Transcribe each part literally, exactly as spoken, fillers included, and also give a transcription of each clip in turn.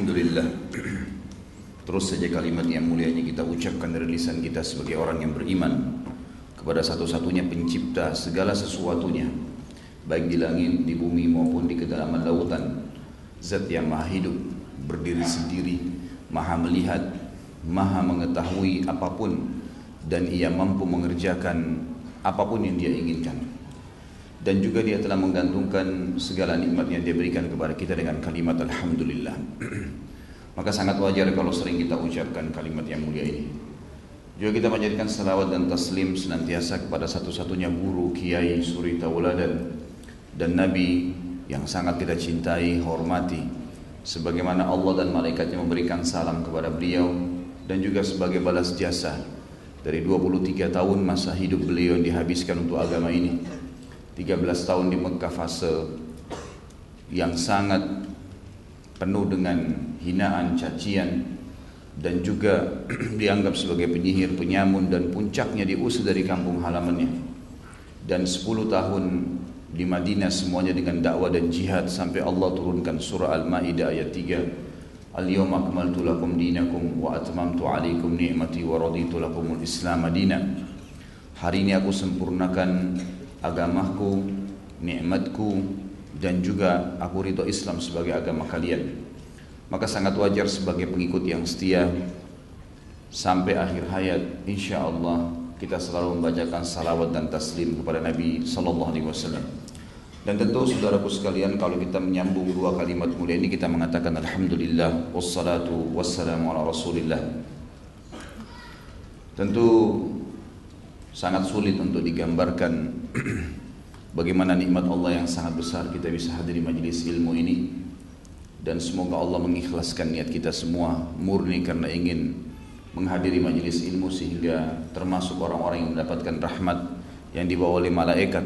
Alhamdulillah. Terus saja kalimat yang mulianya kita ucapkan dari lisan kita sebagai orang yang beriman kepada satu-satunya pencipta segala sesuatunya, baik di langit, di bumi maupun di kedalaman lautan. Zat yang maha hidup, berdiri sendiri, maha melihat, maha mengetahui apapun, dan ia mampu mengerjakan apapun yang dia inginkan. Dan juga dia telah menggantungkan segala nikmat yang dia berikan kepada kita dengan kalimat Alhamdulillah. Maka sangat wajar kalau sering kita ucapkan kalimat yang mulia ini. Juga kita panjatkan salawat dan taslim senantiasa kepada satu-satunya guru, kiai, suri tauladan dan nabi yang sangat kita cintai, hormati, sebagaimana Allah dan malaikatnya memberikan salam kepada beliau, dan juga sebagai balas jasa dari dua puluh tiga tahun masa hidup beliau yang dihabiskan untuk agama ini, tiga belas tahun di Mekah, fase yang sangat penuh dengan hinaan, cacian, dan juga dianggap sebagai penyihir, penyamun, dan puncaknya diusir dari kampung halamannya. Dan sepuluh tahun di Madinah semuanya dengan dakwah dan jihad, sampai Allah turunkan surah Al-Maidah ayat tiga, Al-yawma akmaltu lakum dinakum wa atmamtu alaikum ni'mati wa raditu lakumul Islam madina. Hari ini aku sempurnakan agamaku, nikmatku, dan juga aku ridho Islam sebagai agama kalian. Maka sangat wajar sebagai pengikut yang setia sampai akhir hayat, insya Allah kita selalu membacakan salawat dan taslim kepada Nabi Sallallahu Alaihi Wasallam. Dan tentu saudaraku sekalian, kalau kita menyambung dua kalimat mulia ini, kita mengatakan Alhamdulillah, wassalatu wassalamu ala Rasulillah. Tentu sangat sulit untuk digambarkan bagaimana nikmat Allah yang sangat besar kita bisa hadiri majelis ilmu ini. Dan semoga Allah mengikhlaskan niat kita semua murni karena ingin menghadiri majelis ilmu, sehingga termasuk orang-orang yang mendapatkan rahmat yang dibawa oleh malaikat.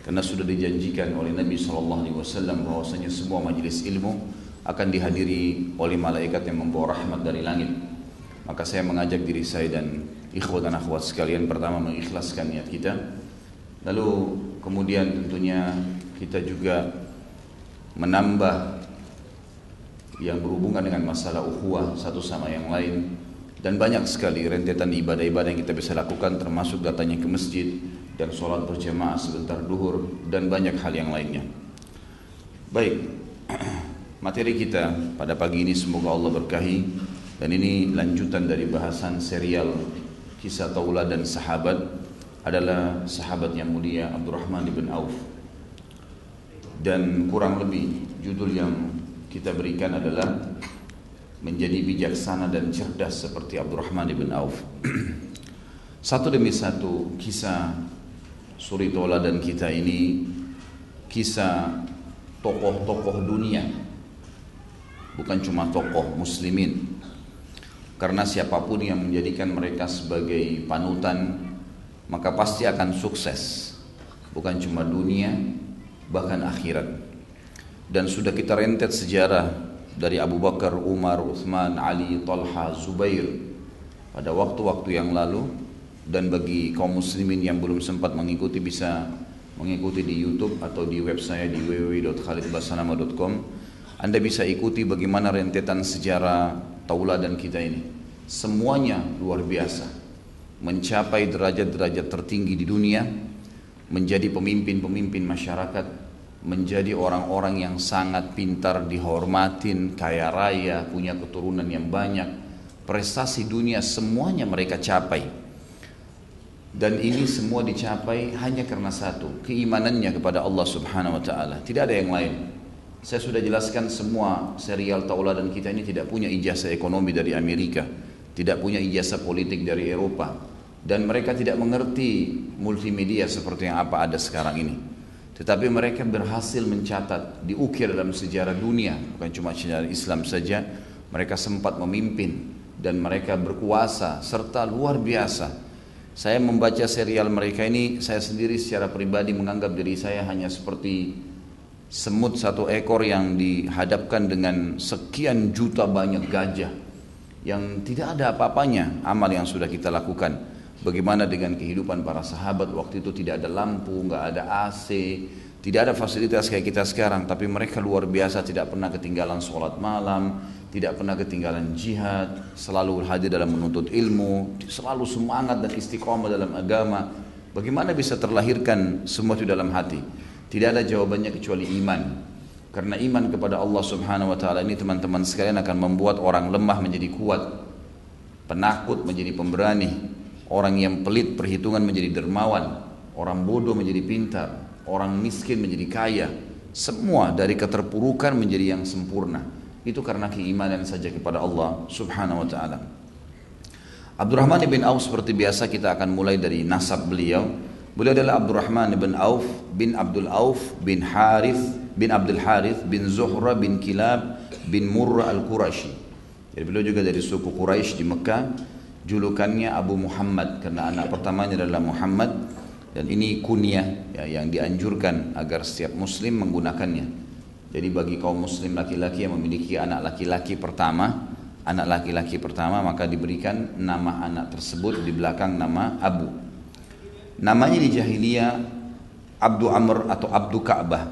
Karena sudah dijanjikan oleh Nabi shallallahu alaihi wasallam bahwasanya semua majelis ilmu akan dihadiri oleh malaikat yang membawa rahmat dari langit. Maka saya mengajak diri saya dan ikhwat dan akhwat sekalian, pertama mengikhlaskan niat kita, lalu kemudian tentunya kita juga menambah yang berhubungan dengan masalah ukhuwah satu sama yang lain. Dan banyak sekali rentetan ibadah-ibadah yang kita bisa lakukan, termasuk datangnya ke masjid dan sholat berjamaah sebentar duhur, dan banyak hal yang lainnya. Baik, materi kita pada pagi ini semoga Allah berkahi. Dan ini lanjutan dari bahasan serial kisah tauladan sahabat, adalah sahabat yang mulia Abdurrahman bin Auf. Dan kurang lebih judul yang kita berikan adalah menjadi bijaksana dan cerdas seperti Abdurrahman bin Auf. Satu demi satu kisah suri tauladan kita ini, kisah tokoh-tokoh dunia, bukan cuma tokoh muslimin. Karena siapapun yang menjadikan mereka sebagai panutan, maka pasti akan sukses, bukan cuma dunia, bahkan akhirat. Dan sudah kita rentet sejarah dari Abu Bakar, Umar, Utsman, Ali, Talha, Zubair pada waktu-waktu yang lalu. Dan bagi kaum muslimin yang belum sempat mengikuti, bisa mengikuti di YouTube atau di website di w w w dot khalid basanama dot com. Anda bisa ikuti bagaimana rentetan sejarah tauladan kita ini. Semuanya luar biasa, mencapai derajat-derajat tertinggi di dunia, menjadi pemimpin-pemimpin masyarakat, menjadi orang-orang yang sangat pintar, dihormatin, kaya raya, punya keturunan yang banyak, prestasi dunia semuanya mereka capai. Dan ini semua dicapai hanya karena satu, keimanannya kepada Allah Subhanahu wa taala. Tidak ada yang lain. Saya sudah jelaskan, semua serial tauladan kita ini tidak punya ijazah ekonomi dari Amerika, tidak punya ijazah politik dari Eropa, dan mereka tidak mengerti multimedia seperti yang apa ada sekarang ini. Tetapi mereka berhasil mencatat, diukir dalam sejarah dunia, bukan cuma sejarah Islam saja. Mereka sempat memimpin dan mereka berkuasa serta luar biasa. Saya membaca serial mereka ini, saya sendiri secara pribadi menganggap diri saya hanya seperti semut satu ekor yang dihadapkan dengan sekian juta banyak gajah, yang tidak ada apa-apanya amal yang sudah kita lakukan. Bagaimana dengan kehidupan para sahabat waktu itu? Tidak ada lampu, nggak ada A C, tidak ada fasilitas kayak kita sekarang, tapi mereka luar biasa, tidak pernah ketinggalan sholat malam, tidak pernah ketinggalan jihad, selalu hadir dalam menuntut ilmu, selalu semangat dan istiqomah dalam agama. Bagaimana bisa terlahirkan semua itu dalam hati? Tidak ada jawabannya kecuali iman. Karena iman kepada Allah Subhanahu wa taala ini, teman-teman sekalian, akan membuat orang lemah menjadi kuat, penakut menjadi pemberani, orang yang pelit perhitungan menjadi dermawan, orang bodoh menjadi pintar, orang miskin menjadi kaya. Semua dari keterpurukan menjadi yang sempurna. Itu karena keimanan saja kepada Allah Subhanahu wa taala. Abdurrahman bin Auf, seperti biasa kita akan mulai dari nasab beliau. Beliau adalah Abdurrahman bin Auf bin Abdul Auf bin Harith bin Abdul Harith bin Zuhra bin Kilab bin Murrah al-Qurashi. Jadi beliau juga dari suku Quraisy di Mekah. Julukannya Abu Muhammad karena anak pertamanya adalah Muhammad, dan ini kunyah ya, yang dianjurkan agar setiap muslim menggunakannya. Jadi bagi kaum muslim laki-laki yang memiliki anak laki-laki pertama, anak laki-laki pertama, maka diberikan nama anak tersebut di belakang nama Abu. Namanya di jahiliyah Abdu Amr atau Abdu Ka'bah.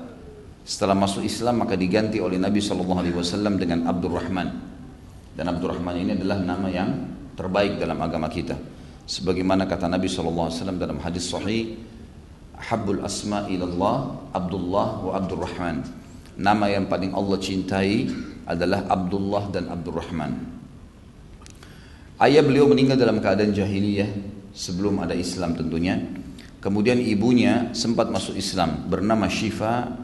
Setelah masuk Islam maka diganti oleh Nabi shallallahu alaihi wasallam dengan Abdurrahman. Dan Abdurrahman ini adalah nama yang terbaik dalam agama kita. Sebagaimana kata Nabi shallallahu alaihi wasallam dalam hadis sahih, Habbul asma ilallah Abdullah wa Abdurrahman. Nama yang paling Allah cintai adalah Abdullah dan Abdurrahman. Ayah beliau meninggal dalam keadaan jahiliyah, sebelum ada Islam tentunya. Kemudian ibunya sempat masuk Islam, bernama Syifa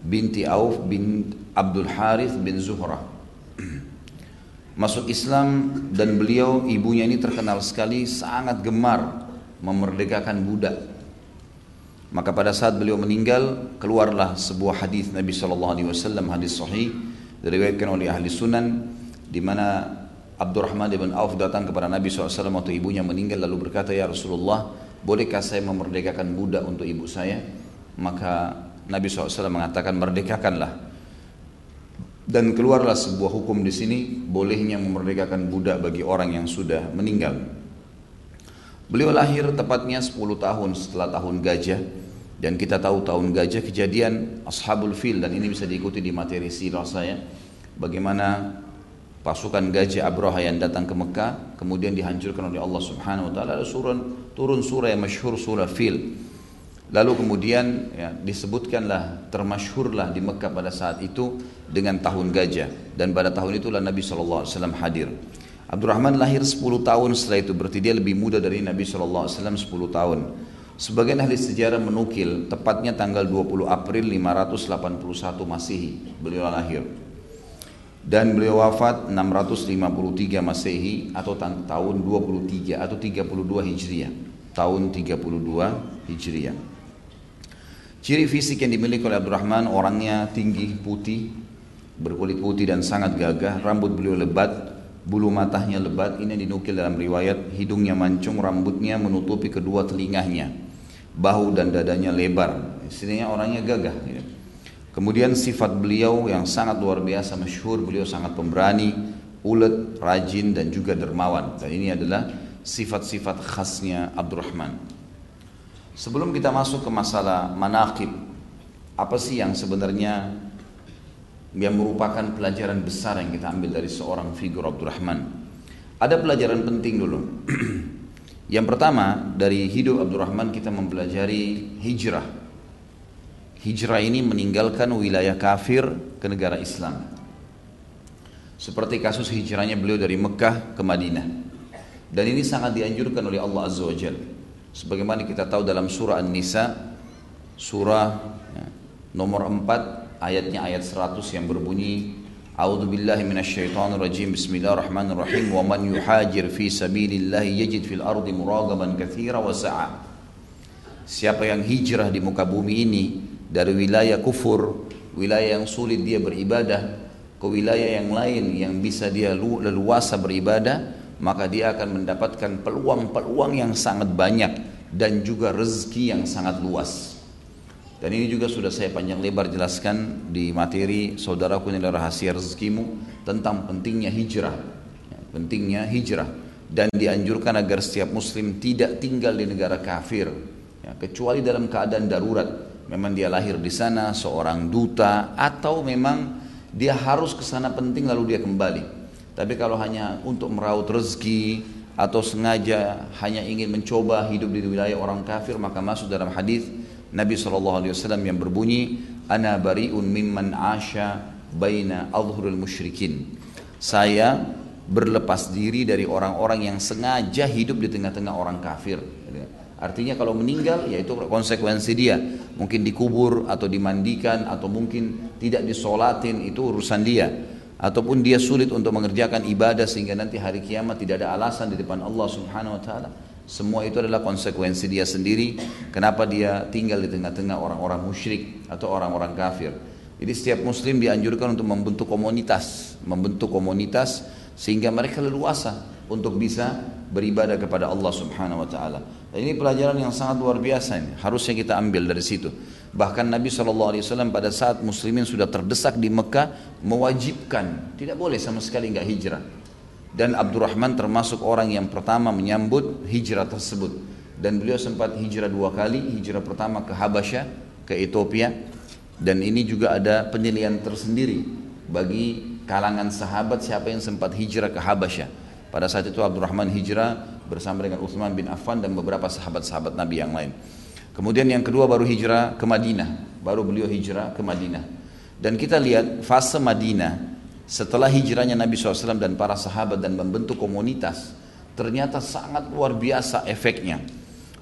binti Auf bin Abdul Harith bin Zuhra. Masuk Islam, dan beliau, ibunya ini terkenal sekali sangat gemar memerdekakan budak. Maka pada saat beliau meninggal, keluarlah sebuah hadis Nabi shallallahu alaihi wasallam, hadis sahih, diriwayatkan oleh ahli sunan, di mana Abdurrahman bin Auf datang kepada Nabi shallallahu alaihi wasallam waktu ibunya meninggal lalu berkata, "Ya Rasulullah, bolehkah saya memerdekakan budak untuk ibu saya?" Maka Nabi shallallahu alaihi wasallam mengatakan, "Merdekakanlah." Dan keluarlah sebuah hukum di sini, bolehnya memerdekakan budak bagi orang yang sudah meninggal. Beliau lahir tepatnya sepuluh tahun setelah tahun gajah, dan kita tahu tahun gajah kejadian Ashabul Fil, dan ini bisa diikuti di materi sirah saya, bagaimana pasukan gajah Abraha yang datang ke Mekah kemudian dihancurkan oleh Allah Subhanahu wa taala. Ada surun, turun surah yang masyhur, surah Fil. Lalu kemudian ya, disebutkanlah, termasyhurlah di Mekah pada saat itu dengan tahun gajah. Dan pada tahun itulah Nabi shallallahu alaihi wasallam hadir. Abdurrahman lahir sepuluh tahun setelah itu, berarti dia lebih muda dari Nabi shallallahu alaihi wasallam sepuluh tahun. Sebagian ahli sejarah menukil tepatnya tanggal dua puluh April lima ratus delapan puluh satu Masehi beliau lahir. Dan beliau wafat enam ratus lima puluh tiga Masehi atau tahun dua puluh tiga atau tiga puluh dua Hijriah. Tahun tiga puluh dua Hijriah. Ciri fisik yang dimiliki oleh Abdurrahman, orangnya tinggi, putih, berkulit putih dan sangat gagah. Rambut beliau lebat, bulu matanya lebat. Ini dinukil dalam riwayat. Hidungnya mancung, rambutnya menutupi kedua telinganya. Bahu dan dadanya lebar. Istilahnya orangnya gagah. Kemudian sifat beliau yang sangat luar biasa, masyhur. Beliau sangat pemberani, ulet, rajin dan juga dermawan. Dan ini adalah sifat-sifat khasnya Abdurrahman. Sebelum kita masuk ke masalah manaqib, apa sih yang sebenarnya yang merupakan pelajaran besar yang kita ambil dari seorang figur Abdurrahman? Ada pelajaran penting dulu. Yang pertama, dari hidup Abdurrahman kita mempelajari hijrah. Hijrah ini meninggalkan wilayah kafir ke negara Islam. Seperti kasus hijrahnya beliau dari Mekah ke Madinah. Dan ini sangat dianjurkan oleh Allah Azza wa Jalla. Sebagaimana kita tahu dalam surah An-Nisa, surah ya, nomor empat, ayatnya ayat seratus yang berbunyi, A'udzubillahi minasyaitonirrajim, bismillahirrahmanirrahim, wa man yuhajir fi sabilillahi yajid fil ardi muragaman katsira wa sa'a. Siapa yang hijrah di muka bumi ini dari wilayah kufur, wilayah yang sulit dia beribadah, ke wilayah yang lain yang bisa dia leluasa beribadah, maka dia akan mendapatkan peluang-peluang yang sangat banyak dan juga rezeki yang sangat luas. Dan ini juga sudah saya panjang lebar jelaskan di materi saudaraku Nilai Rahasia Rezekimu tentang pentingnya hijrah, ya, pentingnya hijrah. Dan dianjurkan agar setiap muslim tidak tinggal di negara kafir, ya, kecuali dalam keadaan darurat. Memang dia lahir di sana seorang duta, atau memang dia harus ke sana penting lalu dia kembali. Tapi kalau hanya untuk meraup rezeki atau sengaja hanya ingin mencoba hidup di wilayah orang kafir, maka masuk dalam hadis Nabi shallallahu alaihi wasallam yang berbunyi, Ana bari'un mimman asha baina adhuril musyrikin. Saya berlepas diri dari orang-orang yang sengaja hidup di tengah-tengah orang kafir. Artinya kalau meninggal, yaitu konsekuensi dia. Mungkin dikubur atau dimandikan atau mungkin tidak disolatin, itu urusan dia. Ataupun dia sulit untuk mengerjakan ibadah sehingga nanti hari kiamat tidak ada alasan di depan Allah Subhanahu wa taala. Semua itu adalah konsekuensi dia sendiri, kenapa dia tinggal di tengah-tengah orang-orang musyrik atau orang-orang kafir. Jadi setiap muslim dianjurkan untuk membentuk komunitas, membentuk komunitas sehingga mereka leluasa untuk bisa beribadah kepada Allah Subhanahu wa taala. Dan ini pelajaran yang sangat luar biasa ini, harusnya kita ambil dari situ. Bahkan Nabi shallallahu alaihi wasallam pada saat muslimin sudah terdesak di Mekah mewajibkan, tidak boleh sama sekali nggak hijrah. Dan Abdurrahman termasuk orang yang pertama menyambut hijrah tersebut. Dan beliau sempat hijrah dua kali, hijrah pertama ke Habasyah, ke Ethiopia. Dan ini juga ada penilaian tersendiri bagi kalangan sahabat siapa yang sempat hijrah ke Habasyah. Pada saat itu Abdurrahman hijrah bersama dengan Utsman bin Affan dan beberapa sahabat-sahabat Nabi yang lain. Kemudian yang kedua baru hijrah ke Madinah, baru beliau hijrah ke Madinah. Dan kita lihat fase Madinah setelah hijrahnya Nabi shallallahu alaihi wasallam dan para sahabat dan membentuk komunitas, ternyata sangat luar biasa efeknya.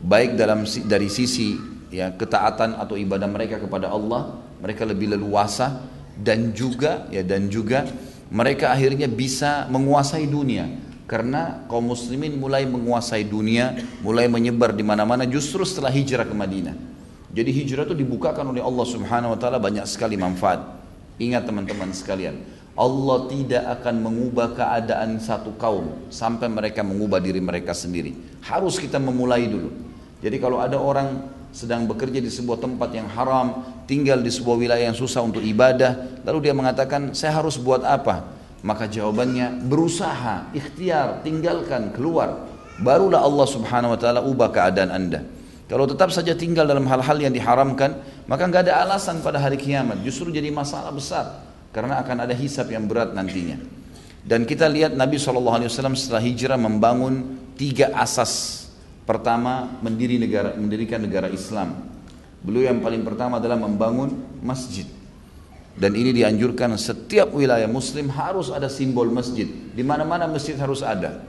Baik dalam dari sisi ya ketaatan atau ibadah mereka kepada Allah, mereka lebih leluasa dan juga ya dan juga mereka akhirnya bisa menguasai dunia. Karena kaum muslimin mulai menguasai dunia, mulai menyebar di mana-mana justru setelah hijrah ke Madinah. Jadi hijrah itu dibukakan oleh Allah Subhanahu wa taala banyak sekali manfaat. Ingat teman-teman sekalian, Allah tidak akan mengubah keadaan satu kaum sampai mereka mengubah diri mereka sendiri. Harus kita memulai dulu. Jadi kalau ada orang sedang bekerja di sebuah tempat yang haram, tinggal di sebuah wilayah yang susah untuk ibadah, lalu dia mengatakan, "Saya harus buat apa?" Maka jawabannya berusaha, ikhtiar, tinggalkan, keluar. Barulah Allah Subhanahu wa taala ubah keadaan Anda. Kalau tetap saja tinggal dalam hal-hal yang diharamkan, maka enggak ada alasan pada hari kiamat, justru jadi masalah besar karena akan ada hisab yang berat nantinya. Dan kita lihat Nabi shallallahu alaihi wasallam setelah hijrah membangun tiga asas. Pertama, mendiri negara, mendirikan negara Islam. Beliau yang paling pertama adalah membangun masjid. Dan ini dianjurkan setiap wilayah muslim harus ada simbol masjid. Di mana-mana masjid harus ada.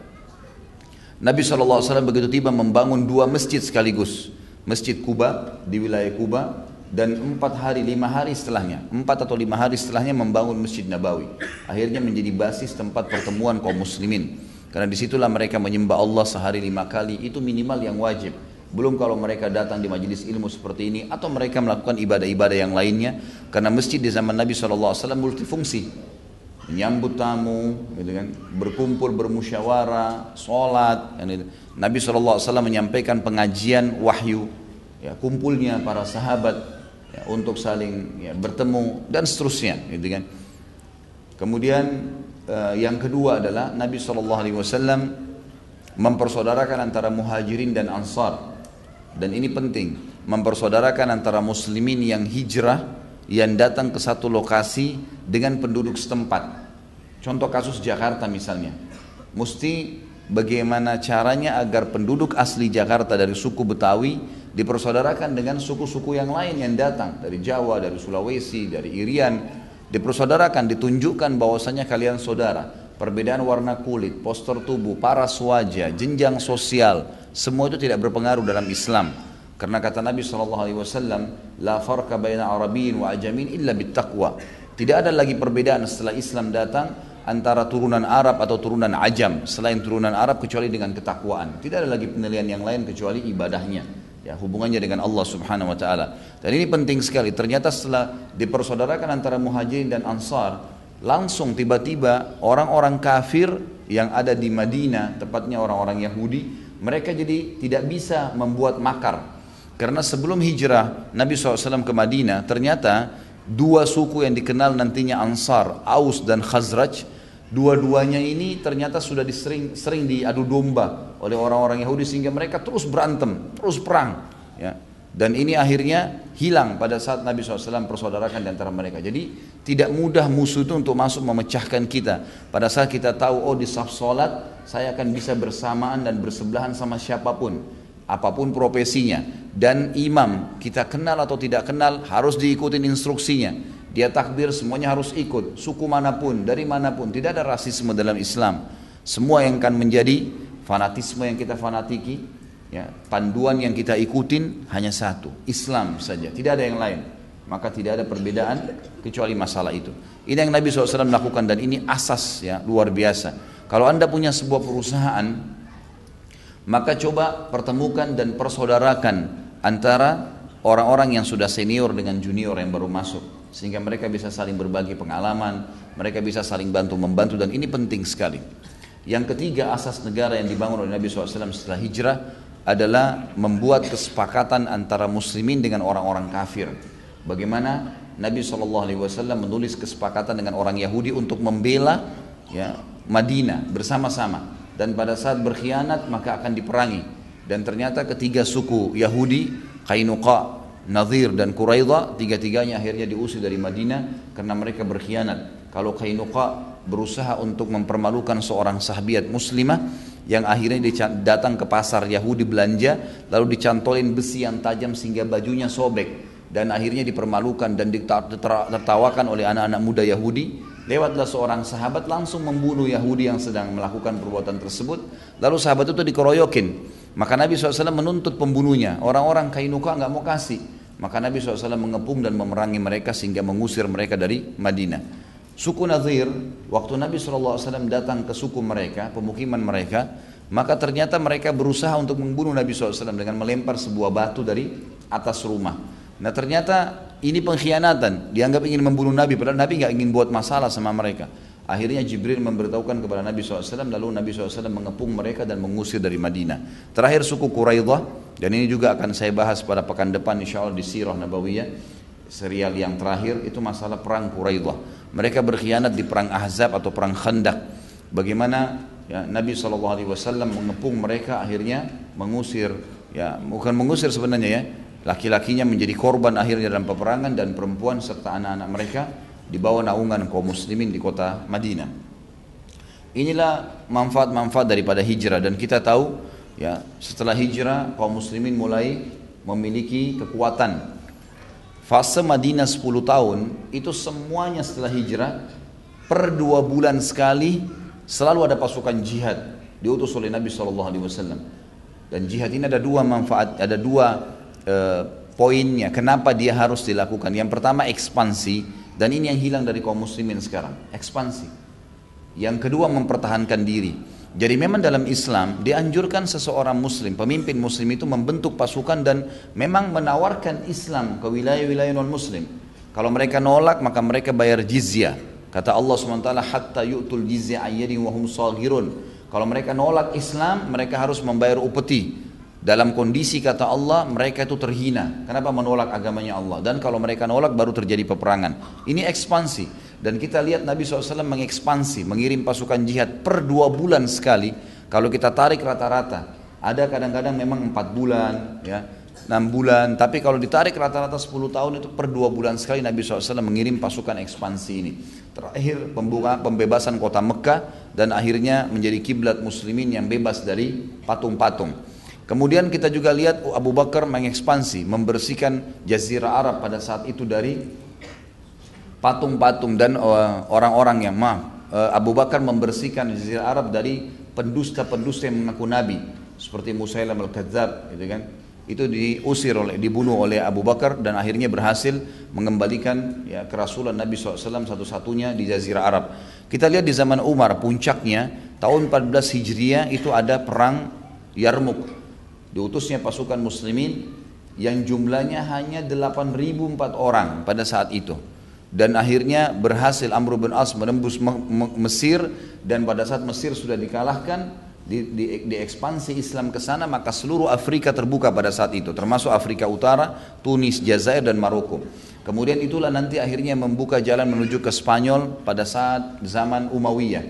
Nabi shallallahu alaihi wasallam begitu tiba membangun dua masjid sekaligus. Masjid Kuba di wilayah Kuba dan empat hari, lima hari setelahnya. Empat atau lima hari setelahnya membangun Masjid Nabawi. Akhirnya menjadi basis tempat pertemuan kaum muslimin. Karena disitulah mereka menyembah Allah sehari lima kali. Itu minimal yang wajib. Belum kalau mereka datang di majelis ilmu seperti ini atau mereka melakukan ibadah-ibadah yang lainnya. Karena masjid di zaman Nabi shallallahu alaihi wasallam multifungsi, menyambut tamu, gitu kan, berkumpul, bermusyawarah, sholat gitu. Nabi shallallahu alaihi wasallam menyampaikan pengajian wahyu ya, kumpulnya para sahabat ya, untuk saling ya, bertemu dan seterusnya gitu kan. Kemudian eh, yang kedua adalah Nabi shallallahu alaihi wasallam mempersaudarakan antara muhajirin dan ansar. Dan ini penting, mempersaudarakan antara muslimin yang hijrah yang datang ke satu lokasi dengan penduduk setempat. Contoh kasus Jakarta misalnya, mesti bagaimana caranya agar penduduk asli Jakarta dari suku Betawi dipersaudarakan dengan suku-suku yang lain yang datang dari Jawa, dari Sulawesi, dari Irian. Dipersaudarakan, ditunjukkan bahwasanya kalian saudara. Perbedaan warna kulit, postur tubuh, paras wajah, jenjang sosial, semua itu tidak berpengaruh dalam Islam. Karena kata Nabi shallallahu alaihi wasallam, La farqa baina Arabin wa ajamin illa bittaqwa. Tidak ada lagi perbedaan setelah Islam datang antara turunan Arab atau turunan Ajam selain turunan Arab kecuali dengan ketakwaan. Tidak ada lagi penilaian yang lain kecuali ibadahnya, ya, hubungannya dengan Allah Subhanahu wa taala. Dan ini penting sekali. Ternyata setelah dipersaudarakan antara muhajirin dan ansar, langsung tiba-tiba orang-orang kafir yang ada di Madinah, tepatnya orang-orang Yahudi, mereka jadi tidak bisa membuat makar. Karena sebelum hijrah Nabi shallallahu alaihi wasallam ke Madinah, ternyata dua suku yang dikenal nantinya Ansar, Aus dan Khazraj, dua-duanya ini ternyata sudah disering, sering diadu domba oleh orang-orang Yahudi sehingga mereka terus berantem, terus perang ya. Dan ini akhirnya hilang pada saat Nabi shallallahu alaihi wasallam persaudarakan di antara mereka. Jadi tidak mudah musuh itu untuk masuk memecahkan kita. Pada saat kita tahu, oh di saf solat saya akan bisa bersamaan dan bersebelahan sama siapapun, apapun profesinya. Dan imam kita kenal atau tidak kenal harus diikutin instruksinya. Dia takbir semuanya harus ikut, suku manapun, dari manapun. Tidak ada rasisme dalam Islam. Semua yang akan menjadi fanatisme yang kita fanatiki, ya, panduan yang kita ikutin hanya satu, Islam saja, tidak ada yang lain. Maka tidak ada perbedaan kecuali masalah itu. Ini yang Nabi shallallahu alaihi wasallam lakukan, dan ini asas ya luar biasa. Kalau anda punya sebuah perusahaan, maka coba pertemukan dan persaudarakan antara orang-orang yang sudah senior dengan junior yang baru masuk, sehingga mereka bisa saling berbagi pengalaman, mereka bisa saling bantu-membantu, dan ini penting sekali. Yang ketiga, asas negara yang dibangun oleh Nabi shallallahu alaihi wasallam setelah hijrah adalah membuat kesepakatan antara muslimin dengan orang-orang kafir. Bagaimana Nabi shallallahu alaihi wasallam menulis kesepakatan dengan orang Yahudi untuk membela ya, Madinah bersama-sama. Dan pada saat berkhianat maka akan diperangi. Dan ternyata ketiga suku Yahudi, Qainuqa, Nadhir dan Quraidha, tiga-tiganya akhirnya diusir dari Madinah karena mereka berkhianat. Kalau Qainuqa berusaha untuk mempermalukan seorang sahabiat muslimah, yang akhirnya datang ke pasar Yahudi belanja, lalu dicantolin besi yang tajam sehingga bajunya sobek, dan akhirnya dipermalukan dan ditertawakan oleh anak-anak muda Yahudi. Lewatlah seorang sahabat langsung membunuh Yahudi yang sedang melakukan perbuatan tersebut, lalu sahabat itu dikeroyokin. Maka Nabi shallallahu alaihi wasallam menuntut pembunuhnya. Orang-orang Qainuqa nggak mau kasih, maka Nabi shallallahu alaihi wasallam mengepung dan memerangi mereka sehingga mengusir mereka dari Madinah. Suku Nadhir, waktu Nabi shallallahu alaihi wasallam datang ke suku mereka, pemukiman mereka, maka ternyata mereka berusaha untuk membunuh Nabi shallallahu alaihi wasallam dengan melempar sebuah batu dari atas rumah. Nah ternyata ini pengkhianatan, dianggap ingin membunuh Nabi, padahal Nabi nggak ingin buat masalah sama mereka. Akhirnya Jibril memberitahukan kepada Nabi shallallahu alaihi wasallam, lalu Nabi shallallahu alaihi wasallam mengepung mereka dan mengusir dari Madinah. Terakhir suku Quraidah, dan ini juga akan saya bahas pada pekan depan insya Allah di Sirah Nabawiyah. Serial yang terakhir itu masalah perang Quraidah. Mereka berkhianat di perang Ahzab atau perang Khandak. Bagaimana ya, Nabi shallallahu alaihi wasallam mengepung mereka, akhirnya mengusir, ya bukan mengusir sebenarnya ya, laki-lakinya menjadi korban akhirnya dalam peperangan, dan perempuan serta anak-anak mereka dibawa naungan kaum muslimin di kota Madinah. Inilah manfaat-manfaat daripada hijrah. Dan kita tahu ya, setelah hijrah kaum muslimin mulai memiliki kekuatan. Fase Madinah sepuluh tahun, itu semuanya setelah hijrah, per dua bulan sekali, selalu ada pasukan jihad, diutus oleh Nabi shallallahu alaihi wasallam. Dan jihad ini ada dua manfaat, ada dua eh, poinnya, kenapa dia harus dilakukan. Yang pertama ekspansi, dan ini yang hilang dari kaum muslimin sekarang, ekspansi. Yang kedua mempertahankan diri. Jadi memang dalam Islam dianjurkan seseorang muslim, pemimpin muslim itu membentuk pasukan dan memang menawarkan Islam ke wilayah-wilayah non-muslim. Kalau mereka nolak maka mereka bayar jizyah. Kata Allah subhanahu wa taala, hatta yu'tul jizyah ayyadin wahum saghirun. Kalau mereka nolak Islam, mereka harus membayar upeti. Dalam kondisi kata Allah, mereka itu terhina. Kenapa menolak agamanya Allah? Dan kalau mereka nolak baru terjadi peperangan. Ini ekspansi. Dan kita lihat Nabi shallallahu alaihi wasallam mengekspansi, mengirim pasukan jihad per dua bulan sekali. Kalau kita tarik rata-rata, ada kadang-kadang memang empat bulan, ya, enam bulan. Tapi kalau ditarik rata-rata sepuluh tahun, itu per dua bulan sekali Nabi shallallahu alaihi wasallam mengirim pasukan ekspansi ini. Terakhir pembukaan pembebasan kota Mekah, dan akhirnya menjadi kiblat muslimin yang bebas dari patung-patung. Kemudian kita juga lihat Abu Bakar mengekspansi, membersihkan Jazirah Arab pada saat itu dari patung-patung dan uh, orang-orang yang maaf uh, Abu Bakar membersihkan Jazirah Arab dari pendusta-pendusta yang mengaku Nabi seperti Musailam al-Kadzab, gitu kan? Itu diusir oleh, dibunuh oleh Abu Bakar, dan akhirnya berhasil mengembalikan ya, kerasulan Nabi shallallahu alaihi wasallam satu-satunya di Jazirah Arab. Kita lihat di zaman Umar puncaknya tahun empat belas Hijriah itu ada perang Yarmuk, diutusnya pasukan Muslimin yang jumlahnya hanya delapan ribu empat orang pada saat itu. Dan akhirnya berhasil Amr bin As menembus Mesir, dan pada saat Mesir sudah dikalahkan, di, di, di ekspansi Islam ke sana, maka seluruh Afrika terbuka pada saat itu, termasuk Afrika Utara, Tunis, Jazair dan Maroko. Kemudian itulah nanti akhirnya membuka jalan menuju ke Spanyol pada saat zaman Umayyah.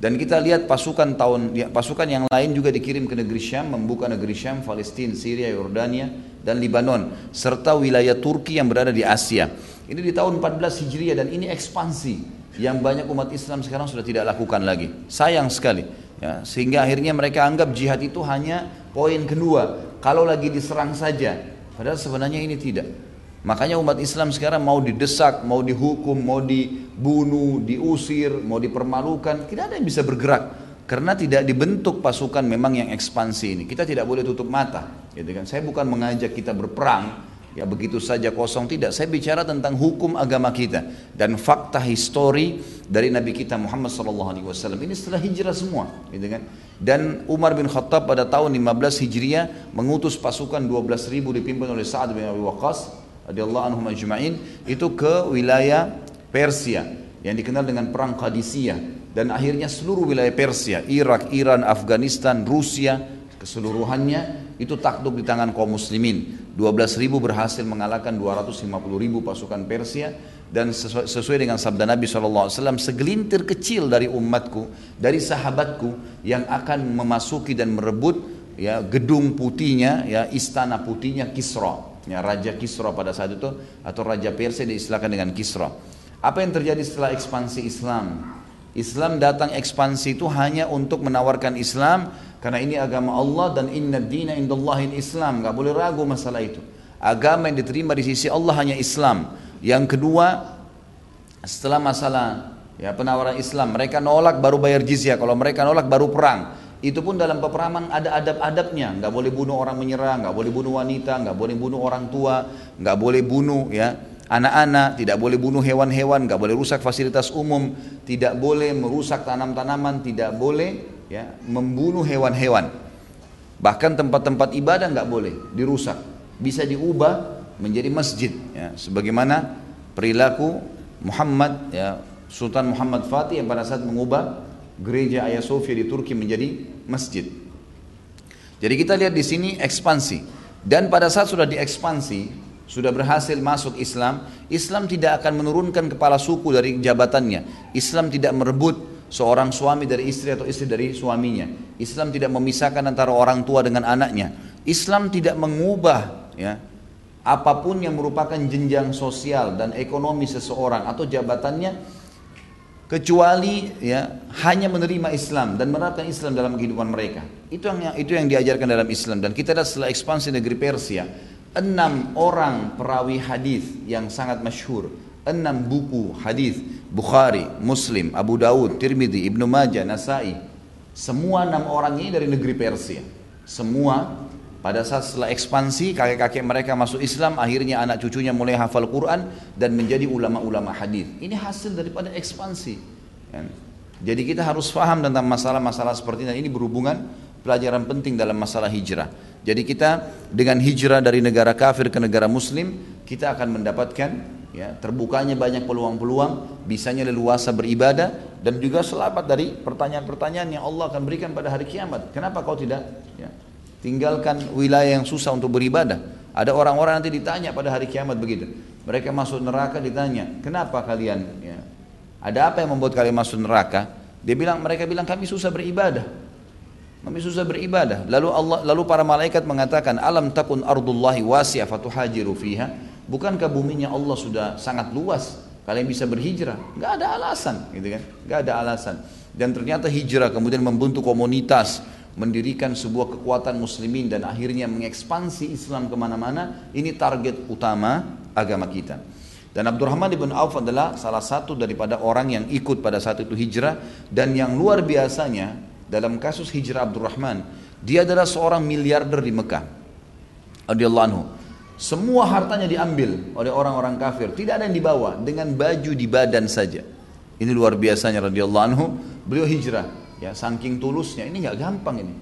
Dan kita lihat pasukan tahun pasukan yang lain juga dikirim ke negeri Syam, membuka negeri Syam, Palestina, Syria, Yordania, dan Lebanon, serta wilayah Turki yang berada di Asia. Ini di tahun empat belas Hijriah, dan ini ekspansi yang banyak umat Islam sekarang sudah tidak lakukan lagi. Sayang sekali, ya, sehingga akhirnya mereka anggap jihad itu hanya poin kedua, kalau lagi diserang saja, padahal sebenarnya ini tidak. Makanya umat Islam sekarang mau didesak, mau dihukum, mau dibunuh, diusir, mau dipermalukan, tidak ada yang bisa bergerak. Karena tidak dibentuk pasukan memang yang ekspansi ini. Kita tidak boleh tutup mata, gitu kan? Saya bukan mengajak kita berperang, ya begitu saja kosong, tidak. Saya bicara tentang hukum agama kita dan fakta histori dari Nabi kita Muhammad shallallahu alaihi wasallam. Ini setelah hijrah semua, gitu kan? Dan Umar bin Khattab pada tahun lima belas Hijriah mengutus pasukan dua belas ribu dipimpin oleh Sa'ad bin Abi Waqqas radhiyallahu anhum ajma'in itu ke wilayah Persia yang dikenal dengan perang Qadisiyah, dan akhirnya seluruh wilayah Persia, Irak, Iran, Afghanistan, Rusia keseluruhannya itu takluk di tangan kaum muslimin. dua belas ribu berhasil mengalahkan dua ratus lima puluh ribu pasukan Persia, dan sesuai, sesuai dengan sabda Nabi shallallahu alaihi wasallam, segelintir kecil dari umatku, dari sahabatku yang akan memasuki dan merebut, ya, gedung putihnya, ya, istana putihnya Kisra. Ya, Raja Kisra pada saat itu, atau Raja Persia diistilahkan dengan Kisra. Apa yang terjadi setelah ekspansi Islam? Islam datang ekspansi itu hanya untuk menawarkan Islam, karena ini agama Allah, dan inna dina indallahil Islam, gak boleh ragu masalah itu. Agama yang diterima di sisi Allah hanya Islam. Yang kedua, setelah masalah, ya, penawaran Islam, mereka nolak baru bayar jizyah. Kalau mereka nolak baru perang. Itu pun dalam peperangan ada adab-adabnya, nggak boleh bunuh orang menyerang, nggak boleh bunuh wanita, nggak boleh bunuh orang tua, nggak boleh bunuh, ya, anak-anak, tidak boleh bunuh hewan-hewan, nggak boleh rusak fasilitas umum, tidak boleh merusak tanam-tanaman, tidak boleh, ya, membunuh hewan-hewan, bahkan tempat-tempat ibadah nggak boleh dirusak, bisa diubah menjadi masjid, ya, sebagaimana perilaku Muhammad, ya, Sultan Muhammad Fatih yang pada saat mengubah gereja Hagia Sophia di Turki menjadi masjid. Jadi kita lihat di sini ekspansi, dan pada saat sudah diekspansi, sudah berhasil masuk Islam, Islam tidak akan menurunkan kepala suku dari jabatannya. Islam tidak merebut seorang suami dari istri atau istri dari suaminya. Islam tidak memisahkan antara orang tua dengan anaknya. Islam tidak mengubah, ya, apapun yang merupakan jenjang sosial dan ekonomi seseorang atau jabatannya, kecuali, ya, hanya menerima Islam dan menerapkan Islam dalam kehidupan mereka. Itu yang itu yang diajarkan dalam Islam. Dan kita lihat setelah ekspansi negeri Persia, enam orang perawi hadis yang sangat masyhur, enam buku hadis, Bukhari, Muslim, Abu Daud, Tirmidzi, Ibnu Majah, Nasai, semua enam orang ini dari negeri Persia. Semua pada saat setelah ekspansi, kakek-kakek mereka masuk Islam, akhirnya anak cucunya mulai hafal Quran dan menjadi ulama-ulama hadis. Ini hasil daripada ekspansi. Jadi kita harus paham tentang masalah-masalah seperti ini. Ini berhubungan pelajaran penting dalam masalah hijrah. Jadi kita dengan hijrah dari negara kafir ke negara muslim, kita akan mendapatkan, ya, terbukanya banyak peluang-peluang, bisanya leluasa beribadah, dan juga selamat dari pertanyaan-pertanyaan yang Allah akan berikan pada hari kiamat. Kenapa kau tidak, ya, tinggalkan wilayah yang susah untuk beribadah? Ada orang-orang nanti ditanya pada hari kiamat begitu. Mereka masuk neraka ditanya, kenapa kalian, ya, ada apa yang membuat kalian masuk neraka? Dia bilang, mereka bilang kami susah beribadah. Kami susah beribadah. Lalu Allah, lalu para malaikat mengatakan, alam takun ardullahi wasi'ah fatuhajiru fiha. Bukankah buminya Allah sudah sangat luas? Kalian bisa berhijrah. Nggak ada alasan, gitu kan? Nggak ada alasan. Dan ternyata hijrah kemudian membentuk komunitas, mendirikan sebuah kekuatan muslimin, dan akhirnya mengekspansi Islam kemana-mana. Ini target utama agama kita. Dan Abdurrahman ibn Auf adalah salah satu daripada orang yang ikut pada saat itu hijrah. Dan yang luar biasanya, dalam kasus hijrah Abdurrahman, dia adalah seorang miliarder di Mekah radhiyallahu anhu. Semua hartanya diambil oleh orang-orang kafir, tidak ada yang dibawa, dengan baju di badan saja. Ini luar biasanya radhiyallahu anhu. Beliau hijrah, ya, saking tulusnya. Ini nggak gampang ini.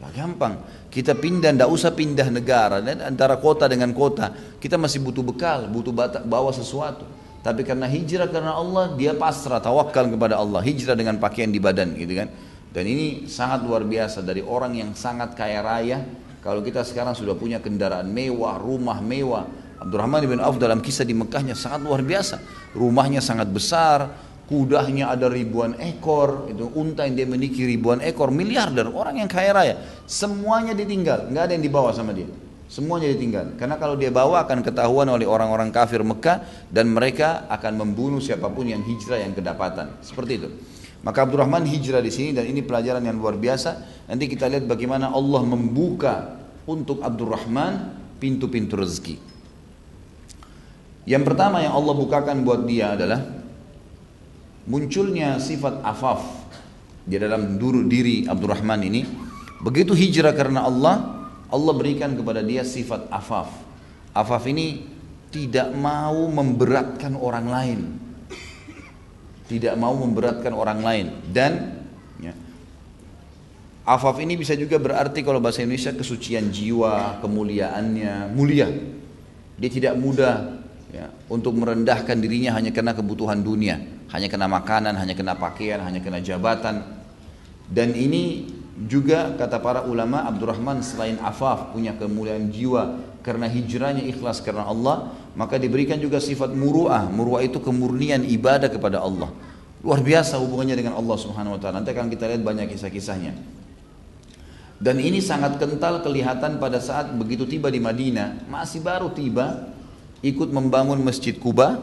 Nggak gampang. Kita pindah, nggak usah pindah negara, antara kota dengan kota. Kita masih butuh bekal, butuh bawa sesuatu. Tapi karena hijrah karena Allah, dia pasrah, tawakal kepada Allah. Hijrah dengan pakaian di badan, gitu kan? Dan ini sangat luar biasa dari orang yang sangat kaya raya. Kalau kita sekarang sudah punya kendaraan mewah, rumah mewah. Abdurrahman bin Auf dalam kisah di Mekahnya sangat luar biasa. Rumahnya sangat besar, kudanya ada ribuan ekor, itu unta yang dia miliki ribuan ekor, miliarder, orang yang kaya raya, semuanya ditinggal, nggak ada yang dibawa sama dia, semuanya ditinggal. Karena kalau dia bawa akan ketahuan oleh orang-orang kafir Mekah dan mereka akan membunuh siapapun yang hijrah yang kedapatan, seperti itu. Maka Abdurrahman hijrah di sini dan ini pelajaran yang luar biasa. Nanti kita lihat bagaimana Allah membuka untuk Abdurrahman pintu-pintu rezeki. Yang pertama yang Allah bukakan buat dia adalah munculnya sifat afaf di dalam diri Abdurrahman ini. Begitu hijrah karena Allah, Allah berikan kepada dia sifat afaf. Afaf ini tidak mau memberatkan orang lain, tidak mau memberatkan orang lain. Dan ya, afaf ini bisa juga berarti kalau bahasa Indonesia kesucian jiwa, kemuliaannya mulia. Dia tidak mudah ya, untuk merendahkan dirinya hanya karena kebutuhan dunia, hanya kena makanan, hanya kena pakaian, hanya kena jabatan. Dan ini juga kata para ulama, Abdurrahman selain afaf punya kemuliaan jiwa karena hijrahnya ikhlas karena Allah, maka diberikan juga sifat muru'ah. Muru'ah itu kemurnian ibadah kepada Allah. Luar biasa hubungannya dengan Allah Subhanahu wa taala. Nanti akan kita lihat banyak kisah-kisahnya. Dan ini sangat kental kelihatan pada saat begitu tiba di Madinah, masih baru tiba, ikut membangun Masjid Quba.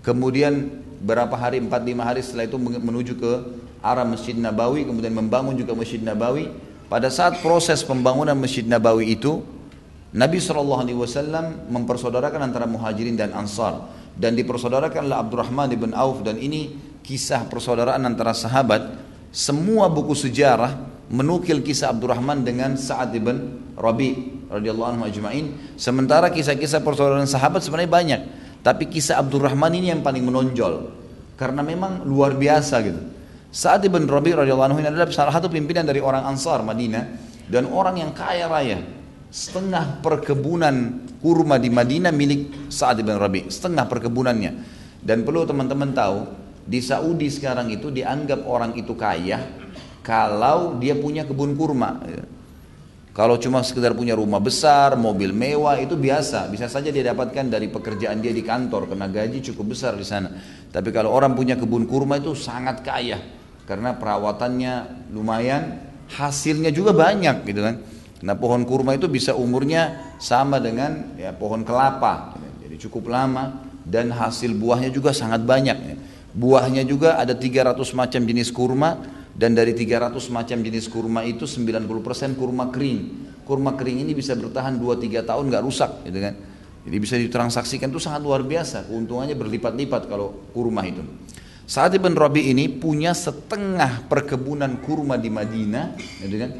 Kemudian berapa hari, empat lima hari setelah itu menuju ke arah Masjid Nabawi, kemudian membangun juga Masjid Nabawi. Pada saat proses pembangunan Masjid Nabawi itu, Nabi shallallahu alaihi wasallam mempersaudarakan antara Muhajirin dan Ansar, dan dipersaudarakanlah Abdurrahman ibn Auf. Dan ini kisah persaudaraan antara sahabat. Semua buku sejarah menukil kisah Abdurrahman dengan Sa'ad ibn Rabi radhiyallahu anhu ajma'in. Sementara kisah-kisah persaudaraan sahabat sebenarnya banyak, tapi kisah Abdurrahman ini yang paling menonjol karena memang luar biasa gitu. Sa'ad ibn Rabi' radhiyallahu anhu adalah salah satu pimpinan dari orang Ansar Madinah dan orang yang kaya raya. Setengah perkebunan kurma di Madinah milik Sa'ad ibn Rabi', setengah perkebunannya. Dan perlu teman-teman tahu, di Saudi sekarang itu dianggap orang itu kaya kalau dia punya kebun kurma. Kalau cuma sekedar punya rumah besar, mobil mewah, itu biasa. Bisa saja dia dapatkan dari pekerjaan dia di kantor, karena gaji cukup besar di sana. Tapi kalau orang punya kebun kurma itu sangat kaya, karena perawatannya lumayan, hasilnya juga banyak gitu kan. Nah pohon kurma itu bisa umurnya sama dengan ya, pohon kelapa, jadi cukup lama dan hasil buahnya juga sangat banyak. Buahnya juga ada tiga ratus macam jenis kurma. Dan dari tiga ratus macam jenis kurma itu sembilan puluh persen kurma kering. Kurma kering ini bisa bertahan dua tiga tahun gak rusak gitu kan. Jadi bisa ditransaksikan, itu sangat luar biasa. Keuntungannya berlipat-lipat kalau kurma itu. Sa'ad ibn Rabi' ini punya setengah perkebunan kurma di Madinah gitu kan.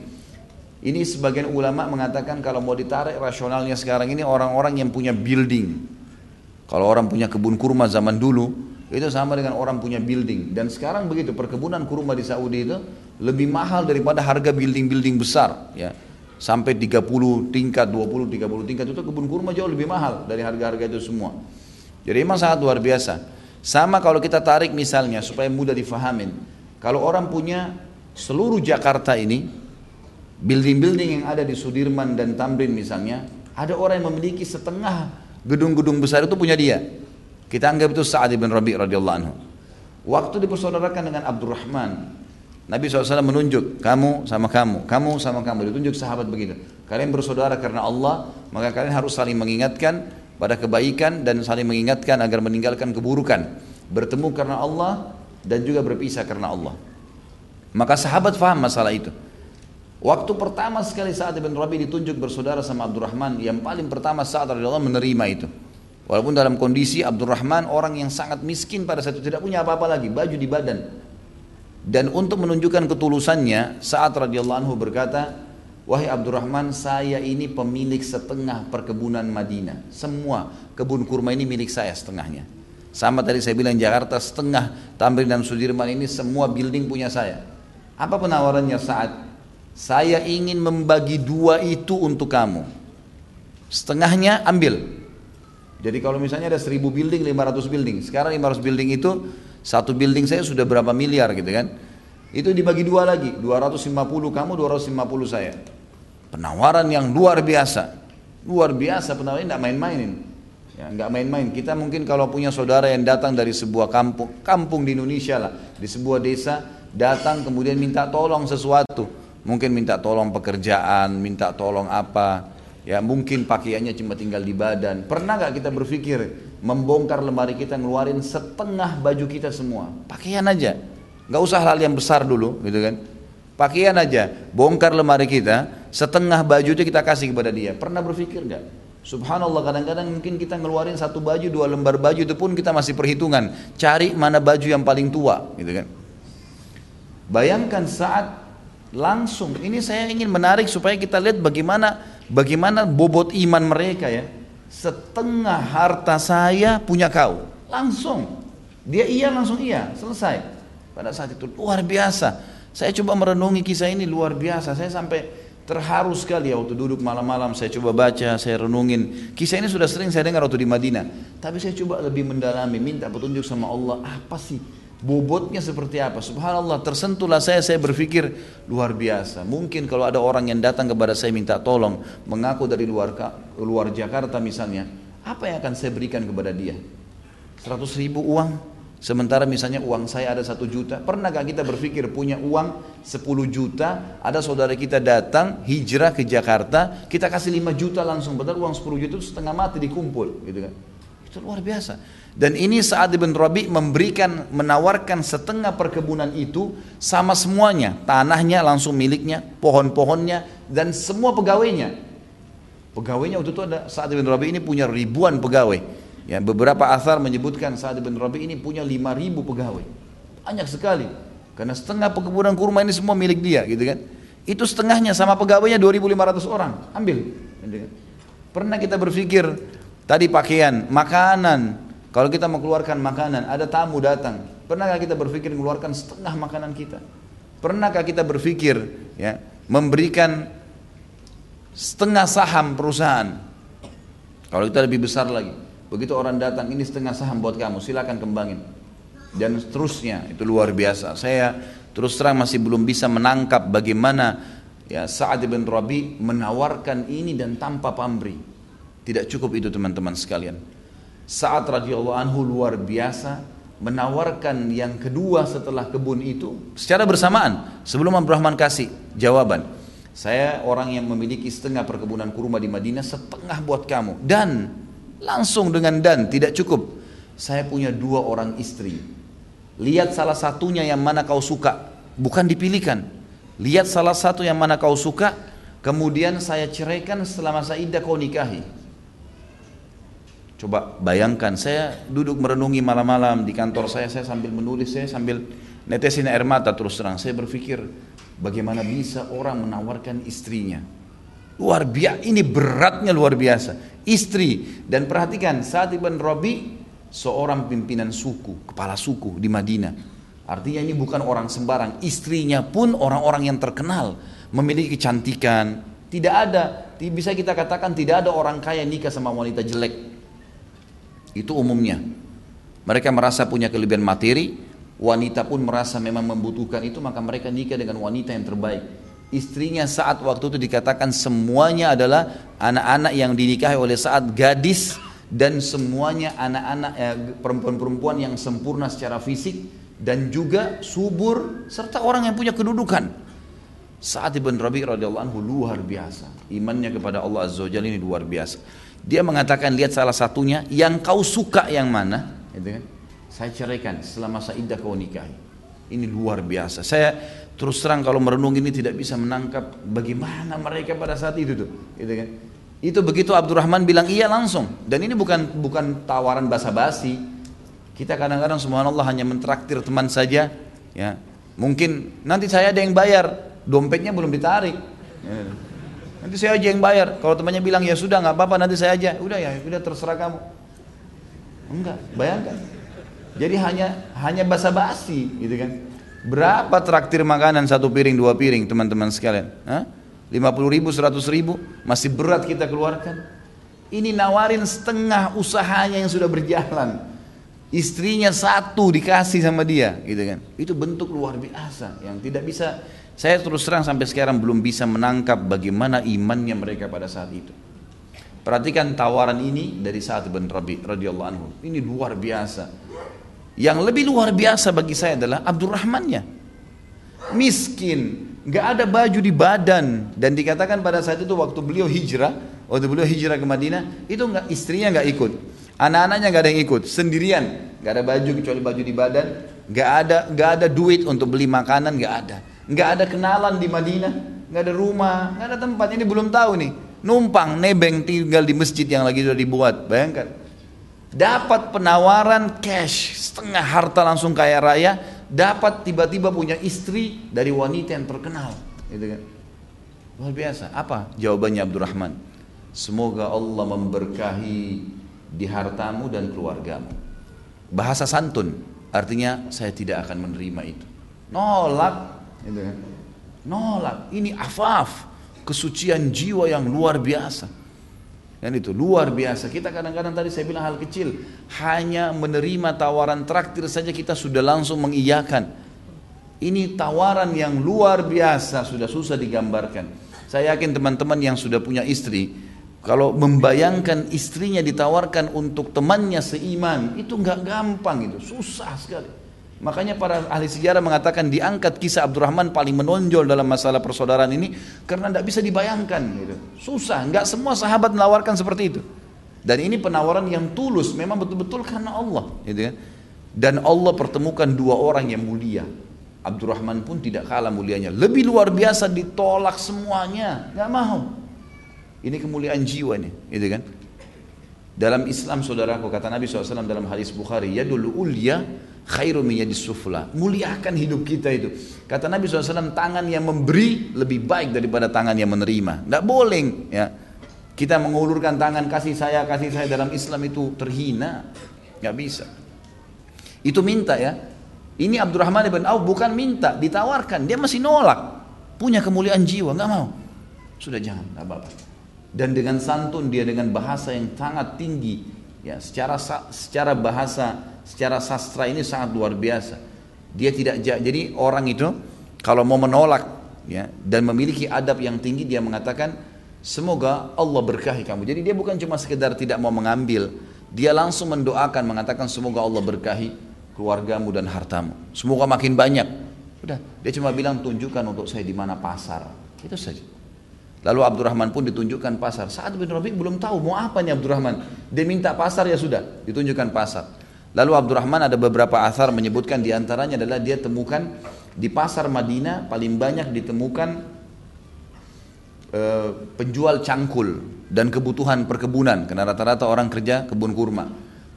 Ini sebagian ulama mengatakan kalau mau ditarik rasionalnya sekarang ini orang-orang yang punya building. Kalau orang punya kebun kurma zaman dulu itu sama dengan orang punya building. Dan sekarang begitu, perkebunan kurma di Saudi itu lebih mahal daripada harga building-building besar ya. Sampai tiga puluh tingkat, dua puluh tiga puluh tingkat, itu kebun kurma jauh lebih mahal dari harga-harga itu semua. Jadi memang sangat luar biasa. Sama kalau kita tarik misalnya supaya mudah difahamin, kalau orang punya seluruh Jakarta ini, building-building yang ada di Sudirman dan Tamrin misalnya, ada orang yang memiliki setengah gedung-gedung besar itu punya dia. Kita anggap itu Sa'ad ibn Rabi' radhiyallahu anhu. Waktu dipersaudarakan dengan Abdurrahman, Nabi shallallahu alaihi wasallam menunjuk, kamu sama kamu, kamu sama kamu, ditunjuk sahabat begitu. Kalian bersaudara karena Allah, maka kalian harus saling mengingatkan pada kebaikan dan saling mengingatkan agar meninggalkan keburukan. Bertemu karena Allah dan juga berpisah karena Allah. Maka sahabat faham masalah itu. Waktu pertama sekali Sa'ad ibn Rabi' ditunjuk bersaudara sama Abdurrahman, yang paling pertama Sa'ad radhiyallahu anhu menerima itu. Walaupun dalam kondisi Abdurrahman orang yang sangat miskin pada saat itu, tidak punya apa-apa lagi, baju di badan. Dan untuk menunjukkan ketulusannya, Sa'ad radhiyallahu anhu berkata, wahai Abdurrahman, saya ini pemilik setengah perkebunan Madinah. Semua kebun kurma ini milik saya setengahnya. Sama tadi saya bilang Jakarta setengah, Tamrin dan Sudirman ini semua building punya saya. Apa penawarannya Sa'ad? Saya ingin membagi dua itu untuk kamu. Setengahnya ambil. Jadi kalau misalnya ada seribu building, lima ratus building. Sekarang lima ratus building itu, satu building saya sudah berapa miliar gitu kan. Itu dibagi dua lagi, dua ratus lima puluh kamu, dua ratus lima puluh saya. Penawaran yang luar biasa. Luar biasa penawaran, tidak main-mainin. Ya, nggak main-main. Kita mungkin kalau punya saudara yang datang dari sebuah kampung, kampung di Indonesia lah, di sebuah desa, datang kemudian minta tolong sesuatu. Mungkin minta tolong pekerjaan, minta tolong apa. Ya mungkin pakaiannya cuma tinggal di badan. Pernah nggak kita berpikir membongkar lemari kita, ngeluarin setengah baju kita semua? Pakaian aja. Nggak usah hal yang besar dulu, gitu kan. Pakaian aja, bongkar lemari kita, setengah baju itu kita kasih kepada dia. Pernah berpikir nggak? Subhanallah, kadang-kadang mungkin kita ngeluarin satu baju, dua lembar baju, itu pun kita masih perhitungan, cari mana baju yang paling tua, gitu kan. Bayangkan saat langsung, ini saya ingin menarik supaya kita lihat bagaimana bagaimana bobot iman mereka ya. Setengah harta saya punya kau, langsung. Dia iya, langsung iya, selesai. Pada saat itu luar biasa. Saya coba merenungi kisah ini, luar biasa. Saya sampai terharu sekali ya waktu duduk malam-malam, saya coba baca, saya renungin. Kisah ini sudah sering saya dengar waktu di Madinah, tapi saya coba lebih mendalami, minta petunjuk sama Allah, apa sih bobotnya seperti apa. Subhanallah, tersentuhlah saya, saya berpikir luar biasa. Mungkin kalau ada orang yang datang kepada saya minta tolong, mengaku dari luar luar Jakarta misalnya, apa yang akan saya berikan kepada dia? seratus ribu uang? Sementara misalnya uang saya ada satu juta. Pernah gak kita berpikir punya uang sepuluh juta, ada saudara kita datang hijrah ke Jakarta, kita kasih lima juta langsung, padahal uang sepuluh juta itu setengah mati dikumpul, gitu kan. Itu luar biasa. Dan ini Sa'ad bin Rabi' memberikan, menawarkan setengah perkebunan itu sama semuanya, tanahnya langsung miliknya, pohon-pohonnya, dan semua pegawainya. Pegawainya waktu itu ada, Sa'ad bin Rabi' ini punya ribuan pegawai. Ya, beberapa athar menyebutkan Sa'ad bin Rabi' ini punya lima ribu pegawai. Banyak sekali. Karena setengah perkebunan kurma ini semua milik dia, gitu kan. Itu setengahnya sama pegawainya dua ribu lima ratus orang. Ambil. Pernah kita berpikir tadi pakaian, makanan. Kalau kita mengeluarkan makanan, ada tamu datang. Pernahkah kita berpikir mengeluarkan setengah makanan kita? Pernahkah kita berpikir ya, memberikan setengah saham perusahaan? Kalau kita lebih besar lagi. Begitu orang datang, ini setengah saham buat kamu, silakan kembangin. Dan seterusnya, itu luar biasa. Saya terus terang masih belum bisa menangkap bagaimana ya Sa'ad bin Rabi' menawarkan ini dan tanpa pamrih. Tidak cukup itu teman-teman sekalian. Sa'ad radhiyallahu anhu luar biasa menawarkan yang kedua setelah kebun itu secara bersamaan. Sebelum Abdurrahman kasih jawaban, saya orang yang memiliki setengah perkebunan kurma di Madinah, setengah buat kamu. Dan langsung dengan dan, tidak cukup. Saya punya dua orang istri. Lihat salah satunya yang mana kau suka. Bukan dipilihkan. Lihat salah satu yang mana kau suka, kemudian saya ceraikan setelah masa iddah kau nikahi. Coba bayangkan, saya duduk merenungi malam-malam di kantor saya, saya sambil menulis, saya sambil netesin air mata terus terang. Saya berpikir, bagaimana bisa orang menawarkan istrinya? Luar biasa, ini beratnya luar biasa. Istri, dan perhatikan Sa'ad bin Rabi' seorang pimpinan suku, kepala suku di Madinah. Artinya ini bukan orang sembarang, istrinya pun orang-orang yang terkenal, memiliki kecantikan. Tidak ada, bisa kita katakan tidak ada orang kaya nikah sama wanita jelek. Itu umumnya. Mereka merasa punya kelebihan materi, wanita pun merasa memang membutuhkan itu, maka mereka nikah dengan wanita yang terbaik. Istrinya Sa'ad waktu itu dikatakan semuanya adalah anak-anak yang dinikahi oleh Sa'ad, gadis, dan semuanya anak-anak eh, perempuan-perempuan yang sempurna secara fisik dan juga subur serta orang yang punya kedudukan. Sa'ad bin Rabi' radhiyallahu anhu luar biasa. Imannya kepada Allah Azza wa Jalla ini luar biasa. Dia mengatakan, lihat salah satunya yang kau suka yang mana, gitu kan? Saya ceraikan setelah masa iddah kau nikahi. Ini luar biasa. Saya terus terang kalau merenung ini tidak bisa menangkap bagaimana mereka pada saat itu tuh, gitu kan. Itu begitu Abdurrahman bilang iya langsung. Dan ini bukan bukan tawaran basa-basi. Kita kadang-kadang subhanallah hanya mentraktir teman saja, ya. Mungkin nanti saya ada yang bayar, dompetnya belum ditarik. Ya. Nanti saya aja yang bayar. Kalau temannya bilang ya sudah enggak apa-apa nanti saya aja. Udah ya, udah terserah kamu. Enggak, bayangkan. Jadi hanya hanya basa-basi, gitu kan. Berapa traktir makanan satu piring dua piring teman-teman sekalian? Hah? lima puluh ribu, seratus ribu masih berat kita keluarkan. Ini nawarin setengah usahanya yang sudah berjalan. Istrinya satu dikasih sama dia, gitu kan. Itu bentuk luar biasa yang tidak bisa, saya terus terang sampai sekarang belum bisa menangkap bagaimana imannya mereka pada saat itu. Perhatikan tawaran ini dari Sa'ad bin Rabi' radhiyallahu anhu. Ini luar biasa. Yang lebih luar biasa bagi saya adalah Abdurrahmannya. Miskin, nggak ada baju di badan, dan dikatakan pada saat itu waktu beliau hijrah, waktu beliau hijrah ke Madinah, itu nggak, istrinya nggak ikut, anak-anaknya nggak ada yang ikut, sendirian, nggak ada baju kecuali baju di badan, nggak ada, nggak ada duit untuk beli makanan, nggak ada, nggak ada kenalan di Madinah, nggak ada rumah, nggak ada tempat. Ini belum tahu nih, numpang nebeng tinggal di masjid yang lagi sudah dibuat, bayangkan. Dapat penawaran cash, setengah harta langsung kaya raya, dapat tiba-tiba punya istri dari wanita yang terkenal, gitu kan. Luar biasa. Apa jawabannya Abdurrahman? Semoga Allah memberkahi di hartamu dan keluargamu. Bahasa santun, artinya saya tidak akan menerima itu. Nolak, gitu kan. Nolak. Ini afaf, kesucian jiwa yang luar biasa. Dan itu luar biasa. Kita kadang-kadang, tadi saya bilang hal kecil, hanya menerima tawaran traktir saja kita sudah langsung mengiyakan. Ini tawaran yang luar biasa, sudah susah digambarkan. Saya yakin teman-teman yang sudah punya istri, kalau membayangkan istrinya ditawarkan untuk temannya seiman, itu nggak gampang, itu susah sekali. Makanya para ahli sejarah mengatakan diangkat kisah Abdurrahman paling menonjol dalam masalah persaudaraan ini, karena tidak bisa dibayangkan, gitu. Susah, nggak semua sahabat menawarkan seperti itu. Dan ini penawaran yang tulus, memang betul-betul karena Allah, gitu kan. Dan Allah pertemukan dua orang yang mulia. Abdurrahman pun tidak kalah mulianya, lebih luar biasa, ditolak semuanya, nggak mau. Ini kemuliaan jiwa nih, gitu kan. Dalam Islam, saudaraku, kata Nabi shallallahu alaihi wasallam dalam hadis Bukhari, yadul ulya khairu min yadis sufla. Muliakan hidup kita itu. Kata Nabi shallallahu alaihi wasallam, tangan yang memberi lebih baik daripada tangan yang menerima. Tidak boleh ya kita mengulurkan tangan, kasih saya, kasih saya. Dalam Islam itu terhina, nggak bisa. Itu minta ya. Ini Abdurrahman bin Auf bukan minta, ditawarkan, dia masih nolak. Punya kemuliaan jiwa, nggak mau. Sudah jangan, nggak apa-apa. Dan dengan santun, dia dengan bahasa yang sangat tinggi ya, secara secara bahasa, secara sastra ini sangat luar biasa. Dia tidak, jadi orang itu kalau mau menolak ya dan memiliki adab yang tinggi, dia mengatakan semoga Allah berkahi kamu. Jadi dia bukan cuma sekedar tidak mau mengambil, dia langsung mendoakan, mengatakan semoga Allah berkahi keluargamu dan hartamu, semoga makin banyak. Udah, dia cuma bilang tunjukkan untuk saya di mana pasar, itu saja. Lalu Abdurrahman pun ditunjukkan pasar. Sa'ad bin Rabi' belum tahu mau apa nih Abdurrahman. Dia minta pasar, ya sudah, ditunjukkan pasar. Lalu Abdurrahman, ada beberapa athar menyebutkan diantaranya adalah dia temukan di pasar Madinah paling banyak ditemukan e, penjual cangkul dan kebutuhan perkebunan, karena rata-rata orang kerja kebun kurma.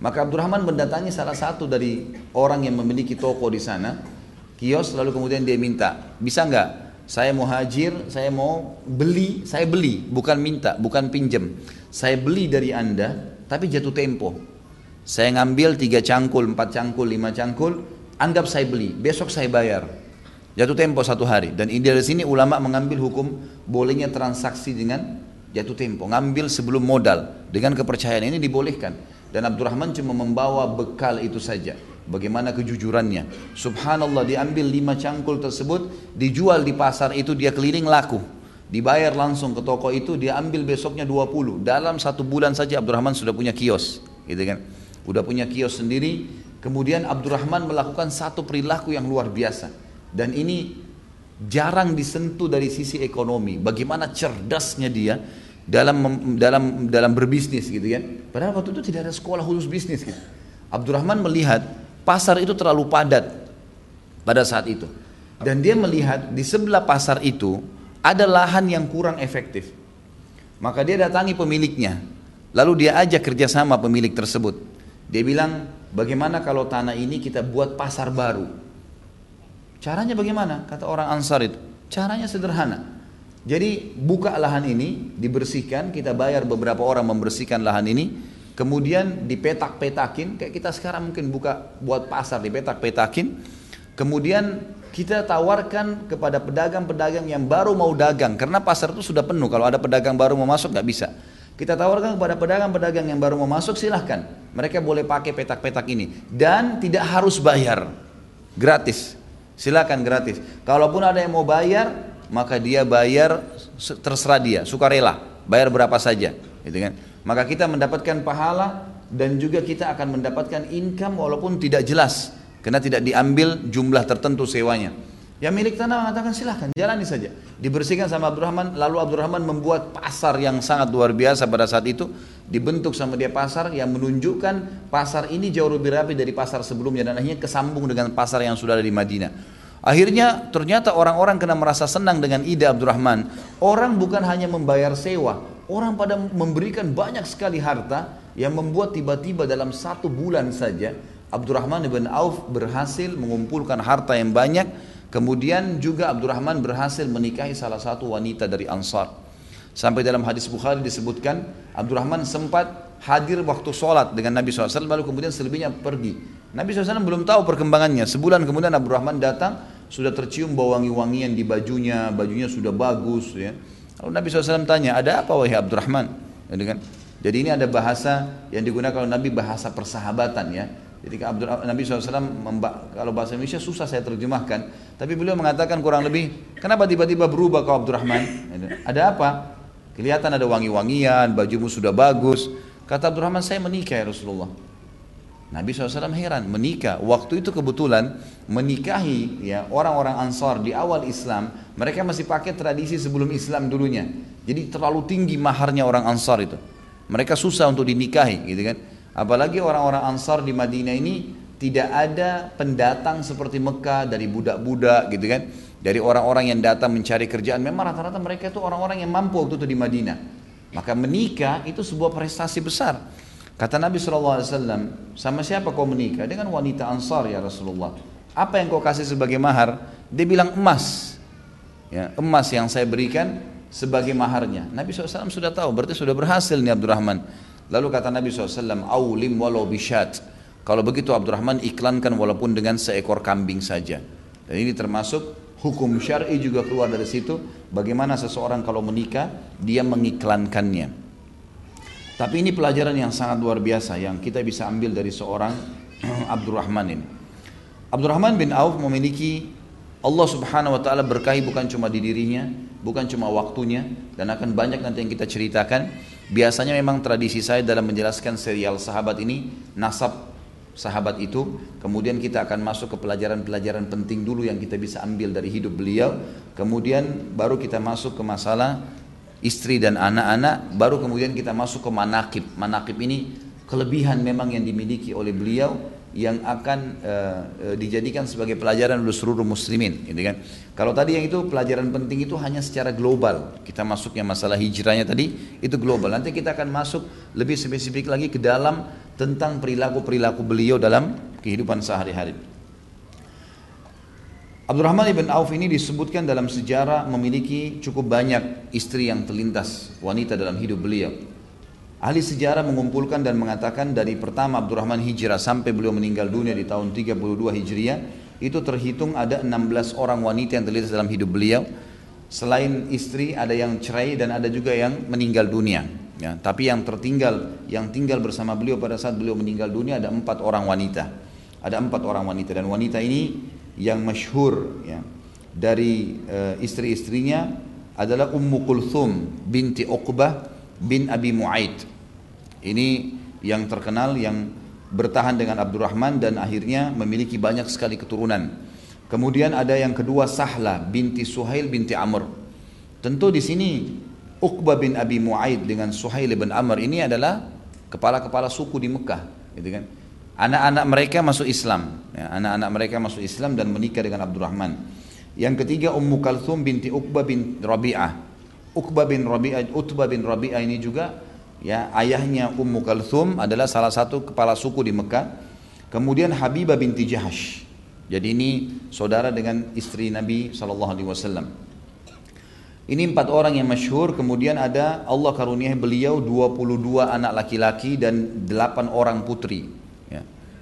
Maka Abdurrahman mendatangi salah satu dari orang yang memiliki toko di sana, kios, lalu kemudian dia minta, bisa nggak? Saya muhajir, saya mau beli, saya beli, bukan minta, bukan pinjem. Saya beli dari Anda, tapi jatuh tempo. Saya ngambil tiga cangkul, empat cangkul, lima cangkul, anggap saya beli, besok saya bayar. Jatuh tempo satu hari. Dan dari sini ulama mengambil hukum bolehnya transaksi dengan jatuh tempo, ngambil sebelum modal. Dengan kepercayaan ini dibolehkan. Dan Abdurrahman cuma membawa bekal itu saja. Bagaimana kejujurannya. Subhanallah, diambil lima cangkul tersebut, dijual di pasar itu, dia keliling laku, dibayar langsung ke toko itu, dia ambil besoknya dua puluh. Dalam satu bulan saja Abdurrahman sudah punya kios, gitu kan? Udah punya kios sendiri. Kemudian Abdurrahman melakukan satu perilaku yang luar biasa, dan ini jarang disentuh dari sisi ekonomi. Bagaimana cerdasnya dia dalam dalam dalam berbisnis, gitu kan? Padahal waktu itu tidak ada sekolah khusus bisnis, gitu. Abdurrahman melihat pasar itu terlalu padat pada saat itu, dan dia melihat di sebelah pasar itu ada lahan yang kurang efektif. Maka dia datangi pemiliknya, lalu dia ajak kerjasama pemilik tersebut. Dia bilang, bagaimana kalau tanah ini kita buat pasar baru? Caranya bagaimana? Kata orang Ansar itu, caranya sederhana. Jadi buka lahan ini, dibersihkan, kita bayar beberapa orang membersihkan lahan ini. Kemudian dipetak-petakin, kayak kita sekarang mungkin buka buat pasar, dipetak-petakin. Kemudian kita tawarkan kepada pedagang-pedagang yang baru mau dagang, karena pasar itu sudah penuh. Kalau ada pedagang baru mau masuk nggak bisa. Kita tawarkan kepada pedagang-pedagang yang baru mau masuk, silahkan. Mereka boleh pakai petak-petak ini dan tidak harus bayar, gratis. Silahkan gratis. Kalaupun ada yang mau bayar, maka dia bayar terserah dia, sukarela, bayar berapa saja, gitu kan. Maka kita mendapatkan pahala dan juga kita akan mendapatkan income walaupun tidak jelas, karena tidak diambil jumlah tertentu sewanya. Yang milik tanah mengatakan silahkan, jalani saja. Dibersihkan sama Abdurrahman, lalu Abdurrahman membuat pasar yang sangat luar biasa pada saat itu. Dibentuk sama dia pasar yang menunjukkan pasar ini jauh lebih rapi dari pasar sebelumnya, dan akhirnya kesambung dengan pasar yang sudah ada di Madinah. Akhirnya ternyata orang-orang kena merasa senang dengan ide Abdurrahman. Orang bukan hanya membayar sewa, orang pada memberikan banyak sekali harta, yang membuat tiba-tiba dalam satu bulan saja Abdurrahman bin Auf berhasil mengumpulkan harta yang banyak. Kemudian juga Abdurrahman berhasil menikahi salah satu wanita dari Ansar. Sampai dalam hadis Bukhari disebutkan Abdurrahman sempat hadir waktu sholat dengan Nabi shallallahu alaihi wasallam, lalu kemudian selebihnya pergi. Nabi shallallahu alaihi wasallam belum tahu perkembangannya. Sebulan kemudian Abdurrahman datang, sudah tercium bau wangi-wangian di bajunya, bajunya sudah bagus, ya. Lalu Nabi shallallahu alaihi wasallam tanya, ada apa wahai Abdurrahman? Jadi ini ada bahasa yang digunakan oleh Nabi, bahasa persahabatan, ya. Jadi Nabi shallallahu alaihi wasallam, kalau bahasa Indonesia susah saya terjemahkan, tapi beliau mengatakan kurang lebih, kenapa tiba-tiba berubah kau Abdurrahman? Ada apa? Kelihatan ada wangi-wangian, bajumu sudah bagus. Kata Abdurrahman, saya menikah ya Rasulullah. Nabi shallallahu alaihi wasallam heran, menikah. Waktu itu kebetulan menikahi, ya, orang-orang Ansar di awal Islam, mereka masih pakai tradisi sebelum Islam dulunya. Jadi terlalu tinggi maharnya orang Ansar itu. Mereka susah untuk dinikahi, gitu kan. Apalagi orang-orang Ansar di Madinah ini tidak ada pendatang seperti Mekah dari budak-budak, gitu kan. Dari orang-orang yang datang mencari kerjaan, memang rata-rata mereka itu orang-orang yang mampu waktu itu di Madinah. Maka menikah itu sebuah prestasi besar. Kata Nabi shallallahu alaihi wasallam, sama siapa kau menikah? Dengan wanita Ansar ya Rasulullah. Apa yang kau kasih sebagai mahar? Dia bilang emas, ya, emas yang saya berikan sebagai maharnya. Nabi shallallahu alaihi wasallam sudah tahu, berarti sudah berhasil nih Abdurrahman. Lalu kata Nabi shallallahu alaihi wasallam, awlim walau bisyat. Kalau begitu Abdurrahman iklankan walaupun dengan seekor kambing saja. Dan ini termasuk hukum syar'i juga keluar dari situ, bagaimana seseorang kalau menikah dia mengiklankannya. Tapi ini pelajaran yang sangat luar biasa yang kita bisa ambil dari seorang Abdurrahman ini. Abdurrahman bin Auf memiliki, Allah subhanahu wa ta'ala berkahi bukan cuma di dirinya, bukan cuma waktunya, dan akan banyak nanti yang kita ceritakan. Biasanya memang tradisi saya dalam menjelaskan serial sahabat ini, nasab sahabat itu, kemudian kita akan masuk ke pelajaran-pelajaran penting dulu yang kita bisa ambil dari hidup beliau, kemudian baru kita masuk ke masalah istri dan anak-anak, baru kemudian kita masuk ke manaqib. Manaqib ini kelebihan memang yang dimiliki oleh beliau yang akan uh, uh, dijadikan sebagai pelajaran untuk seluruh muslimin, gitu kan. Kalau tadi yang itu pelajaran penting itu hanya secara global, kita masuknya masalah hijrahnya tadi itu global. Nanti kita akan masuk lebih spesifik lagi ke dalam tentang perilaku-perilaku beliau dalam kehidupan sehari-hari. Abdurrahman ibn Auf ini disebutkan dalam sejarah memiliki cukup banyak istri yang terlintas, wanita dalam hidup beliau. Ahli sejarah mengumpulkan dan mengatakan dari pertama Abdurrahman hijrah sampai beliau meninggal dunia di tahun tiga puluh dua Hijriah, itu terhitung ada enam belas orang wanita yang terlintas dalam hidup beliau. Selain istri ada yang cerai dan ada juga yang meninggal dunia, ya. Tapi yang tertinggal, yang tinggal bersama beliau pada saat beliau meninggal dunia ada empat orang wanita. Ada empat orang wanita, dan wanita ini yang masyhur, ya, dari e, istri-istrinya adalah Ummu Kulthum binti Uqbah bin Abi Mu'aid. Ini yang terkenal yang bertahan dengan Abdurrahman dan akhirnya memiliki banyak sekali keturunan. Kemudian ada yang kedua Sahla binti Suhail binti Amr. Tentu di sini Uqbah bin Abi Mu'aid dengan Suhail bin Amr ini adalah kepala-kepala suku di Mekah, gitu kan. Anak-anak mereka masuk Islam, ya, anak-anak mereka masuk Islam dan menikah dengan Abdurrahman. Yang ketiga Ummu Kulthum binti Uqbah bin Rabi'ah. Uqbah bin Rabi'ah, Utbah bin Rabi'ah ini juga, ya, ayahnya Ummu Kulthum adalah salah satu kepala suku di Mekah. Kemudian Habibah binti Jahash. Jadi ini saudara dengan istri Nabi shallallahu alaihi wasallam. Ini empat orang yang masyhur. Kemudian ada Allah karuniai beliau dua puluh dua anak laki-laki dan delapan orang putri.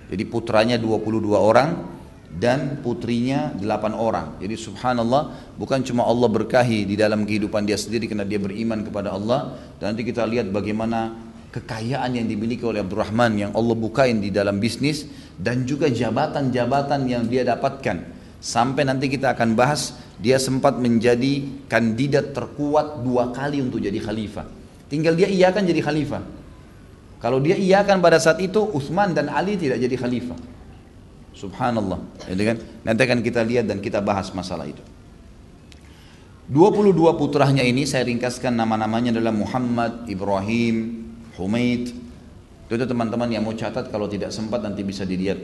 Jadi putranya dua puluh dua orang dan putrinya delapan orang. Jadi subhanallah, bukan cuma Allah berkahi di dalam kehidupan dia sendiri karena dia beriman kepada Allah. Dan nanti kita lihat bagaimana kekayaan yang dimiliki oleh Abdurrahman yang Allah bukain di dalam bisnis dan juga jabatan-jabatan yang dia dapatkan. Sampai nanti kita akan bahas dia sempat menjadi kandidat terkuat dua kali untuk jadi khalifah. Tinggal dia iakan jadi khalifah. Kalau dia iakan pada saat itu, Utsman dan Ali tidak jadi khalifah. Subhanallah. Nanti akan kita lihat dan kita bahas masalah itu. dua puluh dua putranya ini saya ringkaskan nama-namanya adalah Muhammad, Ibrahim, Humaid. Itu teman-teman yang mau catat, kalau tidak sempat nanti bisa dilihat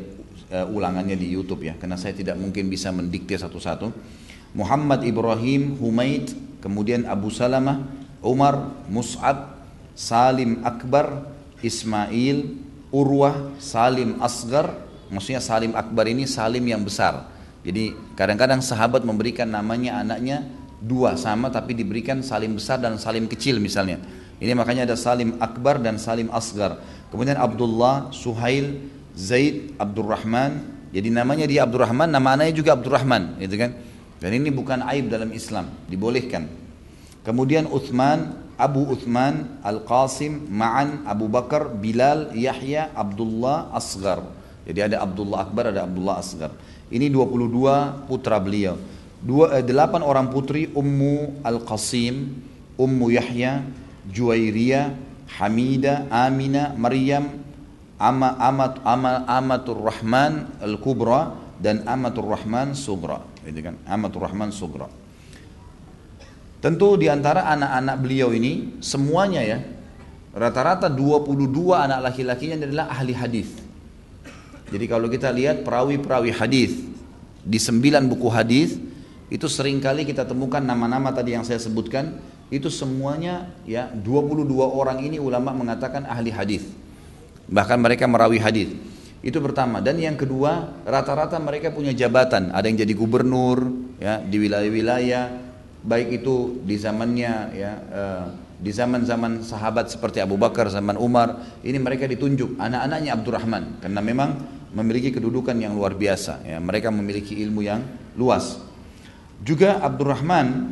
uh, ulangannya di YouTube ya, karena saya tidak mungkin bisa mendikte satu-satu. Muhammad, Ibrahim, Humaid, kemudian Abu Salamah, Umar, Mus'ab, Salim Akbar, Ismail, Urwah, Salim Asgar. Maksudnya Salim Akbar ini Salim yang besar. Jadi kadang-kadang sahabat memberikan namanya anaknya dua sama, tapi diberikan Salim besar dan Salim kecil misalnya. Ini makanya ada Salim Akbar dan Salim Asgar. Kemudian Abdullah, Suhail, Zaid, Abdurrahman. Jadi namanya dia Abdurrahman, nama anaknya juga Abdurrahman, gitu kan? Dan ini bukan aib dalam Islam, dibolehkan. Kemudian Uthman, Abu Uthman, Al-Qasim, Ma'an, Abu Bakar, Bilal, Yahya, Abdullah, Asgar. Jadi ada Abdullah Akbar, ada Abdullah Asgar. Ini dua puluh dua putra beliau. Dua, delapan orang putri, Ummu Al-Qasim, Ummu Yahya, Juwairiyah, Hamida, Amina, Maryam, Ama, Amat, Ama, Amatur Rahman Al-Kubra, dan Amatur Rahman Sugra. Jadi kan, Amatur Rahman Sugra. Tentu diantara anak-anak beliau ini semuanya ya, rata-rata dua puluh dua anak laki-lakinya adalah ahli hadis. Jadi kalau kita lihat perawi-perawi hadis di sembilan buku hadis itu seringkali kita temukan nama-nama tadi yang saya sebutkan itu semuanya ya, dua puluh dua orang ini ulama mengatakan ahli hadis. Bahkan mereka merawi hadis. Itu pertama, dan yang kedua rata-rata mereka punya jabatan, ada yang jadi gubernur ya di wilayah-wilayah, baik itu di zamannya ya, uh, di zaman-zaman sahabat seperti Abu Bakar, zaman Umar, ini mereka ditunjuk anak-anaknya Abdurrahman karena memang memiliki kedudukan yang luar biasa ya, mereka memiliki ilmu yang luas. Juga Abdurrahman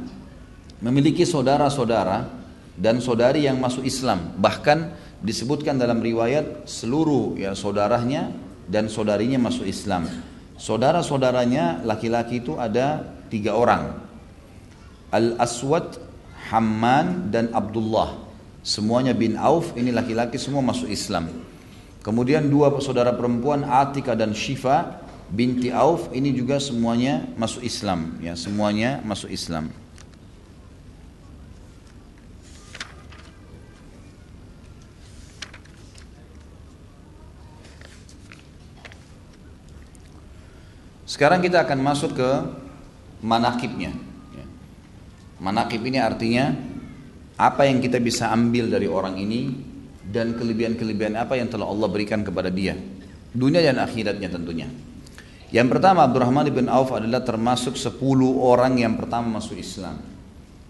memiliki saudara-saudara dan saudari yang masuk Islam, bahkan disebutkan dalam riwayat seluruh ya saudaranya dan saudarinya masuk Islam. Saudara-saudaranya laki-laki itu ada tiga orang, Al-Aswad, Hamman, dan Abdullah. Semuanya bin Auf, ini laki-laki semua masuk Islam. Kemudian dua saudara perempuan, Atika dan Syifa binti Auf, ini juga semuanya masuk Islam. Ya, semuanya masuk Islam. Sekarang kita akan masuk ke manakibnya. Manaqib ini artinya apa yang kita bisa ambil dari orang ini dan kelebihan-kelebihan apa yang telah Allah berikan kepada dia, dunia dan akhiratnya tentunya. Yang pertama, Abdurrahman bin Auf adalah termasuk sepuluh orang yang pertama masuk Islam.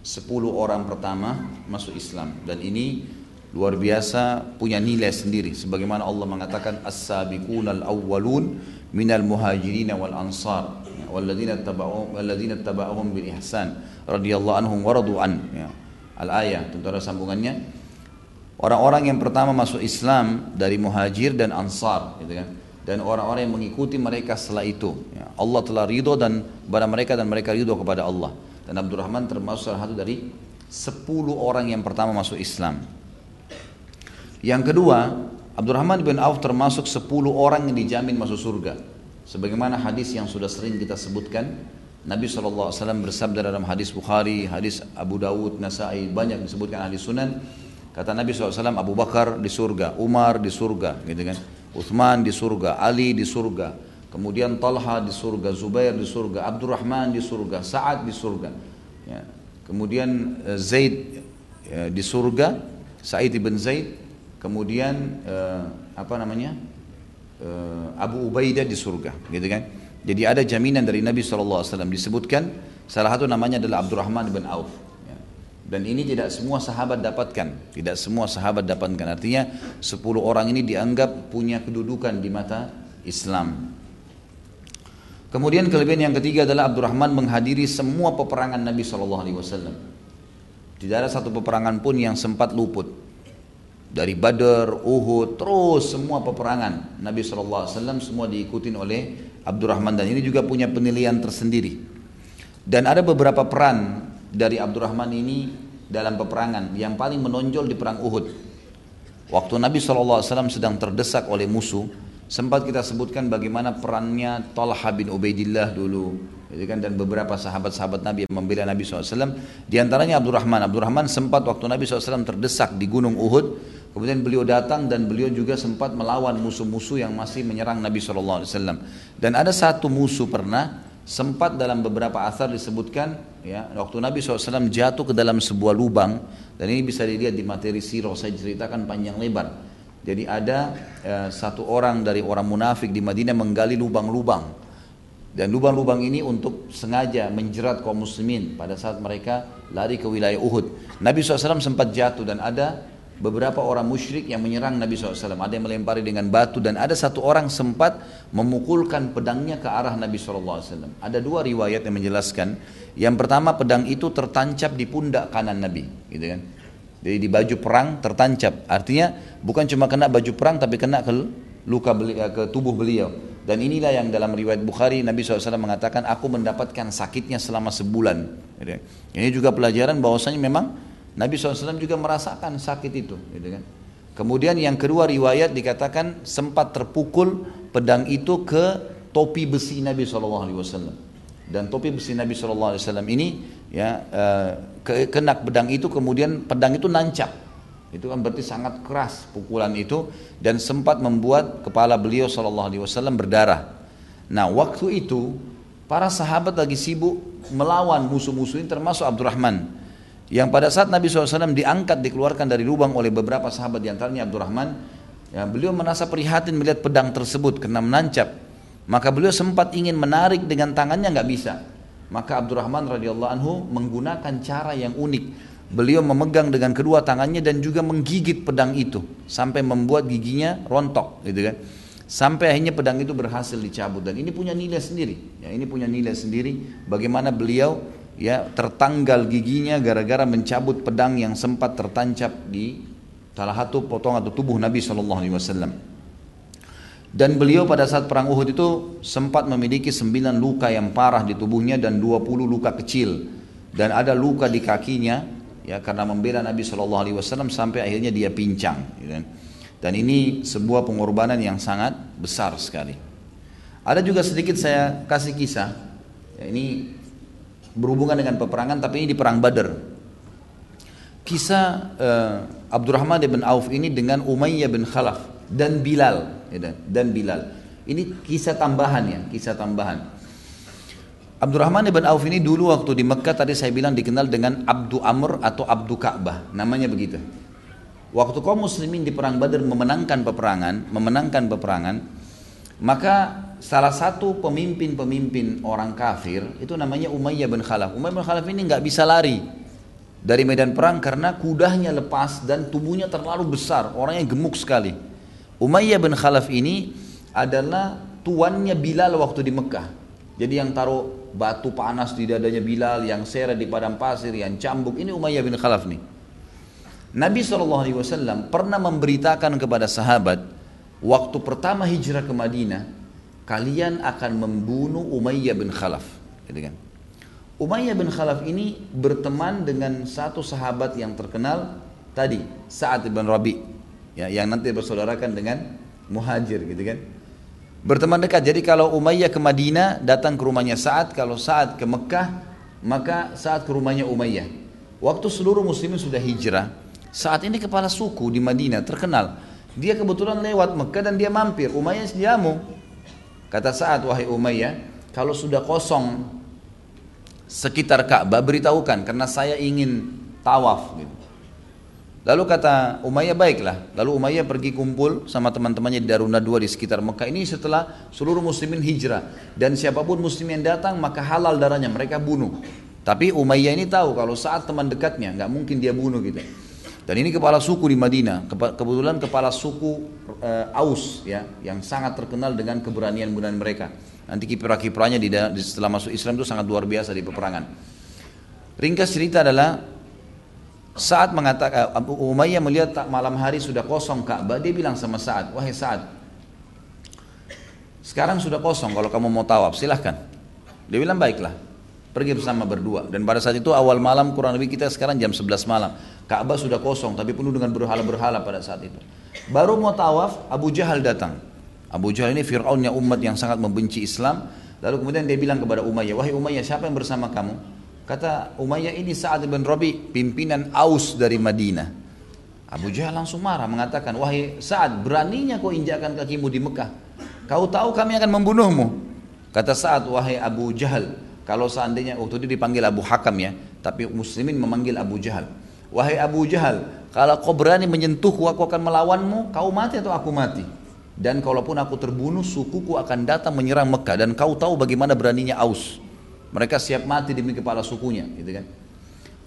sepuluh orang pertama masuk Islam, dan ini luar biasa punya nilai sendiri sebagaimana Allah mengatakan as-sabiqunal awwalun minal muhajirin wal ansar walladzina taba'uhum walladzina taba'uhum bil ihsan radhiyallahu anhum wa radu an ya. Al-ayah tentu ada sambungannya. Orang-orang yang pertama masuk Islam dari muhajir dan ansar gitu kan, dan orang-orang yang mengikuti mereka setelah itu ya. Allah telah ridho dan kepada mereka dan mereka ridho kepada Allah. Dan Abdurrahman termasuk salah satu dari sepuluh orang yang pertama masuk Islam. Yang kedua, Abdurrahman bin Auf termasuk sepuluh orang yang dijamin masuk surga. Sebagaimana hadis yang sudah sering kita sebutkan, Nabi shallallahu alaihi wasallam bersabda dalam hadis Bukhari, hadis Abu Dawud, Nasai, banyak disebutkan hadis sunan. Kata Nabi shallallahu alaihi wasallam, Abu Bakar di surga, Umar di surga, gitu kan? Uthman di surga, Ali di surga, kemudian Talha di surga, Zubair di surga, Abdurrahman di surga, Sa'ad di surga, ya. Kemudian Zaid ya, di surga, Sa'id ibn Zaid. Kemudian eh, apa namanya eh, Abu Ubaidah di surga, gitu kan? Jadi ada jaminan dari Nabi shallallahu alaihi wasallam, disebutkan salah satu namanya adalah Abdurrahman bin Auf. Ya. Dan ini tidak semua sahabat dapatkan, tidak semua sahabat dapatkan. Artinya sepuluh orang ini dianggap punya kedudukan di mata Islam. Kemudian kelebihan yang ketiga adalah Abdurrahman menghadiri semua peperangan Nabi shallallahu alaihi wasallam. Tidak ada satu peperangan pun yang sempat luput. Dari Badr, Uhud, terus semua peperangan Nabi shallallahu alaihi wasallam semua diikutin oleh Abdurrahman, dan ini juga punya penilaian tersendiri. Dan ada beberapa peran dari Abdurrahman ini dalam peperangan yang paling menonjol di perang Uhud. Waktu Nabi shallallahu alaihi wasallam sedang terdesak oleh musuh, sempat kita sebutkan bagaimana perannya Talha bin Ubaidillah dulu, dan beberapa sahabat-sahabat Nabi yang membela Nabi shallallahu alaihi wasallam. Di antaranya Abdurrahman. Abdurrahman sempat waktu Nabi shallallahu alaihi wasallam terdesak di Gunung Uhud, kemudian beliau datang dan beliau juga sempat melawan musuh-musuh yang masih menyerang Nabi shallallahu alaihi wasallam. Dan ada satu musuh pernah sempat dalam beberapa athar disebutkan, ya, waktu Nabi shallallahu alaihi wasallam jatuh ke dalam sebuah lubang, dan ini bisa dilihat di materi sirah, saya ceritakan panjang lebar. Jadi ada eh, satu orang dari orang munafik di Madinah menggali lubang-lubang, dan lubang-lubang ini untuk sengaja menjerat kaum muslimin pada saat mereka lari ke wilayah Uhud. Nabi shallallahu alaihi wasallam sempat jatuh, dan ada beberapa orang musyrik yang menyerang Nabi shallallahu alaihi wasallam, ada yang melempari dengan batu, dan ada satu orang sempat memukulkan pedangnya ke arah Nabi shallallahu alaihi wasallam. Ada dua riwayat yang menjelaskan, yang pertama pedang itu tertancap di pundak kanan Nabi, gitu kan? Jadi di baju perang tertancap, artinya bukan cuma kena baju perang tapi kena ke luka beliau, ke tubuh beliau. Dan inilah yang dalam riwayat Bukhari Nabi shallallahu alaihi wasallam mengatakan, aku mendapatkan sakitnya selama sebulan. Ini juga pelajaran bahwasanya memang Nabi shallallahu alaihi wasallam juga merasakan sakit itu, gitu kan. Kemudian yang kedua riwayat dikatakan sempat terpukul pedang itu ke topi besi Nabi shallallahu alaihi wasallam. Dan topi besi Nabi shallallahu alaihi wasallam ini, ya, eh, kena pedang itu, kemudian pedang itu nancap. Itu kan berarti sangat keras pukulan itu, dan sempat membuat kepala beliau shallallahu alaihi wasallam berdarah. Nah, waktu itu para sahabat lagi sibuk melawan musuh-musuh ini, termasuk Abdurrahman, yang pada saat Nabi shallallahu alaihi wasallam diangkat, dikeluarkan dari lubang oleh beberapa sahabat, diantaranya Abdurrahman, ya, beliau merasa prihatin melihat pedang tersebut kena menancap. Maka beliau sempat ingin menarik dengan tangannya, nggak bisa. Maka Abdurrahman radhiyallahu anhu menggunakan cara yang unik. Beliau memegang dengan kedua tangannya dan juga menggigit pedang itu sampai membuat giginya rontok, gitu kan. Sampai akhirnya pedang itu berhasil dicabut, dan ini punya nilai sendiri. Ya, ini punya nilai sendiri bagaimana beliau, ya, tertanggal giginya gara-gara mencabut pedang yang sempat tertancap di salah satu potongan atau tubuh Nabi shallallahu alaihi wasallam. Dan beliau pada saat perang Uhud itu sempat memiliki sembilan luka yang parah di tubuhnya dan dua puluh luka kecil, dan ada luka di kakinya, ya, karena membela Nabi shallallahu alaihi wasallam sampai akhirnya dia pincang, gitu. Dan ini sebuah pengorbanan yang sangat besar sekali. Ada juga sedikit saya kasih kisah, ya, ini berhubungan dengan peperangan, tapi ini di perang Badar. Kisah eh, Abdurrahman bin Auf ini dengan Umayyah bin Khalaf dan Bilal, ya, dan Bilal. Ini kisah tambahan, ya, kisah tambahan. Abdurrahman bin Auf ini dulu waktu di Mekah, tadi saya bilang dikenal dengan Abdu Amr atau Abdu Ka'bah, namanya begitu. Waktu kaum muslimin di perang Badar memenangkan peperangan, memenangkan peperangan, maka salah satu pemimpin-pemimpin orang kafir itu namanya Umayyah bin Khalaf. Umayyah bin Khalaf ini gak bisa lari dari medan perang karena kudanya lepas dan tubuhnya terlalu besar, orangnya gemuk sekali. Umayyah bin Khalaf ini adalah tuannya Bilal waktu di Mekah. Jadi yang taruh batu panas di dadanya Bilal, yang seret di padang pasir, yang cambuk, ini Umayyah bin Khalaf nih. Nabi shallallahu alaihi wasallam pernah memberitakan kepada sahabat, waktu pertama hijrah ke Madinah, kalian akan membunuh Umayyah bin Khalaf. Umayyah bin Khalaf ini berteman dengan satu sahabat yang terkenal tadi, Sa'ad bin Rabi', ya, yang nanti bersaudarakan dengan Muhajir, gitu kan. Berteman dekat. Jadi kalau Umayyah ke Madinah datang ke rumahnya Sa'ad, kalau Sa'ad ke Mekah maka Sa'ad ke rumahnya Umayyah. Waktu seluruh muslimin sudah hijrah, Sa'ad ini kepala suku di Madinah terkenal. Dia kebetulan lewat Mekah dan dia mampir, Umayyah sediamu. Kata Sa'ad, wahai Umayyah, kalau sudah kosong sekitar Ka'bah beritahukan, karena saya ingin tawaf, gitu. Lalu kata Umayyah, baiklah. Lalu Umayyah pergi kumpul sama teman-temannya di Darun Nadwa di sekitar Mekah. Ini setelah seluruh muslimin hijrah, dan siapapun muslim yang datang maka halal darahnya, mereka bunuh. Tapi Umayyah ini tahu kalau Sa'ad teman dekatnya, gak mungkin dia bunuh, gitu. Dan ini kepala suku di Madinah, kebetulan kepala suku e, Aus, ya, yang sangat terkenal dengan keberanian-keberanian mereka. Nanti kiprah-kiprahnya di, di setelah masuk Islam itu sangat luar biasa di peperangan. Ringkas cerita adalah Sa'ad mengatakan, Umayyah melihat malam hari sudah kosong Ka'bah, dia bilang sama Sa'ad, wahai Sa'ad, sekarang sudah kosong, kalau kamu mau tawaf silahkan. Dia bilang baiklah. Pergi bersama berdua. Dan pada saat itu awal malam, kurang lebih kita sekarang jam sebelas malam. Ka'bah sudah kosong tapi penuh dengan berhala-berhala pada saat itu. Baru mau tawaf, Abu Jahal datang. Abu Jahal ini Fir'aunnya umat yang sangat membenci Islam. Lalu kemudian dia bilang kepada Umayyah, "Wahai Umayyah, siapa yang bersama kamu?" Kata Umayyah, "Ini Sa'ad bin Rabi, pimpinan Aus dari Madinah." Abu Jahal langsung marah, mengatakan, "Wahai Sa'ad, beraninya kau injakkan kakimu di Mekah. Kau tahu kami akan membunuhmu." Kata Sa'ad, "Wahai Abu Jahal," kalau seandainya waktu itu dipanggil Abu Hakam ya, tapi muslimin memanggil Abu Jahal. "Wahai Abu Jahal, kalau kau berani menyentuhku, aku akan melawanmu, kau mati atau aku mati. Dan kalaupun aku terbunuh, sukuku akan datang menyerang Mekah, dan kau tahu bagaimana beraninya Aus. Mereka siap mati demi kepala sukunya," gitu kan.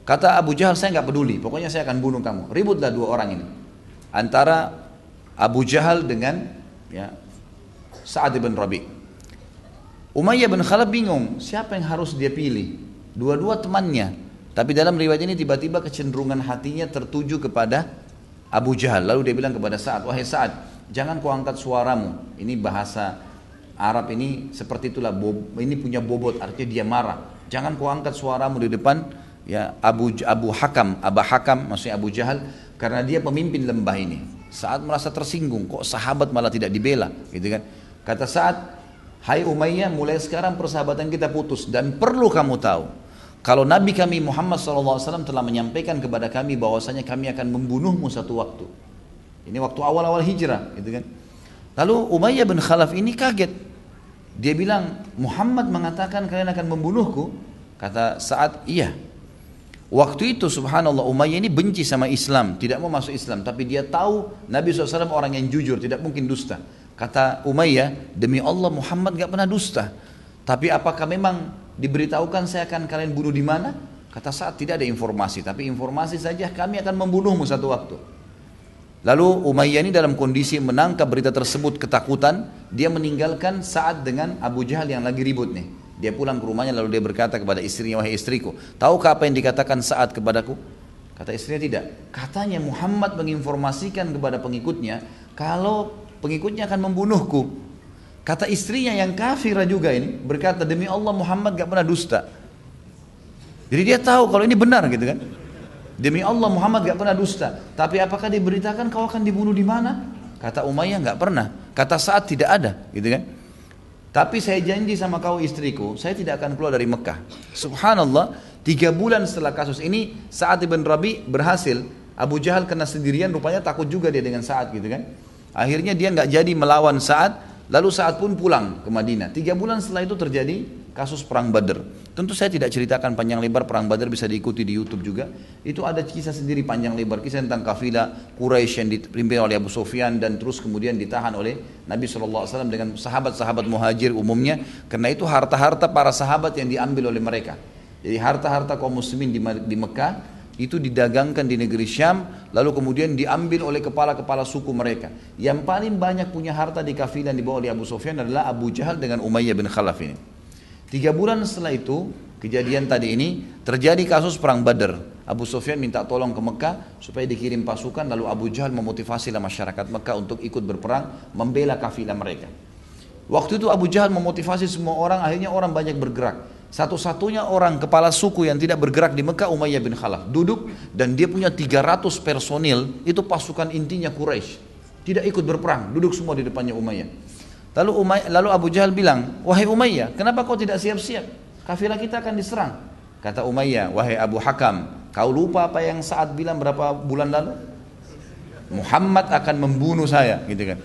Kata Abu Jahal, "Saya nggak peduli, pokoknya saya akan bunuh kamu." Ributlah dua orang ini antara Abu Jahal dengan ya, Sa'ad bin Rabi'. Umayyah bin Khalaf bingung, siapa yang harus dia pilih? Dua-dua temannya. Tapi dalam riwayat ini tiba-tiba kecenderungan hatinya tertuju kepada Abu Jahal. Lalu dia bilang kepada Sa'ad, "Wahai Sa'ad, jangan kau angkat suaramu." Ini bahasa Arab ini seperti itulah, ini punya bobot, artinya dia marah. "Jangan kau angkat suaramu di depan ya Abu Abu Hakam, Abu Hakam maksudnya Abu Jahal, karena dia pemimpin lembah ini." Sa'ad merasa tersinggung, kok sahabat malah tidak dibela, gitu kan? Kata Sa'ad, "Hai Umayyah, mulai sekarang persahabatan kita putus, dan perlu kamu tahu kalau Nabi kami Muhammad shallallahu alaihi wasallam telah menyampaikan kepada kami bahwasanya kami akan membunuhmu satu waktu." Ini waktu awal-awal hijrah, gitu kan? Lalu Umayyah bin Khalaf ini kaget, dia bilang, "Muhammad mengatakan kalian akan membunuhku?" Kata Sa'ad, "Iya." Waktu itu subhanallah Umayyah ini benci sama Islam, tidak mau masuk Islam, tapi dia tahu Nabi shallallahu alaihi wasallam orang yang jujur, tidak mungkin dusta. Kata Umayyah, "Demi Allah Muhammad gak pernah dusta. Tapi apakah memang diberitahukan saya akan kalian bunuh di mana?" Kata Sa'ad, "Tidak ada informasi, tapi informasi saja kami akan membunuhmu satu waktu." Lalu Umayyah ini dalam kondisi menangkap berita tersebut ketakutan, dia meninggalkan Sa'ad dengan Abu Jahal yang lagi ribut nih. Dia pulang ke rumahnya lalu dia berkata kepada istrinya, "Wahai istriku, tahukah apa yang dikatakan Sa'ad kepadaku?" Kata istrinya, "Tidak." Katanya Muhammad menginformasikan kepada pengikutnya kalau pengikutnya akan membunuhku. Kata istrinya yang kafirah juga ini berkata, "Demi Allah Muhammad gak pernah dusta." Jadi dia tahu kalau ini benar, gitu kan? "Demi Allah Muhammad gak pernah dusta. Tapi apakah diberitakan kau akan dibunuh di mana?" Kata Umayyah, "Gak pernah." Kata Sa'ad, "Tidak ada," gitu kan? "Tapi saya janji sama kau istriku, saya tidak akan keluar dari Mekah." Subhanallah, tiga bulan setelah kasus ini, Sa'ad bin Rabi' berhasil. Abu Jahal kena sendirian, rupanya takut juga dia dengan Sa'ad, gitu kan. Akhirnya dia nggak jadi melawan Sa'ad, lalu Sa'ad pun pulang ke Madinah. Tiga bulan setelah itu terjadi kasus perang Badar. Tentu saya tidak ceritakan panjang lebar, perang Badar bisa diikuti di YouTube juga. Itu ada kisah sendiri panjang lebar, kisah tentang kafilah Quraisy yang dipimpin oleh Abu Sufyan dan terus kemudian ditahan oleh Nabi shallallahu alaihi wasallam dengan sahabat-sahabat muhajir umumnya, karena itu harta-harta para sahabat yang diambil oleh mereka. Jadi harta-harta kaum muslimin di Mekah itu didagangkan di negeri Syam, lalu kemudian diambil oleh kepala-kepala suku mereka. Yang paling banyak punya harta di kafilah yang dibawa oleh Abu Sufyan adalah Abu Jahal dengan Umayyah bin Khalaf ini. Tiga bulan setelah itu, kejadian tadi ini, terjadi kasus perang Badar. Abu Sufyan minta tolong ke Mekah supaya dikirim pasukan, lalu Abu Jahal memotivasilah masyarakat Mekah untuk ikut berperang, membela kafilah mereka. Waktu itu Abu Jahal memotivasi semua orang, akhirnya orang banyak bergerak. Satu-satunya orang kepala suku yang tidak bergerak di Mekah, Umayyah bin Khalaf. Duduk, dan dia punya tiga ratus personil, itu pasukan intinya Quraisy. Tidak ikut berperang, duduk semua di depannya Umayyah. Lalu, Umayyah, lalu Abu Jahal bilang, "Wahai Umayyah, kenapa kau tidak siap-siap? Kafilah kita akan diserang." Kata Umayyah, "Wahai Abu Hakam, kau lupa apa yang Sa'ad bilang berapa bulan lalu? Muhammad akan membunuh saya," gitu kan.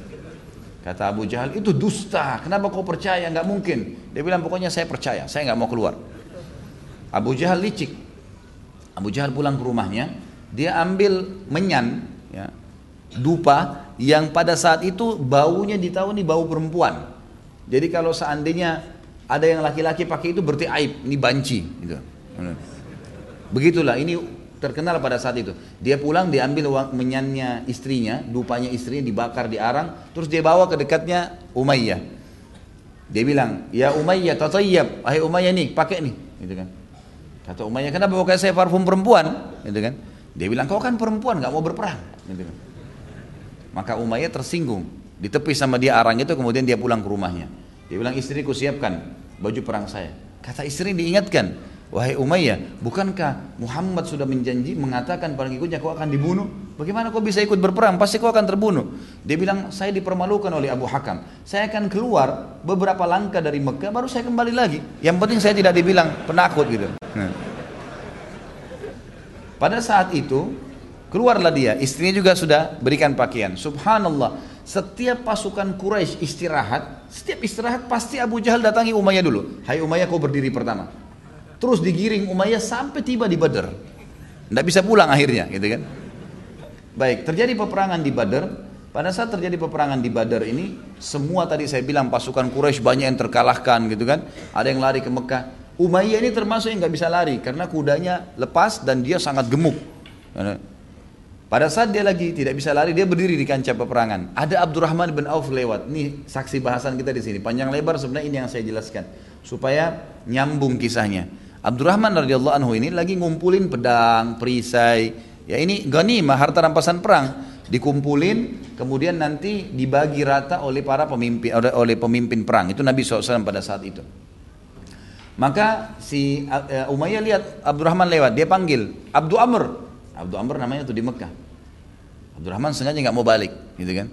Kata Abu Jahal, "Itu dusta, kenapa kau percaya? Nggak mungkin." Dia bilang, "Pokoknya saya percaya, saya nggak mau keluar." Abu Jahal licik. Abu Jahal pulang ke rumahnya, dia ambil menyan, ya, dupa, yang pada saat itu baunya ditahu ini bau perempuan. Jadi kalau seandainya ada yang laki-laki pakai itu berarti aib, ini banci, gitu. Begitulah, ini terkenal pada saat itu. Dia pulang, diambil menyannya istrinya, dupanya istrinya, dibakar di arang, terus dia bawa ke dekatnya Umayyah. Dia bilang, "Ya Umayyah, tatayyab, hai Umayyah nih, pakai nih," gitu kan. Kata Umayyah, "Kenapa pakai saya parfum perempuan?" gitu kan. Dia bilang, "Kau kan perempuan, nggak mau berperang," gitu kan. Maka Umayyah tersinggung, ditepis sama dia arang itu, kemudian dia pulang ke rumahnya. Dia bilang, "Istriku, siapkan baju perang saya." Kata istri diingatkan, wahai Umayyah, bukankah Muhammad sudah menjanji mengatakan pada pengikutnya kau akan dibunuh? Bagaimana kau bisa ikut berperang? Pasti kau akan terbunuh. Dia bilang, saya dipermalukan oleh Abu Hakam. Saya akan keluar beberapa langkah dari Mekah, baru saya kembali lagi. Yang penting saya tidak dibilang penakut gitu. Nah. Pada saat itu, keluarlah dia. Istrinya juga sudah berikan pakaian. Subhanallah. Setiap pasukan Quraisy istirahat, setiap istirahat pasti Abu Jahal datangi Umayyah dulu. Hai Umayyah, kau berdiri pertama. Terus digiring Umayyah sampai tiba di Badar. Tidak bisa pulang akhirnya, gitu kan? Baik, terjadi peperangan di Badar. Pada saat terjadi peperangan di Badar ini, semua tadi saya bilang pasukan Quraisy banyak yang terkalahkan, gitu kan? Ada yang lari ke Mekah. Umayyah ini termasuk yang nggak bisa lari karena kudanya lepas dan dia sangat gemuk. Pada saat dia lagi tidak bisa lari, dia berdiri di kancah peperangan. Ada Abdurrahman bin Auf lewat. Nih saksi bahasan kita di sini. Panjang lebar sebenarnya ini yang saya jelaskan supaya nyambung kisahnya. Abdurrahman radhiyallahu anhu ini lagi ngumpulin pedang, perisai, ya ini ghanimah, harta rampasan perang, dikumpulin, kemudian nanti dibagi rata oleh para pemimpin, oleh pemimpin perang. Itu Nabi shallallahu alaihi wasallam pada saat itu. Maka si Umayyah lihat Abdurrahman lewat, dia panggil Abdu Amr, Abdu Amr namanya tuh di Mekah. Abdurrahman sengaja nggak mau balik, gitu kan?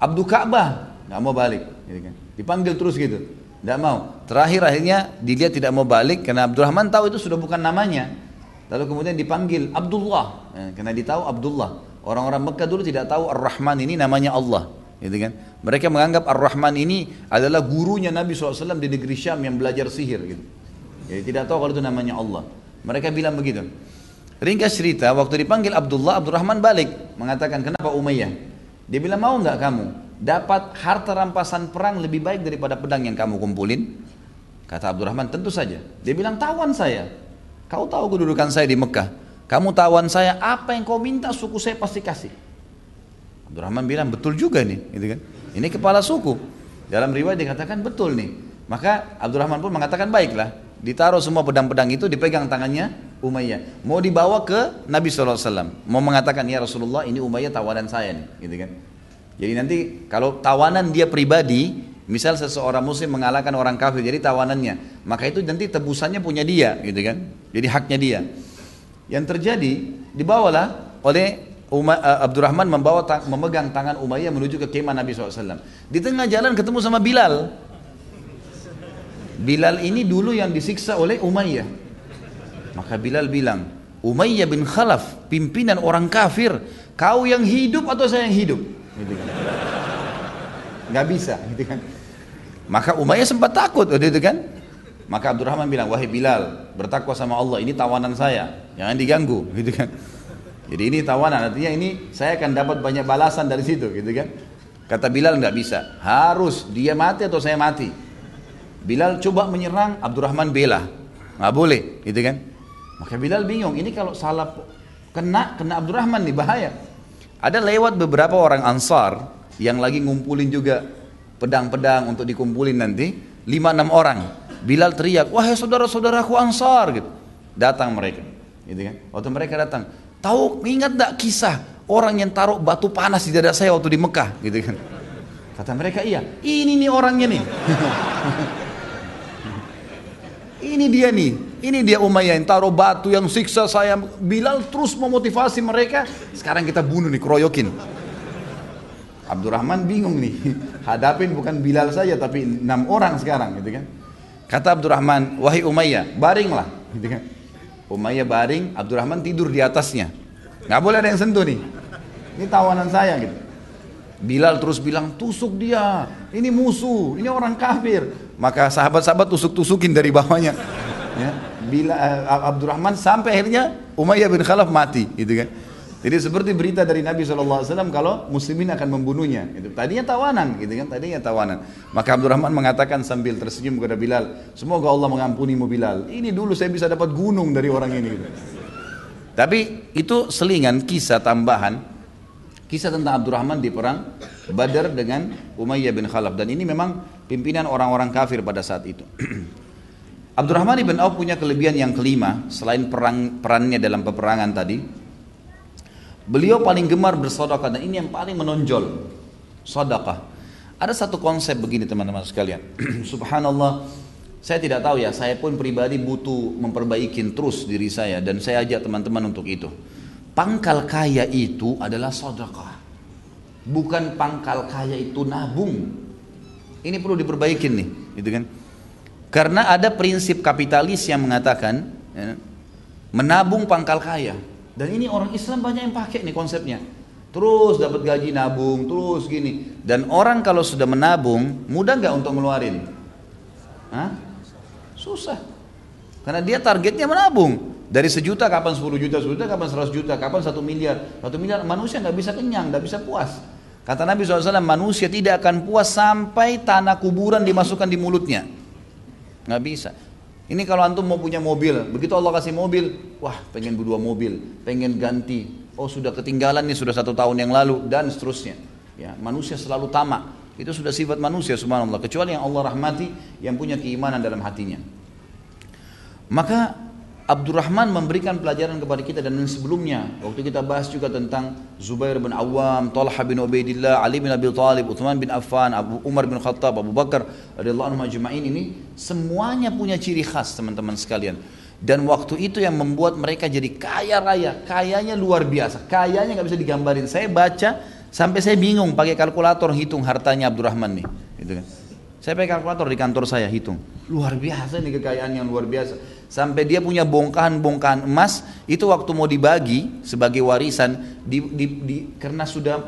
Abdu Ka'bah nggak mau balik, gitu kan? Dipanggil terus gitu. Tidak mau. Terakhir akhirnya dilihat tidak mau balik karena Abdurrahman tahu itu sudah bukan namanya. Lalu kemudian dipanggil Abdullah karena ditahu Abdullah. Orang-orang Mekah dulu tidak tahu Ar-Rahman ini namanya Allah, gitu kan? Mereka menganggap Ar-Rahman ini adalah gurunya Nabi shallallahu alaihi wasallam di negeri Syam yang belajar sihir, gitu. Jadi tidak tahu kalau itu namanya Allah. Mereka bilang begitu. Ringkas cerita, waktu dipanggil Abdullah, Abdurrahman balik mengatakan, kenapa Umayyah? Dia bilang, mau nggak kamu dapat harta rampasan perang lebih baik daripada pedang yang kamu kumpulin? Kata Abdurrahman, tentu saja. Dia bilang, tawan saya. Kau tahu kedudukan saya di Mekah. Kamu tawan saya, apa yang kau minta suku saya pasti kasih. Abdurrahman bilang, betul juga nih, gitu kan? Ini kepala suku. Dalam riwayat dikatakan betul nih. Maka Abdurrahman pun mengatakan, baiklah. Ditaruh semua pedang-pedang itu, dipegang tangannya Umayyah. Mau dibawa ke Nabi shallallahu alaihi wasallam. Mau mengatakan, ya Rasulullah, ini Umayyah tawanan saya nih, gitu kan? Jadi nanti kalau tawanan dia pribadi, misal seseorang muslim mengalahkan orang kafir, jadi tawanannya, maka itu nanti tebusannya punya dia, gitu kan? Jadi haknya dia. Yang terjadi, dibawalah oleh Abdurrahman membawa memegang tangan Umayyah menuju ke kemah Nabi shallallahu alaihi wasallam. Di tengah jalan ketemu sama Bilal. Bilal ini dulu yang disiksa oleh Umayyah. Maka Bilal bilang, Umayyah bin Khalaf, pimpinan orang kafir, kau yang hidup atau saya yang hidup? Gitu kan. Gak bisa, gitu kan. Maka Umayyah sempat takut, gitu kan. Maka Abdurrahman bilang, wahai Bilal, bertakwa sama Allah, ini tawanan saya, jangan diganggu, gitu kan. Jadi ini tawanan, artinya ini saya akan dapat banyak balasan dari situ, gitu kan. Kata Bilal, gak bisa, harus dia mati atau saya mati. Bilal coba menyerang, Abdurrahman bela, gak boleh, gitu kan. Maka Bilal bingung, ini kalau salah kena, kena Abdurrahman nih, bahaya. Ada lewat beberapa orang Ansar yang lagi ngumpulin juga pedang-pedang untuk dikumpulin nanti, lima enam orang. Bilal teriak, wahai saudara-saudaraku Ansar, gitu. Datang mereka, gitu kan? Waktu mereka datang, tahu, ingat tak kisah orang yang taruh batu panas di dada saya waktu di Mekah, gitu kan? Kata mereka, iya, ini nih orangnya nih. Ini dia nih. Ini dia Umayyah yang taruh batu yang siksa saya. Bilal terus memotivasi mereka. Sekarang kita bunuh nih, keroyokin. Abdurrahman bingung nih. Hadapin bukan Bilal saja tapi enam orang sekarang, gitu kan? Kata Abdurrahman, wahai Umayyah, baringlah, gitu kan? Umayyah baring, Abdurrahman tidur di atasnya. Nggak boleh ada yang sentuh nih. Ini tawanan saya, gitu. Bilal terus bilang, tusuk dia. Ini musuh, ini orang kafir. Maka sahabat-sahabat tusuk-tusukin dari bawahnya. Ya. Bila Abdurrahman sampai akhirnya Umayyah bin Khalaf mati, gitu kan? Jadi seperti berita dari Nabi shallallahu alaihi wasallam kalau muslimin akan membunuhnya, gitu. Tadinya tawanan, gitu kan? Tadinya tawanan. Maka Abdurrahman mengatakan sambil tersenyum kepada Bilal, semoga Allah mengampunimu Bilal. Ini dulu saya bisa dapat gunung dari orang ini. Gitu. Tapi itu selingan kisah tambahan, kisah tentang Abdurrahman di perang Badar dengan Umayyah bin Khalaf. Dan ini memang pimpinan orang-orang kafir pada saat itu. Abdurrahman ibn Auf punya kelebihan yang kelima selain perang, perannya dalam peperangan tadi. Beliau paling gemar bersedekah dan ini yang paling menonjol, sedekah. Ada satu konsep begini teman-teman sekalian. Subhanallah, Saya tidak tahu ya, saya pun pribadi butuh memperbaikin terus diri saya, dan saya ajak teman-teman untuk itu. Pangkal kaya itu adalah sedekah. Bukan pangkal kaya itu nabung. Ini perlu diperbaikin nih, gitu kan? Karena ada prinsip kapitalis yang mengatakan ya, menabung pangkal kaya. Dan ini orang Islam banyak yang pakai nih konsepnya. Terus dapat gaji nabung, terus gini. Dan orang kalau sudah menabung, mudah nggak untuk ngeluarin? Hah? Susah, karena dia targetnya menabung. Dari sejuta kapan sepuluh juta, sejuta kapan seratus juta, kapan satu miliar. Satu miliar manusia nggak bisa kenyang, nggak bisa puas. Kata Nabi shallallahu alaihi wasallam, manusia tidak akan puas sampai tanah kuburan dimasukkan di mulutnya. Nggak bisa. Ini kalau antum mau punya mobil, begitu Allah kasih mobil, wah pengen berdua mobil, pengen ganti. Oh sudah ketinggalan nih, sudah satu tahun yang lalu, dan seterusnya. Ya, manusia selalu tamak. Itu sudah sifat manusia, subhanallah, kecuali yang Allah rahmati, yang punya keimanan dalam hatinya. Maka Abdurrahman memberikan pelajaran kepada kita. Dan sebelumnya waktu kita bahas juga tentang Zubair bin Awam, Talha bin Ubaidillah, Ali bin Abi Thalib, Uthman bin Affan, Abu Umar bin Khattab, Abu Bakar radhiyallahu anhum ajma'in. Ini semuanya punya ciri khas, teman-teman sekalian. Dan waktu itu yang membuat mereka jadi kaya raya. Kayanya luar biasa, kayanya gak bisa digambarin. Saya baca sampai saya bingung pakai kalkulator hitung hartanya Abdurrahman nih, gitu kan. Saya pakai kalkulator di kantor saya hitung. Luar biasa nih, kekayaan yang luar biasa. Sampai dia punya bongkahan-bongkahan emas, itu waktu mau dibagi sebagai warisan, di, di, di, karena sudah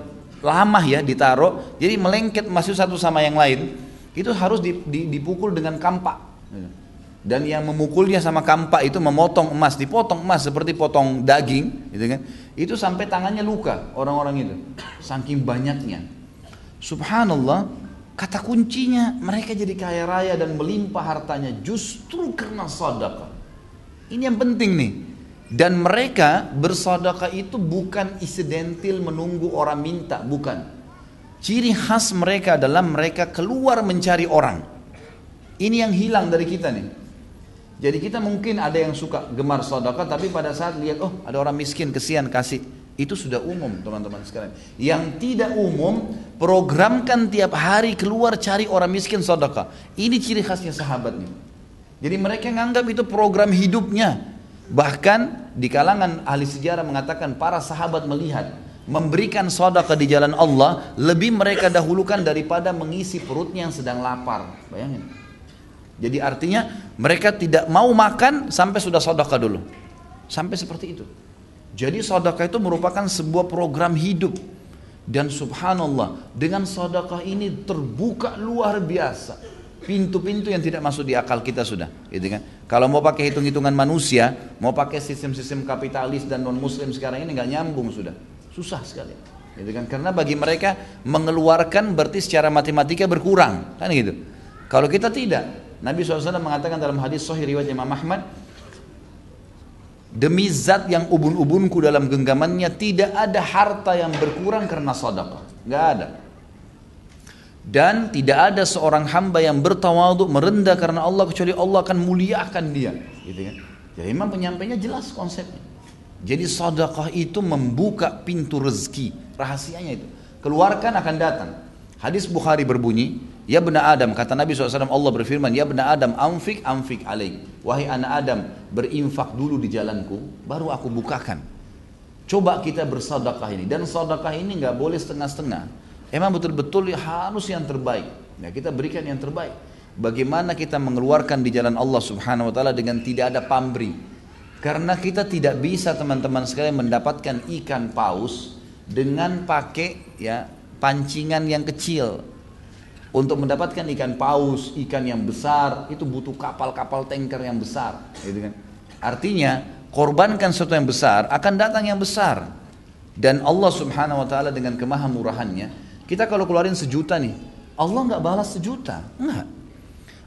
lama ya ditaruh, jadi melengket emas itu satu sama yang lain. Itu harus di, di, dipukul dengan kampak. Dan yang memukulnya sama kampak itu memotong emas, dipotong emas seperti potong daging, gitu kan. Itu sampai tangannya luka orang-orang itu, saking banyaknya. Subhanallah, kata kuncinya mereka jadi kaya raya dan melimpah hartanya justru karena sedekah. Ini yang penting nih. Dan mereka bersedekah itu bukan insidental menunggu orang minta, bukan. Ciri khas mereka adalah mereka keluar mencari orang. Ini yang hilang dari kita nih. Jadi kita mungkin ada yang suka gemar sedekah, tapi pada saat lihat oh ada orang miskin, kesian, kasih. Itu sudah umum, teman-teman sekalian. Yang tidak umum, programkan tiap hari keluar cari orang miskin sedekah. Ini ciri khasnya sahabat nih. Jadi mereka nganggap itu program hidupnya. Bahkan di kalangan ahli sejarah mengatakan para sahabat melihat memberikan sedekah di jalan Allah lebih mereka dahulukan daripada mengisi perutnya yang sedang lapar. Bayangin. Jadi artinya mereka tidak mau makan sampai sudah sedekah dulu. Sampai seperti itu. Jadi sedekah itu merupakan sebuah program hidup. Dan subhanallah, dengan sedekah ini terbuka luar biasa pintu-pintu yang tidak masuk di akal kita sudah, gitu kan? Kalau mau pakai hitung-hitungan manusia, mau pakai sistem-sistem kapitalis dan non-muslim sekarang ini nggak nyambung sudah. Susah sekali, gitu kan? Karena bagi mereka mengeluarkan berarti secara matematika berkurang, kan gitu. Kalau kita tidak, Nabi shallallahu alaihi wasallam mengatakan dalam hadis sahih riwayat Imam Ahmad, demi zat yang ubun-ubunku dalam genggamannya, tidak ada harta yang berkurang karena sedekah. Gak ada. Dan tidak ada seorang hamba yang bertawadhu, merendah karena Allah, kecuali Allah akan muliakan dia, gitu kan? Jadi memang penyampainya jelas konsepnya. Jadi sedekah itu membuka pintu rezeki. Rahasianya itu, keluarkan akan datang. Hadis Bukhari berbunyi, ya bena Adam, kata Nabi shallallahu alaihi wasallam, Allah berfirman, ya bena Adam, amfik amfik alaik. Wahai anak Adam, berinfak dulu di jalanku, baru aku bukakan. Coba kita bersedekah ini. Dan sedekah ini gak boleh setengah-setengah. Emang betul-betul harus yang terbaik. Nah, kita berikan yang terbaik. Bagaimana kita mengeluarkan di jalan Allah subhanahu wa ta'ala dengan tidak ada pamrih. Karena kita tidak bisa, teman-teman sekalian, mendapatkan ikan paus dengan pakai ya pancingan yang kecil. Untuk mendapatkan ikan paus, ikan yang besar, itu butuh kapal-kapal tanker yang besar, gitu kan? Artinya, korbankan sesuatu yang besar, akan datang yang besar. Dan Allah subhanahu wa ta'ala dengan kemahamurahannya, kita kalau keluarin sejuta nih, Allah nggak balas sejuta, enggak.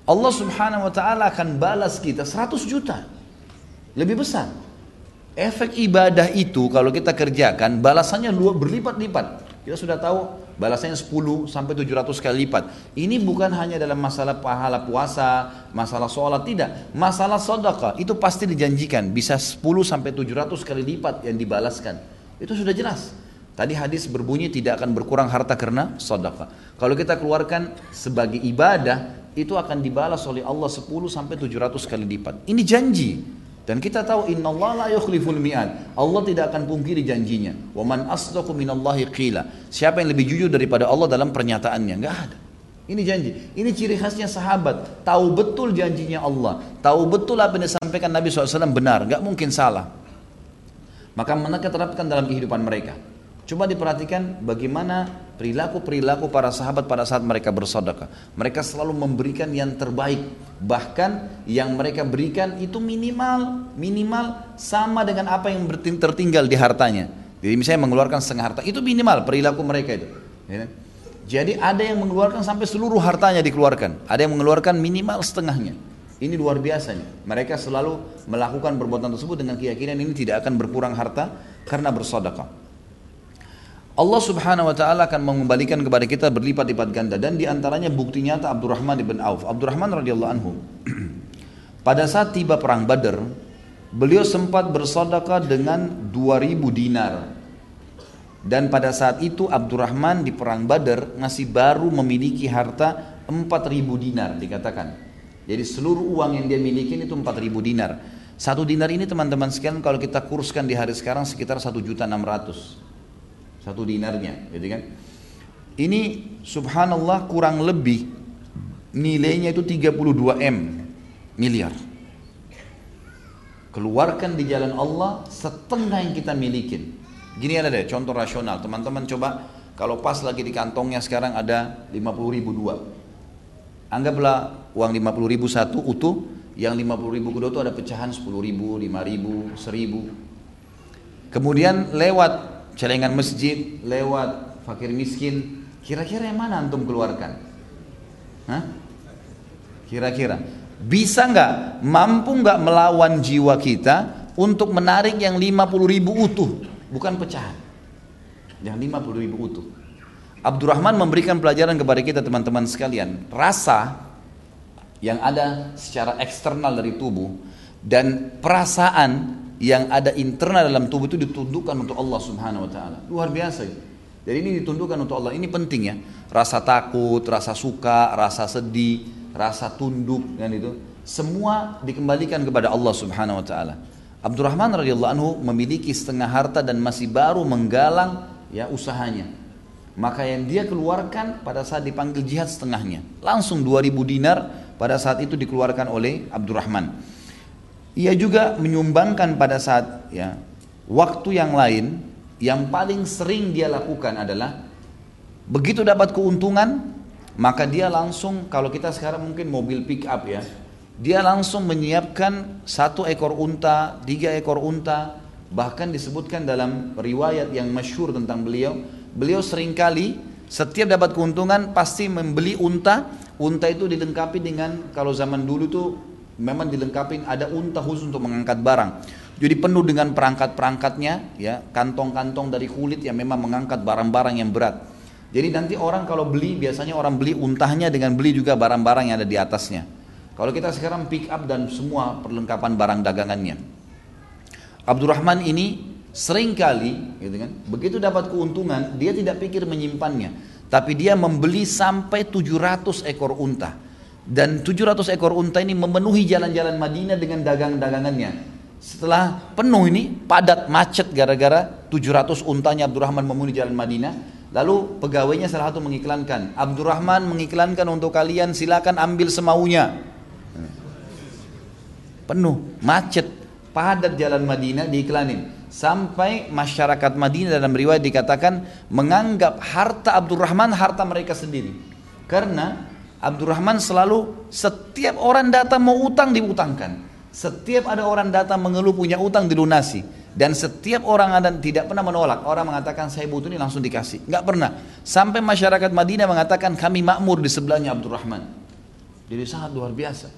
Allah subhanahu wa ta'ala akan balas kita seratus juta, lebih besar. Efek ibadah itu kalau kita kerjakan, balasannya luar berlipat-lipat. Kita sudah tahu balasannya sepuluh sampai tujuh ratus kali lipat. Ini bukan hanya dalam masalah pahala puasa, masalah sholat, tidak. Masalah sedekah itu pasti dijanjikan bisa sepuluh sampai tujuh ratus kali lipat yang dibalaskan. Itu sudah jelas. Tadi hadis berbunyi tidak akan berkurang harta karena sedekah. Kalau kita keluarkan sebagai ibadah, itu akan dibalas oleh Allah sepuluh sampai tujuh ratus kali lipat. Ini janji. Dan kita tahu innallaha la yukhliful mi'ad. Allah tidak akan pungkiri janjinya. Wa man asdaqu minallahi qila. Siapa yang lebih jujur daripada Allah dalam pernyataannya? Enggak ada. Ini janji. Ini ciri khasnya sahabat. Tahu betul janjinya Allah. Tahu betul apa yang disampaikan Nabi shallallahu alaihi wasallam benar. Enggak mungkin salah. Maka mereka terapkan dalam kehidupan mereka. Coba diperhatikan bagaimana perilaku-perilaku para sahabat pada saat mereka bersedekah. Mereka selalu memberikan yang terbaik. Bahkan yang mereka berikan itu minimal, minimal sama dengan apa yang tertinggal di hartanya. Jadi misalnya mengeluarkan setengah harta, itu minimal perilaku mereka itu. Jadi ada yang mengeluarkan sampai seluruh hartanya dikeluarkan. Ada yang mengeluarkan minimal setengahnya. Ini luar biasanya. Mereka selalu melakukan perbuatan tersebut dengan keyakinan ini tidak akan berkurang harta karena bersedekah. Allah subhanahu wa ta'ala akan mengembalikan kepada kita berlipat-lipat ganda. Dan diantaranya bukti nyata Abdurrahman ibn Auf. Abdurrahman radhiyallahu anhu. Pada saat tiba perang Badar, beliau sempat bersedekah dengan dua ribu dinar. Dan pada saat itu Abdurrahman di perang Badar masih baru memiliki harta empat ribu dinar dikatakan. Jadi seluruh uang yang dia miliki itu empat ribu dinar. Satu dinar ini teman-teman sekalian kalau kita kurskan di hari sekarang sekitar satu juta enam ratus ribu. Satu dinarnya, jadi kan ini subhanallah kurang lebih nilainya itu tiga puluh dua miliar. Keluarkan di jalan Allah setengah yang kita milikin. Gini ada deh contoh rasional, teman-teman coba kalau pas lagi di kantongnya sekarang ada lima puluh ribu dua. Anggaplah uang lima puluh ribu satu utuh, yang lima puluh ribu kedua itu ada pecahan sepuluh ribu, lima ribu, seribu. Kemudian lewat celengan masjid, lewat fakir miskin, kira-kira yang mana antum keluarkan? Hah? Kira-kira bisa nggak, mampu nggak melawan jiwa kita untuk menarik yang lima puluh ribu utuh, bukan pecahan, yang lima puluh ribu utuh. Abdurrahman memberikan pelajaran kepada kita teman-teman sekalian, rasa yang ada secara eksternal dari tubuh dan perasaan yang ada internal dalam tubuh itu ditundukkan untuk Allah subhanahu wa ta'ala. Luar biasa ya. Jadi ini ditundukkan untuk Allah. Ini penting ya. Rasa takut, rasa suka, rasa sedih, rasa tunduk dan itu semua dikembalikan kepada Allah subhanahu wa ta'ala. Abdurrahman radhiyallahu anhu memiliki setengah harta dan masih baru menggalang ya usahanya. Maka yang dia keluarkan pada saat dipanggil jihad setengahnya. Langsung dua ribu dinar pada saat itu dikeluarkan oleh Abdurrahman. Ia juga menyumbangkan pada saat ya, waktu yang lain, yang paling sering dia lakukan adalah begitu dapat keuntungan, maka dia langsung, kalau kita sekarang mungkin mobil pick up ya, dia langsung menyiapkan satu ekor unta, tiga ekor unta, bahkan disebutkan dalam riwayat yang masyhur tentang beliau, beliau seringkali setiap dapat keuntungan pasti membeli unta, unta itu dilengkapi dengan, kalau zaman dulu tuh memang dilengkapi ada unta khusus untuk mengangkat barang. Jadi penuh dengan perangkat-perangkatnya ya, kantong-kantong dari kulit yang memang mengangkat barang-barang yang berat. Jadi nanti orang kalau beli, biasanya orang beli untahnya dengan beli juga barang-barang yang ada di atasnya. Kalau kita sekarang pick up dan semua perlengkapan barang dagangannya. Abdurrahman ini seringkali gitu kan, begitu dapat keuntungan dia tidak pikir menyimpannya, tapi dia membeli sampai tujuh ratus ekor unta. Dan tujuh ratus ekor unta ini memenuhi jalan-jalan Madinah dengan dagang-dagangannya. Setelah penuh ini padat macet gara-gara tujuh ratus untanya Abdurrahman memenuhi jalan Madinah. Lalu pegawainya salah satu mengiklankan, Abdurrahman mengiklankan untuk kalian silakan ambil semaunya. Penuh macet padat jalan Madinah diiklanin. Sampai masyarakat Madinah dalam riwayat dikatakan menganggap harta Abdurrahman harta mereka sendiri. Karena Abdurrahman selalu setiap orang datang mau utang diutangkan, setiap ada orang datang mengeluh punya utang dilunasi, dan setiap orang ada tidak pernah menolak. Orang mengatakan saya butuh ini langsung dikasih, nggak pernah. Sampai masyarakat Madinah mengatakan kami makmur di sebelahnya Abdurrahman. Jadi sangat luar biasa.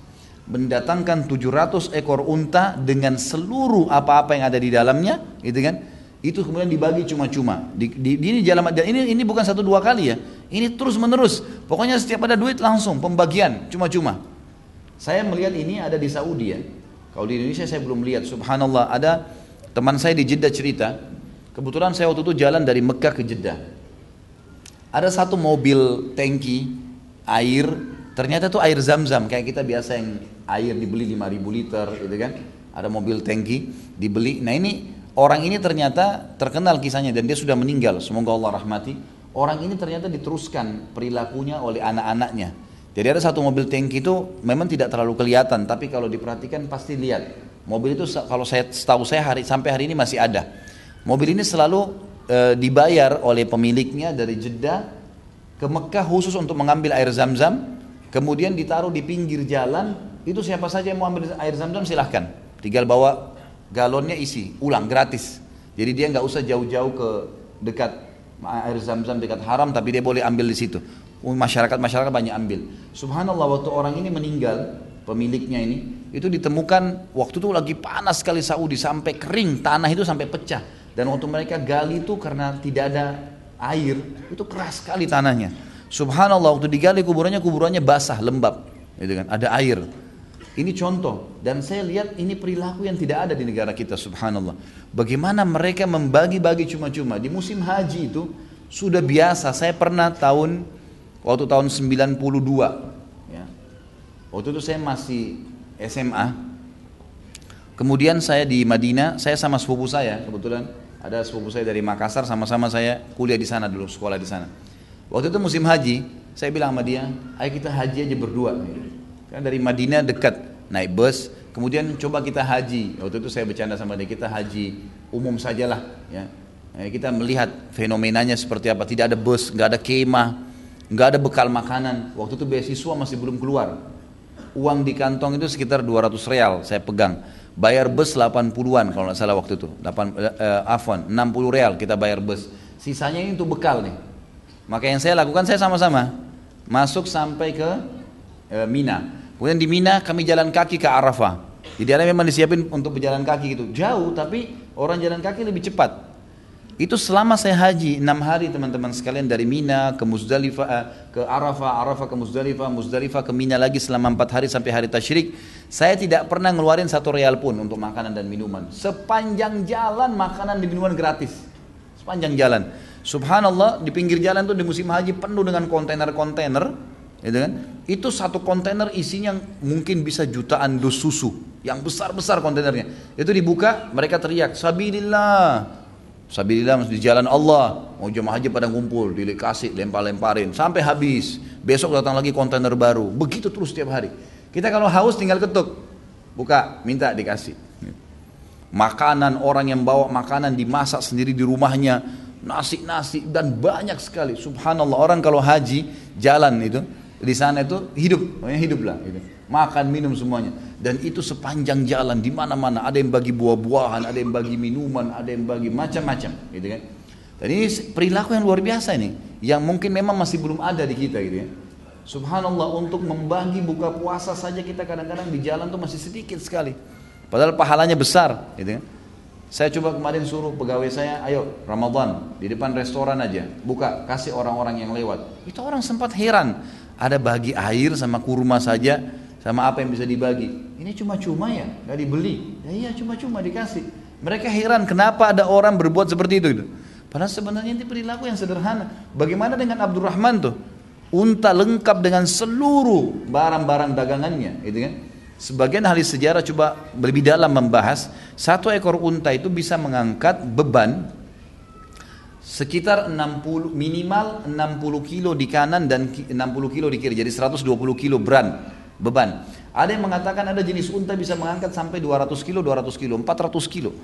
Mendatangkan tujuh ratus ekor unta dengan seluruh apa-apa yang ada di dalamnya, gitu kan? Itu kemudian dibagi cuma-cuma. Di, di, di ini jalan ini ini bukan satu dua kali ya. Ini terus menerus. Pokoknya setiap ada duit langsung pembagian cuma-cuma. Saya melihat ini ada di Saudi ya. Kalau di Indonesia saya belum lihat. Subhanallah, ada teman saya di Jeddah cerita. Kebetulan saya waktu itu jalan dari Mekah ke Jeddah. Ada satu mobil tangki air Ternyata tuh air zam-zam, kayak kita biasa yang air dibeli lima ribu liter gitu kan. Ada mobil tangki dibeli. Nah ini orang ini ternyata terkenal kisahnya dan dia sudah meninggal. Semoga Allah rahmati. Orang ini ternyata diteruskan perilakunya oleh anak-anaknya. Jadi ada satu mobil tangki itu memang tidak terlalu kelihatan. Tapi kalau diperhatikan pasti lihat. Mobil itu kalau saya setahu saya hari, sampai hari ini masih ada. Mobil ini selalu e, dibayar oleh pemiliknya dari Jeddah ke Mekah khusus untuk mengambil air zam-zam. Kemudian ditaruh di pinggir jalan, itu siapa saja yang mau ambil air zam-zam silahkan. Tinggal bawa galonnya isi, ulang, gratis. Jadi dia nggak usah jauh-jauh ke dekat air zam-zam dekat haram, tapi dia boleh ambil di situ. Masyarakat-masyarakat banyak ambil. Subhanallah, waktu orang ini meninggal, pemiliknya ini, itu ditemukan waktu itu lagi panas sekali Saudi, sampai kering, tanah itu sampai pecah. Dan waktu mereka gali itu karena tidak ada air, itu keras sekali tanahnya. Subhanallah, waktu digali kuburannya, kuburannya basah, lembab, gitu kan? Ada air. Ini contoh, dan saya lihat ini perilaku yang tidak ada di negara kita, subhanallah. Bagaimana mereka membagi-bagi cuma-cuma. Di musim haji itu sudah biasa, saya pernah tahun, waktu tahun sembilan puluh dua, ya. Waktu itu saya masih S M A, kemudian saya di Madinah, saya sama sepupu saya, kebetulan ada sepupu saya dari Makassar, sama-sama saya kuliah di sana dulu, sekolah di sana. Waktu itu musim haji, saya bilang sama dia, ayo kita haji aja berdua. Karena dari Madinah dekat, naik bus, kemudian coba kita haji. Waktu itu saya bercanda sama dia, kita haji umum sajalah. Ya. Kita melihat fenomenanya seperti apa, tidak ada bus, nggak ada kemah, nggak ada bekal makanan. Waktu itu beasiswa masih belum keluar. Uang di kantong itu sekitar dua ratus real, saya pegang. Bayar bus delapan puluhan kalau nggak salah waktu itu, delapan, eh, afwan, enam puluh real kita bayar bus. Sisanya ini untuk bekal nih. Maka yang saya lakukan, saya sama-sama masuk sampai ke e, Mina. Kemudian di Mina kami jalan kaki ke Arafah. Jadi ada memang disiapin untuk berjalan kaki gitu. Jauh tapi orang jalan kaki lebih cepat. Itu selama saya haji enam hari teman-teman sekalian, dari Mina ke Muzdalifah, ke Arafah, Arafah ke Muzdalifah, Muzdalifah ke Mina lagi selama empat hari sampai hari tasyrik. Saya tidak pernah ngeluarin satu real pun untuk makanan dan minuman. Sepanjang jalan makanan dan minuman gratis. Sepanjang jalan. Subhanallah, di pinggir jalan tuh di musim haji penuh dengan kontainer-kontainer, gitu kan? Itu satu kontainer isinya mungkin bisa jutaan dus susu, yang besar-besar kontainernya. Itu dibuka, mereka teriak, "Sabilillah. Sabilillah di jalan Allah." Mau jemaah haji pada ngumpul, dikasih lempar-lemparin sampai habis. Besok datang lagi kontainer baru. Begitu terus setiap hari. Kita kalau haus tinggal ketuk. Buka, minta dikasih. Makanan, orang yang bawa makanan dimasak sendiri di rumahnya. Nasi-nasi dan banyak sekali. Subhanallah, orang kalau haji jalan itu di sana itu hidup, hidup lah, gitu. Makan minum semuanya. Dan itu sepanjang jalan di mana-mana. Ada yang bagi buah-buahan, ada yang bagi minuman, ada yang bagi macam-macam, gitu kan. Dan ini perilaku yang luar biasa ini, yang mungkin memang masih belum ada di kita, gitu ya. Subhanallah, untuk membagi buka puasa saja kita kadang-kadang di jalan tuh masih sedikit sekali. Padahal pahalanya besar, gitu kan. Saya coba kemarin suruh pegawai saya, ayo Ramadan di depan restoran aja, buka, kasih orang-orang yang lewat. Itu orang sempat heran, ada bagi air sama kurma saja, sama apa yang bisa dibagi. Ini cuma-cuma ya, gak dibeli. Ya iya, cuma-cuma dikasih. Mereka heran kenapa ada orang berbuat seperti itu. Gitu. Padahal sebenarnya ini perilaku yang sederhana. Bagaimana dengan Abdurrahman tuh? Unta lengkap dengan seluruh barang-barang dagangannya, gitu kan? Sebagian ahli sejarah coba lebih dalam membahas, satu ekor unta itu bisa mengangkat beban sekitar enam puluh, minimal enam puluh kilo di kanan dan enam puluh kilo di kiri, jadi seratus dua puluh kilo beran beban. Ada yang mengatakan ada jenis unta bisa mengangkat sampai dua ratus kilo, dua ratus kilo, empat ratus kilo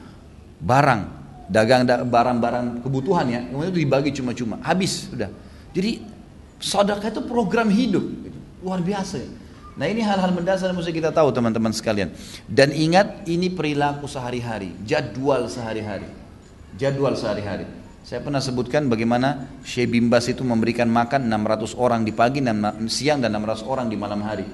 barang, dagang barang-barang kebutuhan ya, kemudian itu dibagi cuma-cuma, habis sudah. Jadi sedekah itu program hidup, luar biasa ya. Nah ini hal-hal mendasar yang mesti kita tahu teman-teman sekalian. Dan ingat, ini perilaku sehari-hari, jadwal sehari-hari, jadwal sehari-hari. Saya pernah sebutkan bagaimana Syekh Bimbas itu memberikan makan enam ratus orang di pagi, siang, dan enam ratus orang di malam hari.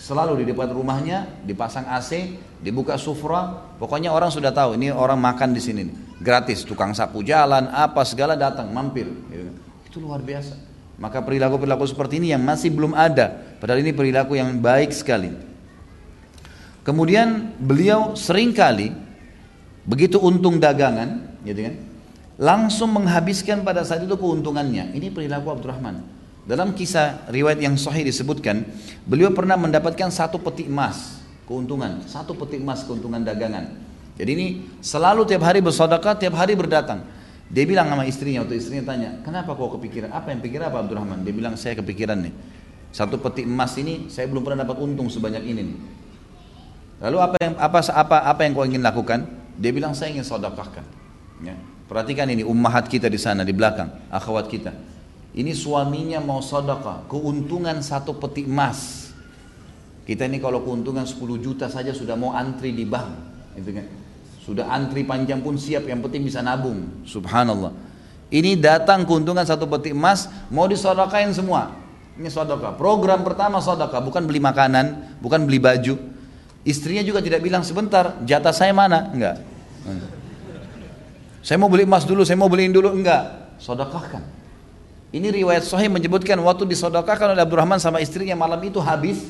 Selalu di depan rumahnya dipasang A C, dibuka sufra, pokoknya orang sudah tahu ini orang makan di sini nih. Gratis, tukang sapu jalan, apa segala datang mampir. Itu luar biasa. Maka perilaku-perilaku seperti ini yang masih belum ada. Padahal ini perilaku yang baik sekali. Kemudian beliau seringkali begitu untung dagangan, gitu kan, langsung menghabiskan pada saat itu keuntungannya. Ini perilaku Abdurrahman. Dalam kisah riwayat yang sahih disebutkan, beliau pernah mendapatkan satu peti emas keuntungan, satu peti emas keuntungan dagangan. Jadi ini selalu tiap hari bersedekah, tiap hari berdatang. Dia bilang sama istrinya, waktu istrinya tanya, "Kenapa kau kepikiran? Apa yang pikir apa Abdurrahman?" Dia bilang, "Saya kepikiran nih. Satu peti emas ini saya belum pernah dapat untung sebanyak ini nih. Lalu apa yang apa apa apa yang kau ingin lakukan?" Dia bilang, "Saya ingin sedekahkan." Ya. Perhatikan ini ummahat kita di sana di belakang, akhwat kita. Ini suaminya mau sedekah, keuntungan satu peti emas. Kita ini kalau keuntungan sepuluh juta saja sudah mau antri di bank, gitu kan? Sudah antri panjang pun siap, yang penting bisa nabung. Subhanallah. Ini datang keuntungan satu peti emas, mau disedekahin semua. Ini sedekah. Program pertama sedekah, bukan beli makanan, bukan beli baju. Istrinya juga tidak bilang, "Sebentar, jatah saya mana?" Enggak. "Saya mau beli emas dulu, saya mau beliin dulu." Enggak. Sedekahkan. Ini riwayat sahih menyebutkan waktu disedekahkan oleh Abdurrahman sama istrinya malam itu habis.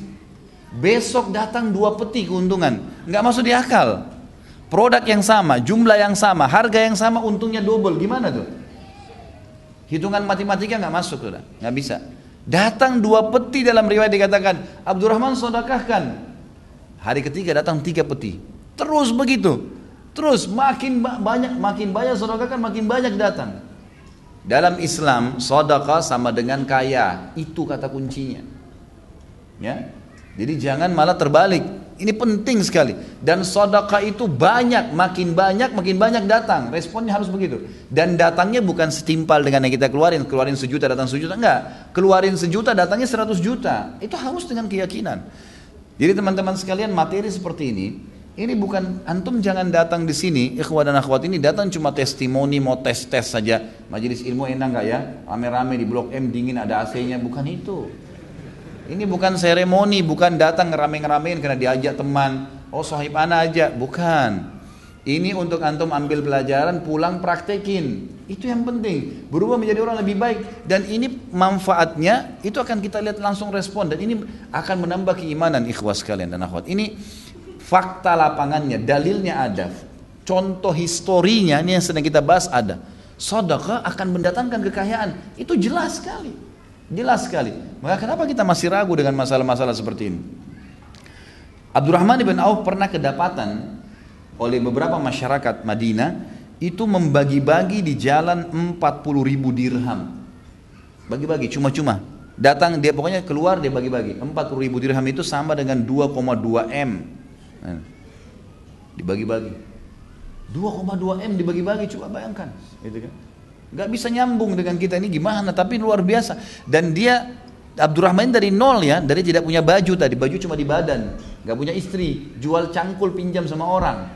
Besok datang dua peti keuntungan. Nggak masuk di akal. Produk yang sama, jumlah yang sama, harga yang sama, untungnya double. Gimana tuh? Hitungan matematika nggak masuk, sudah nggak bisa. Datang dua peti, dalam riwayat dikatakan Abdurrahman sedekahkan. Hari ketiga datang tiga peti. Terus begitu. Terus makin banyak, makin banyak sedekahkan, makin banyak datang. Dalam Islam, sedekah sama dengan kaya, itu kata kuncinya. Ya, jadi jangan malah terbalik. Ini penting sekali. Dan sedekah itu banyak, makin banyak, makin banyak datang. Responnya harus begitu. Dan datangnya bukan setimpal dengan yang kita keluarin, keluarin sejuta datang sejuta, enggak. Keluarin sejuta datangnya seratus juta. Itu harus dengan keyakinan. Jadi teman-teman sekalian, materi seperti ini, ini bukan, antum jangan datang di sini, ikhwan dan akhwat ini datang cuma testimoni, mau tes-tes saja. Majelis ilmu enak gak ya? Rame-rame di Blok M dingin ada A C-nya, bukan itu. Ini bukan seremoni, bukan datang ngerame-ngeramein karena diajak teman. Oh sahib ana aja, bukan. Ini untuk antum ambil pelajaran, pulang praktekin. Itu yang penting, berubah menjadi orang lebih baik. Dan ini manfaatnya, itu akan kita lihat langsung respon. Dan ini akan menambah keimanan ikhwas kalian dan akhwat. Ini fakta lapangannya, dalilnya ada, contoh historinya ini yang sedang kita bahas ada. Sedekah akan mendatangkan kekayaan, itu jelas sekali, jelas sekali. Maka kenapa kita masih ragu dengan masalah-masalah seperti ini? Abdurrahman bin Auf pernah kedapatan oleh beberapa masyarakat Madinah itu membagi-bagi di jalan empat puluh ribu dirham, bagi-bagi cuma-cuma. Datang dia pokoknya keluar dia bagi-bagi. Empat puluh ribu dirham itu sama dengan dua koma dua miliar. Nah, dibagi-bagi dua koma dua miliar dibagi-bagi, coba bayangkan gitu kan? Gak bisa nyambung dengan kita ini gimana, tapi luar biasa. Dan dia Abdurrahman dari nol ya, dari tidak punya baju tadi, baju cuma di badan, gak punya istri, jual cangkul pinjam sama orang.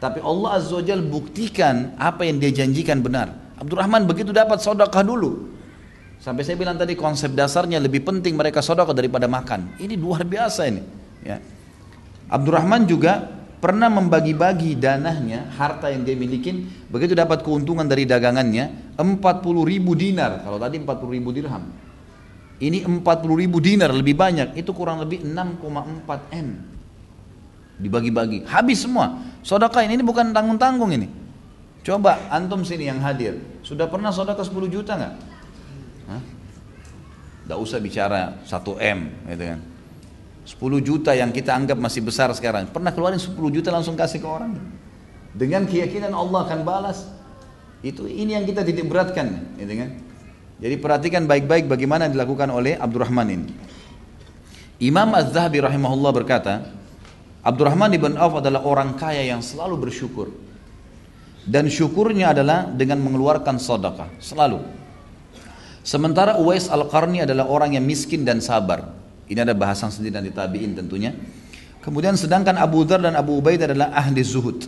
Tapi Allah Azza wa Jalla buktikan apa yang dia janjikan benar. Abdurrahman begitu dapat sedekah dulu. Sampai saya bilang tadi konsep dasarnya lebih penting mereka sedekah daripada makan. Ini luar biasa ini ya. Abdurrahman juga pernah membagi-bagi danahnya, harta yang dia milikin. Begitu dapat keuntungan dari dagangannya, empat puluh ribu dinar. Kalau tadi empat puluh ribu dirham, ini empat puluh ribu dinar lebih banyak. Itu kurang lebih enam koma empat miliar. Dibagi-bagi, habis semua. Sedekah ini, ini bukan tanggung-tanggung ini. Coba antum sini yang hadir, sudah pernah sedekah sepuluh juta gak? Hah? Gak usah bicara satu miliar gitu kan. sepuluh juta yang kita anggap masih besar sekarang, pernah keluarin sepuluh juta langsung kasih ke orang dengan keyakinan Allah akan balas. Itu ini yang kita titik beratkan gitu kan? Jadi perhatikan baik-baik bagaimana dilakukan oleh Abdurrahman ini. Imam Az-Zahabi rahimahullah berkata, Abdurrahman ibn Auf adalah orang kaya yang selalu bersyukur, dan syukurnya adalah dengan mengeluarkan sedekah selalu. Sementara Uwais Al-Qarni adalah orang yang miskin dan sabar. Ini ada bahasan sendiri dan ditabiin tentunya. Kemudian sedangkan Abu Dzar dan Abu Ubaidah adalah ahli zuhud,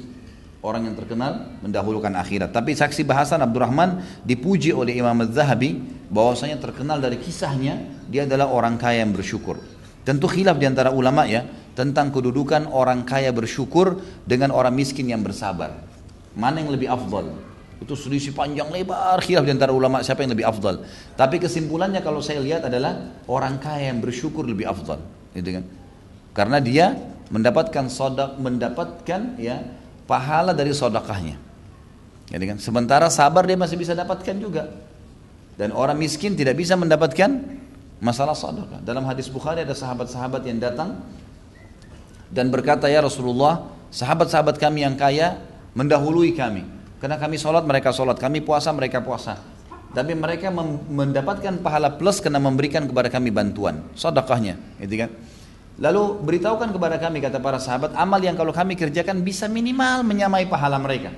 orang yang terkenal mendahulukan akhirat. Tapi saksi bahasan Abdurrahman dipuji oleh Imam Az-Zahabi bahwasanya terkenal dari kisahnya, dia adalah orang kaya yang bersyukur. Tentu khilaf diantara ulama ya tentang kedudukan orang kaya bersyukur dengan orang miskin yang bersabar. Mana yang lebih afdal? Itu selisih panjang lebar, khilaf diantara ulama siapa yang lebih afdal. Tapi kesimpulannya kalau saya lihat adalah orang kaya yang bersyukur lebih afdal, gitu kan? Karena dia mendapatkan sodak, mendapatkan ya pahala dari sodakahnya, gitu kan? Sementara sabar dia masih bisa dapatkan juga, dan orang miskin tidak bisa mendapatkan masalah sedekah. Dalam hadis Bukhari ada sahabat-sahabat yang datang dan berkata, ya Rasulullah, sahabat-sahabat kami yang kaya mendahului kami. Karena kami sholat, mereka sholat. Kami puasa, mereka puasa. Tapi mereka mendapatkan pahala plus karena memberikan kepada kami bantuan. Sedekahnya. Gitu kan? Lalu beritahukan kepada kami, kata para sahabat, amal yang kalau kami kerjakan bisa minimal menyamai pahala mereka.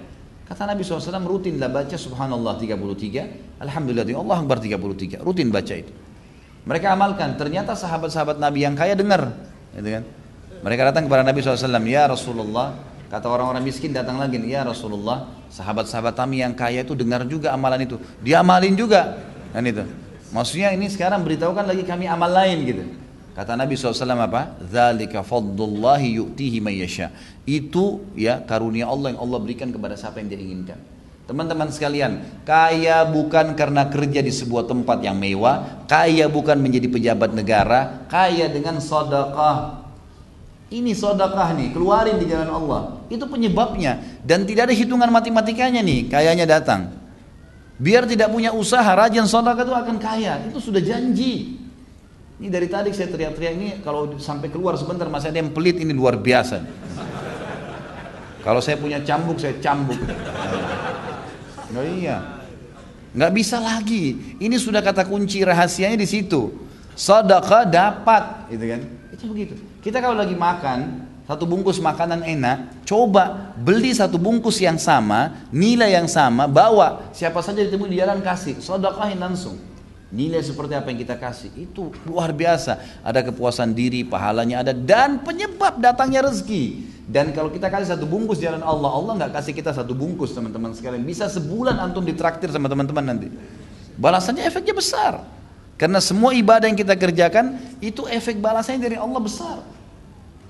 Kata Nabi shallallahu alaihi wasallam, rutinlah baca subhanallah tiga puluh tiga, alhamdulillah, Allah Akbar tiga puluh tiga, rutin baca itu. Mereka amalkan, ternyata sahabat-sahabat Nabi yang kaya dengar, gitu kan? Mereka datang kepada Nabi shallallahu alaihi wasallam, ya Rasulullah, kata orang-orang miskin datang lagi, ya Rasulullah, sahabat-sahabat kami yang kaya itu dengar juga amalan itu, dia amalin juga, kan itu. Maksudnya ini sekarang beritahukan lagi kami amal lain gitu. Kata Nabi shallallahu alaihi wasallam apa? Dzalika fadlullahi yu'tihi may yasha. Itu ya karunia Allah yang Allah berikan kepada siapa yang dia inginkan. Teman-teman sekalian, kaya bukan karena kerja di sebuah tempat yang mewah, kaya bukan menjadi pejabat negara, kaya dengan sedekah. Ini sedekah nih, keluarin di jalan Allah. Itu penyebabnya dan tidak ada hitungan matematikanya nih, kayanya datang. Biar tidak punya usaha, rajin sedekah itu akan kaya. Itu sudah janji. Ini dari tadi saya teriak-teriak ini, kalau sampai keluar sebentar masih ada yang pelit, ini luar biasa. Kalau saya punya cambuk, saya cambuk. Nah, iya, nggak bisa lagi. Ini sudah kata kunci rahasianya di situ. Sedekah dapat, gitu kan? Itu begitu. Kita kalau lagi makan satu bungkus makanan enak, coba beli satu bungkus yang sama, nilai yang sama, bawa siapa saja ditemui di jalan kasih, sedekahin langsung. Nilai seperti apa yang kita kasih itu luar biasa. Ada kepuasan diri, pahalanya ada, dan penyebab datangnya rezeki. Dan kalau kita kasih satu bungkus jalan Allah, Allah nggak kasih kita satu bungkus, teman-teman sekalian. Bisa sebulan antum ditraktir sama teman-teman nanti. Balasannya efeknya besar. Karena semua ibadah yang kita kerjakan itu efek balasannya dari Allah besar.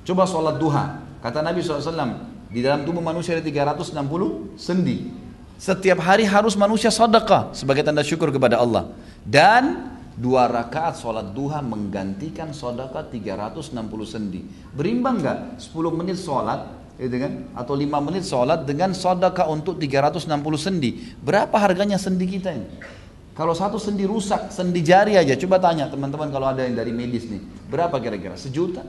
Coba sholat duha. Kata Nabi shallallahu alaihi wasallam, di dalam tubuh manusia ada tiga ratus enam puluh sendi. Setiap hari harus manusia sedekah sebagai tanda syukur kepada Allah. Dan dua rakaat sholat duha menggantikan sedekah tiga ratus enam puluh sendi. Berimbang gak? sepuluh menit sholat gitu kan? Atau lima menit sholat dengan sedekah untuk tiga ratus enam puluh sendi. Berapa harganya sendi kita ini? Kalau satu sendi rusak, sendi jari aja, coba tanya teman-teman kalau ada yang dari medis nih, berapa kira-kira? Sejuta?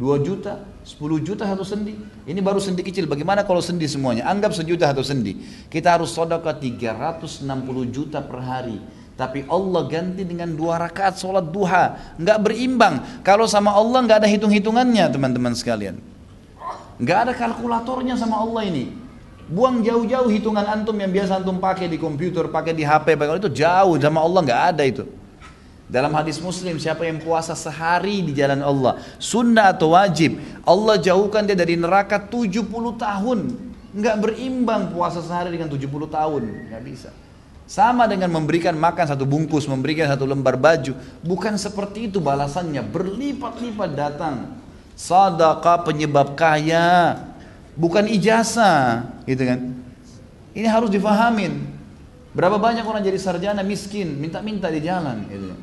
dua juta, sepuluh juta satu sendi. Ini baru sendi kecil. Bagaimana kalau sendi semuanya? Anggap sejuta satu sendi. Kita harus sedekah tiga ratus enam puluh juta per hari. Tapi Allah ganti dengan dua rakaat sholat duha. Nggak berimbang. Kalau sama Allah nggak ada hitung-hitungannya, teman-teman sekalian. Nggak ada kalkulatornya sama Allah ini. Buang jauh-jauh hitungan antum yang biasa antum pakai di komputer, pakai di H P, pakai itu jauh sama Allah nggak ada itu. Dalam hadis Muslim, siapa yang puasa sehari di jalan Allah, sunnah atau wajib, Allah jauhkan dia dari neraka tujuh puluh tahun. Nggak berimbang puasa sehari dengan tujuh puluh tahun. Nggak bisa. Sama dengan memberikan makan satu bungkus, memberikan satu lembar baju. Bukan seperti itu balasannya. Berlipat-lipat datang. Sedekah penyebab kaya. Bukan ijazah. Gitu kan? Ini harus difahamin. Berapa banyak orang jadi sarjana miskin, minta-minta di jalan. Gitu kan?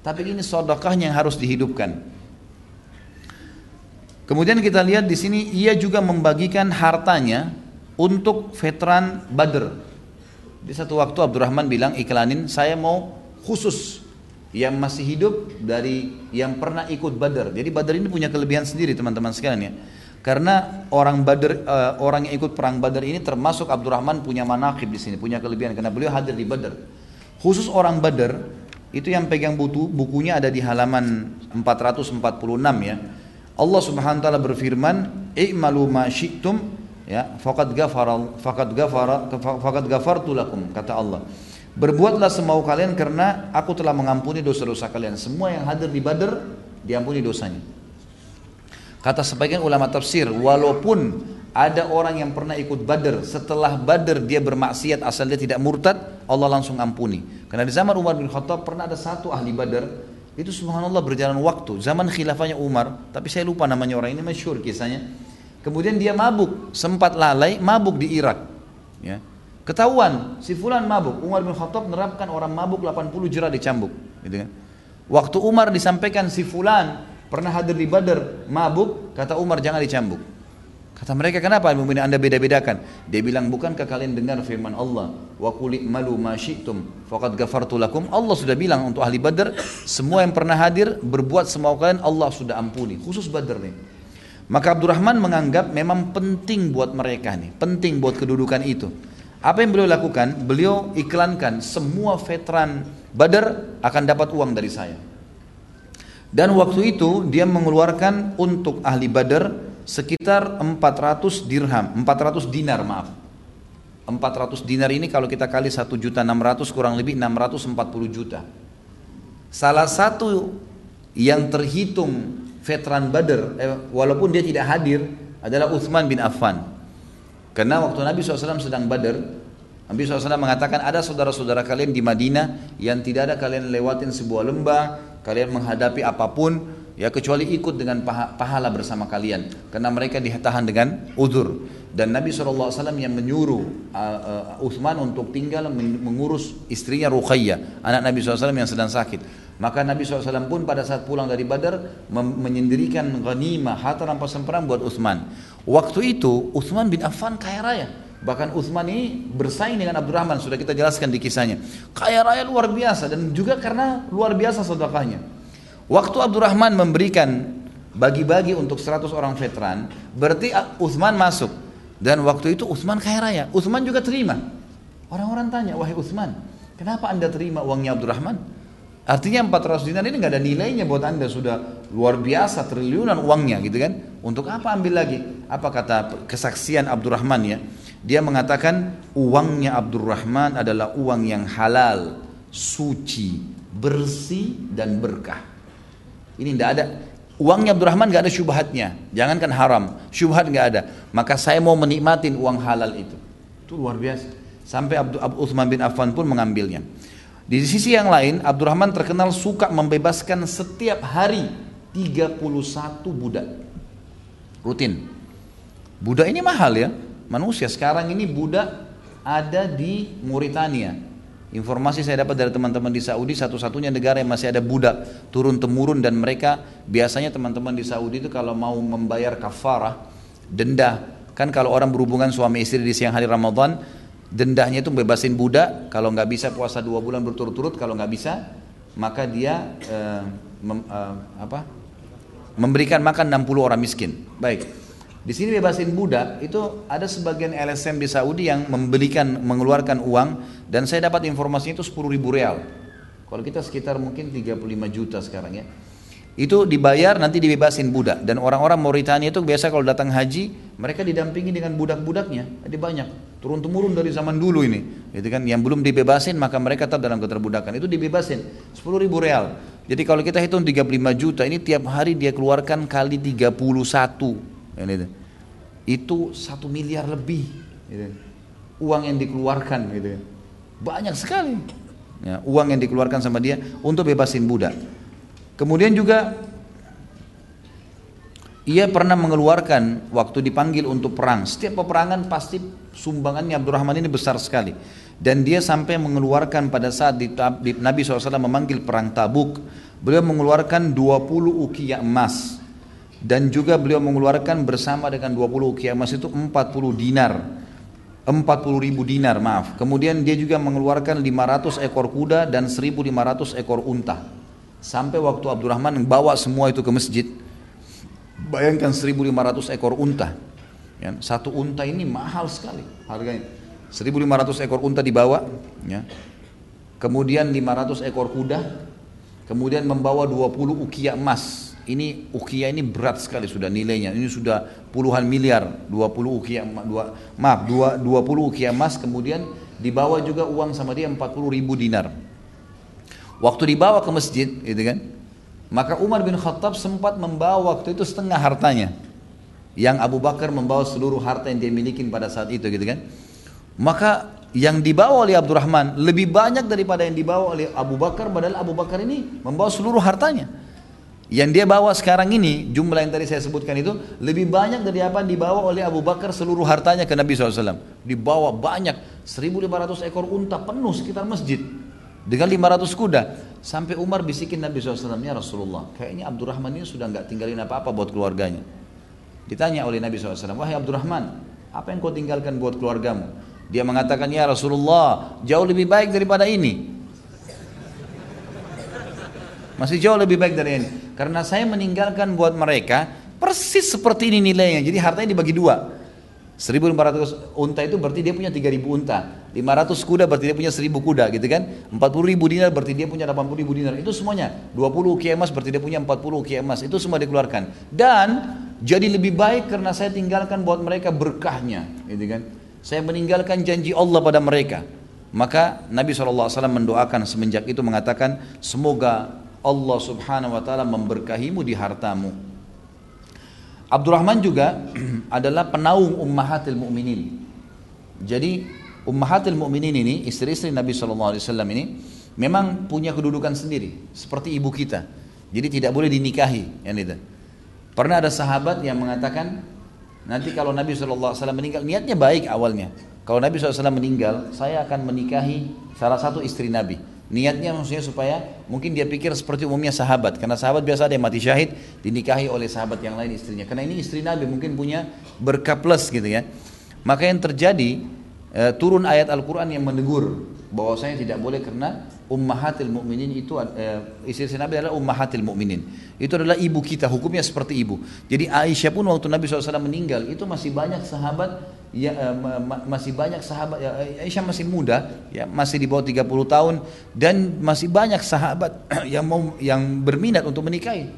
Tapi ini sedekahnya yang harus dihidupkan. Kemudian kita lihat di sini ia juga membagikan hartanya untuk veteran Badr. Di satu waktu Abdurrahman bilang, iklanin saya mau khusus yang masih hidup dari yang pernah ikut Badr. Jadi Badr ini punya kelebihan sendiri, teman-teman sekalian ya. Karena orang Badr, orang yang ikut perang Badr ini termasuk Abdurrahman punya manaqib di sini, punya kelebihan karena beliau hadir di Badr. Khusus orang Badr. Itu yang pegang buku, bukunya ada di halaman empat ratus empat puluh enam ya. Allah Subhanahu wa taala berfirman, "I'malu ma syi'tum ya, faqad ghafara faqad ghafara faqad ghafartu lakum." Kata Allah, "Berbuatlah semau kalian karena aku telah mengampuni dosa-dosa kalian." Semua yang hadir di Badr diampuni dosanya. Kata sebagian ulama tafsir, walaupun ada orang yang pernah ikut Badr, setelah Badr dia bermaksiat asal dia tidak murtad, Allah langsung ampuni. Karena di zaman Umar bin Khattab pernah ada satu ahli Badr, itu subhanallah berjalan waktu, zaman khilafahnya Umar, tapi saya lupa namanya orang ini, masyhur kisahnya. Kemudian dia mabuk, sempat lalai, mabuk di Irak. Ya. Ketahuan, si fulan mabuk, Umar bin Khattab nerapkan orang mabuk delapan puluh jerah dicambuk. Gitu kan. Waktu Umar disampaikan si fulan pernah hadir di Badr, mabuk, kata Umar jangan dicambuk. Kata mereka, kenapa Anda beda-bedakan? Dia bilang, bukankah kalian dengar firman Allah, wa qul i'malu ma syi'tum faqad ghafartu lakum. Allah sudah bilang untuk ahli Badar, semua yang pernah hadir berbuat semau kalian Allah sudah ampuni, khusus Badar nih. Maka Abdurrahman menganggap memang penting buat mereka nih, penting buat kedudukan itu. Apa yang beliau lakukan? Beliau iklankan semua veteran Badar akan dapat uang dari saya. Dan waktu itu dia mengeluarkan untuk ahli Badar sekitar empat ratus dirham, empat ratus dinar maaf. empat ratus dinar ini kalau kita kali satu juta enam ratus kurang lebih enam ratus empat puluh juta. Salah satu yang terhitung veteran Badar eh, walaupun dia tidak hadir adalah Utsman bin Affan. Karena waktu Nabi shallallahu alaihi wasallam sedang Badar, Nabi shallallahu alaihi wasallam mengatakan, ada saudara-saudara kalian di Madinah yang tidak ada kalian lewatin sebuah lembah, kalian menghadapi apapun ya kecuali ikut dengan pahala bersama kalian, karena mereka ditahan dengan udzur. Dan Nabi shallallahu alaihi wasallam yang menyuruh uh, uh, Utsman untuk tinggal mengurus istrinya Ruqayyah, anak Nabi shallallahu alaihi wasallam yang sedang sakit. Maka Nabi shallallahu alaihi wasallam pun pada saat pulang dari Badar menyendirikan ghanimah, harta rampasan perang buat Utsman. Waktu itu Utsman bin Affan kaya raya. Bahkan Utsman ini bersaing dengan Abdurrahman, sudah kita jelaskan di kisahnya. Kaya raya luar biasa, dan juga karena luar biasa sedekahnya. Waktu Abdurrahman memberikan bagi-bagi untuk seratus orang veteran, berarti Utsman masuk. Dan waktu itu Utsman kaya raya, Utsman juga terima. Orang-orang tanya, wahai Utsman, kenapa Anda terima uangnya Abdurrahman? Artinya empat ratus dinar ini gak ada nilainya buat Anda, sudah luar biasa triliunan uangnya gitu kan. Untuk apa ambil lagi? Apa kata kesaksian Abdurrahman ya? Dia mengatakan uangnya Abdurrahman adalah uang yang halal, suci, bersih dan berkah. Ini tidak ada, uangnya Abdurrahman tidak ada syubhatnya, jangankan haram, syubhat tidak ada. Maka saya mau menikmatin uang halal itu, itu luar biasa. Sampai Abdul Utsman bin Affan pun mengambilnya. Di sisi yang lain, Abdurrahman terkenal suka membebaskan setiap hari tiga puluh satu budak, rutin. Budak ini mahal ya, manusia sekarang ini budak ada di Mauritania. Informasi saya dapat dari teman-teman di Saudi, satu-satunya negara yang masih ada budak turun-temurun, dan mereka biasanya teman-teman di Saudi itu kalau mau membayar kafarah, denda. Kan kalau orang berhubungan suami istri di siang hari Ramadan, dendahnya itu bebasin budak, kalau nggak bisa puasa dua bulan berturut-turut, kalau nggak bisa, maka dia eh, mem, eh, apa, memberikan makan enam puluh orang miskin. Baik. Di sini bebasin budak itu ada sebagian L S M di Saudi yang membelikan, mengeluarkan uang, dan saya dapat informasinya itu sepuluh ribu real. Kalau kita sekitar mungkin tiga puluh lima juta sekarang ya. Itu dibayar nanti dibebasin budak, dan orang-orang Mauritania itu biasa kalau datang haji mereka didampingi dengan budak-budaknya. Ada banyak turun temurun dari zaman dulu ini. Itu kan yang belum dibebasin maka mereka tetap dalam keterbudakan. Itu dibebasin sepuluh ribu real. Jadi kalau kita hitung tiga puluh lima juta ini tiap hari dia keluarkan kali tiga puluh satu. Itu satu miliar lebih gitu. Uang yang dikeluarkan gitu. Banyak sekali ya, uang yang dikeluarkan sama dia untuk bebasin budak. Kemudian juga ia pernah mengeluarkan waktu dipanggil untuk perang. Setiap peperangan pasti sumbangannya Abdurrahman ini besar sekali. Dan dia sampai mengeluarkan pada saat di, di, Nabi shallallahu alaihi wasallam memanggil perang Tabuk, beliau mengeluarkan dua puluh ukiah emas. Dan juga beliau mengeluarkan bersama dengan dua puluh ukiah emas itu empat puluh dinar empat puluh ribu dinar maaf. Kemudian dia juga mengeluarkan lima ratus ekor kuda dan seribu lima ratus ekor unta. Sampai waktu Abdurrahman bawa semua itu ke masjid, bayangkan seribu lima ratus ekor unta ya, satu unta ini mahal sekali harganya. Seribu lima ratus ekor unta dibawa ya. Kemudian lima ratus ekor kuda, kemudian membawa dua puluh ukiah emas. Ini ukiah ini berat sekali sudah nilainya. Ini sudah puluhan miliar. dua puluh ukiah maaf dua puluh ukiah emas. Kemudian dibawa juga uang sama dia empat puluh ribu dinar. Waktu dibawa ke masjid, gitu kan? Maka Umar bin Khattab sempat membawa waktu itu setengah hartanya. Yang Abu Bakar membawa seluruh harta yang dia miliki pada saat itu, gitu kan? Maka yang dibawa oleh Abdurrahman lebih banyak daripada yang dibawa oleh Abu Bakar, padahal Abu Bakar ini membawa seluruh hartanya. Yang dia bawa sekarang ini, jumlah yang tadi saya sebutkan itu lebih banyak dari apa dibawa oleh Abu Bakar seluruh hartanya ke Nabi shallallahu alaihi wasallam. Dibawa banyak, seribu lima ratus ekor unta penuh sekitar masjid dengan lima ratus kuda. Sampai Umar bisikin Nabi shallallahu alaihi wasallam, ya Rasulullah, kayaknya Abdurrahman ini sudah nggak tinggalin apa-apa buat keluarganya. Ditanya oleh Nabi shallallahu alaihi wasallam, wahai Abdurrahman, apa yang kau tinggalkan buat keluargamu? Dia mengatakan, ya Rasulullah, jauh lebih baik daripada ini. Masih jauh lebih baik dari ini. Karena saya meninggalkan buat mereka persis seperti ini nilainya. Jadi hartanya dibagi dua. seribu lima ratus unta itu berarti dia punya tiga ribu unta. lima ratus kuda berarti dia punya seribu kuda, gitu kan? empat puluh ribu dinar berarti dia punya delapan puluh ribu dinar. Itu semuanya. dua puluh ukiah emas berarti dia punya empat puluh ukiah emas. Itu semua dikeluarkan. Dan jadi lebih baik karena saya tinggalkan buat mereka berkahnya, gitu kan? Saya meninggalkan janji Allah pada mereka. Maka Nabi shallallahu alaihi wasallam mendoakan semenjak itu, mengatakan, semoga Allah subhanahu wa ta'ala memberkahimu di hartamu. Abdurrahman juga adalah penaung ummahatil mu'minin. Jadi ummahatil mu'minin ini, istri-istri Nabi shallallahu alaihi wasallam ini memang punya kedudukan sendiri, seperti ibu kita. Jadi tidak boleh dinikahi. Pernah ada sahabat yang mengatakan, nanti kalau Nabi shallallahu alaihi wasallam meninggal, niatnya baik awalnya, kalau Nabi shallallahu alaihi wasallam meninggal, saya akan menikahi salah satu istri Nabi. Niatnya maksudnya supaya mungkin dia pikir seperti umumnya sahabat, karena sahabat biasa ada yang mati syahid dinikahi oleh sahabat yang lain istrinya, karena ini istri Nabi mungkin punya berkah plus, gitu ya. Maka yang terjadi e, turun ayat Al-Quran yang menegur bahwasanya tidak boleh, karena ummahatil mu'minin itu e, istri Nabi adalah ummahatil mu'minin, itu adalah ibu kita, hukumnya seperti ibu. Jadi Aisyah pun waktu Nabi shallallahu alaihi wasallam meninggal itu masih banyak sahabat. Ya, masih banyak sahabat, ya, Aisyah masih muda, ya, masih di bawah tiga puluh tahun, dan masih banyak sahabat yang mau, yang berminat untuk menikahi,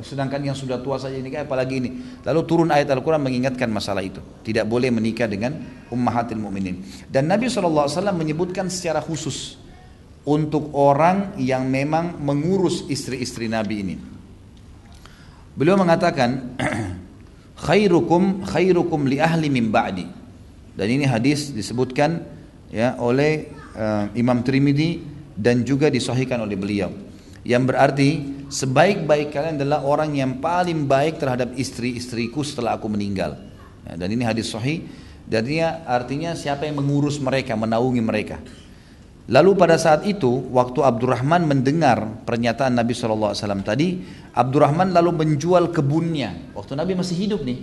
sedangkan yang sudah tua saja nikah, apalagi ini. Lalu turun ayat Al-Quran mengingatkan masalah itu, tidak boleh menikah dengan ummahatil mu'minin. Dan Nabi shallallahu alaihi wasallam menyebutkan secara khusus untuk orang yang memang mengurus istri-istri Nabi ini. Beliau mengatakan, khairukum khairukum li ahli min ba'di. Dan ini hadis disebutkan ya oleh uh, Imam Tirmidzi dan juga disahihkan oleh beliau, yang berarti sebaik-baik kalian adalah orang yang paling baik terhadap istri-istriku setelah aku meninggal. Ya, dan ini hadis sahih, dan dia artinya siapa yang mengurus mereka, menaungi mereka. Lalu pada saat itu waktu Abdurrahman mendengar pernyataan Nabi shallallahu alaihi wasallam tadi, Abdurrahman lalu menjual kebunnya. Waktu Nabi masih hidup nih,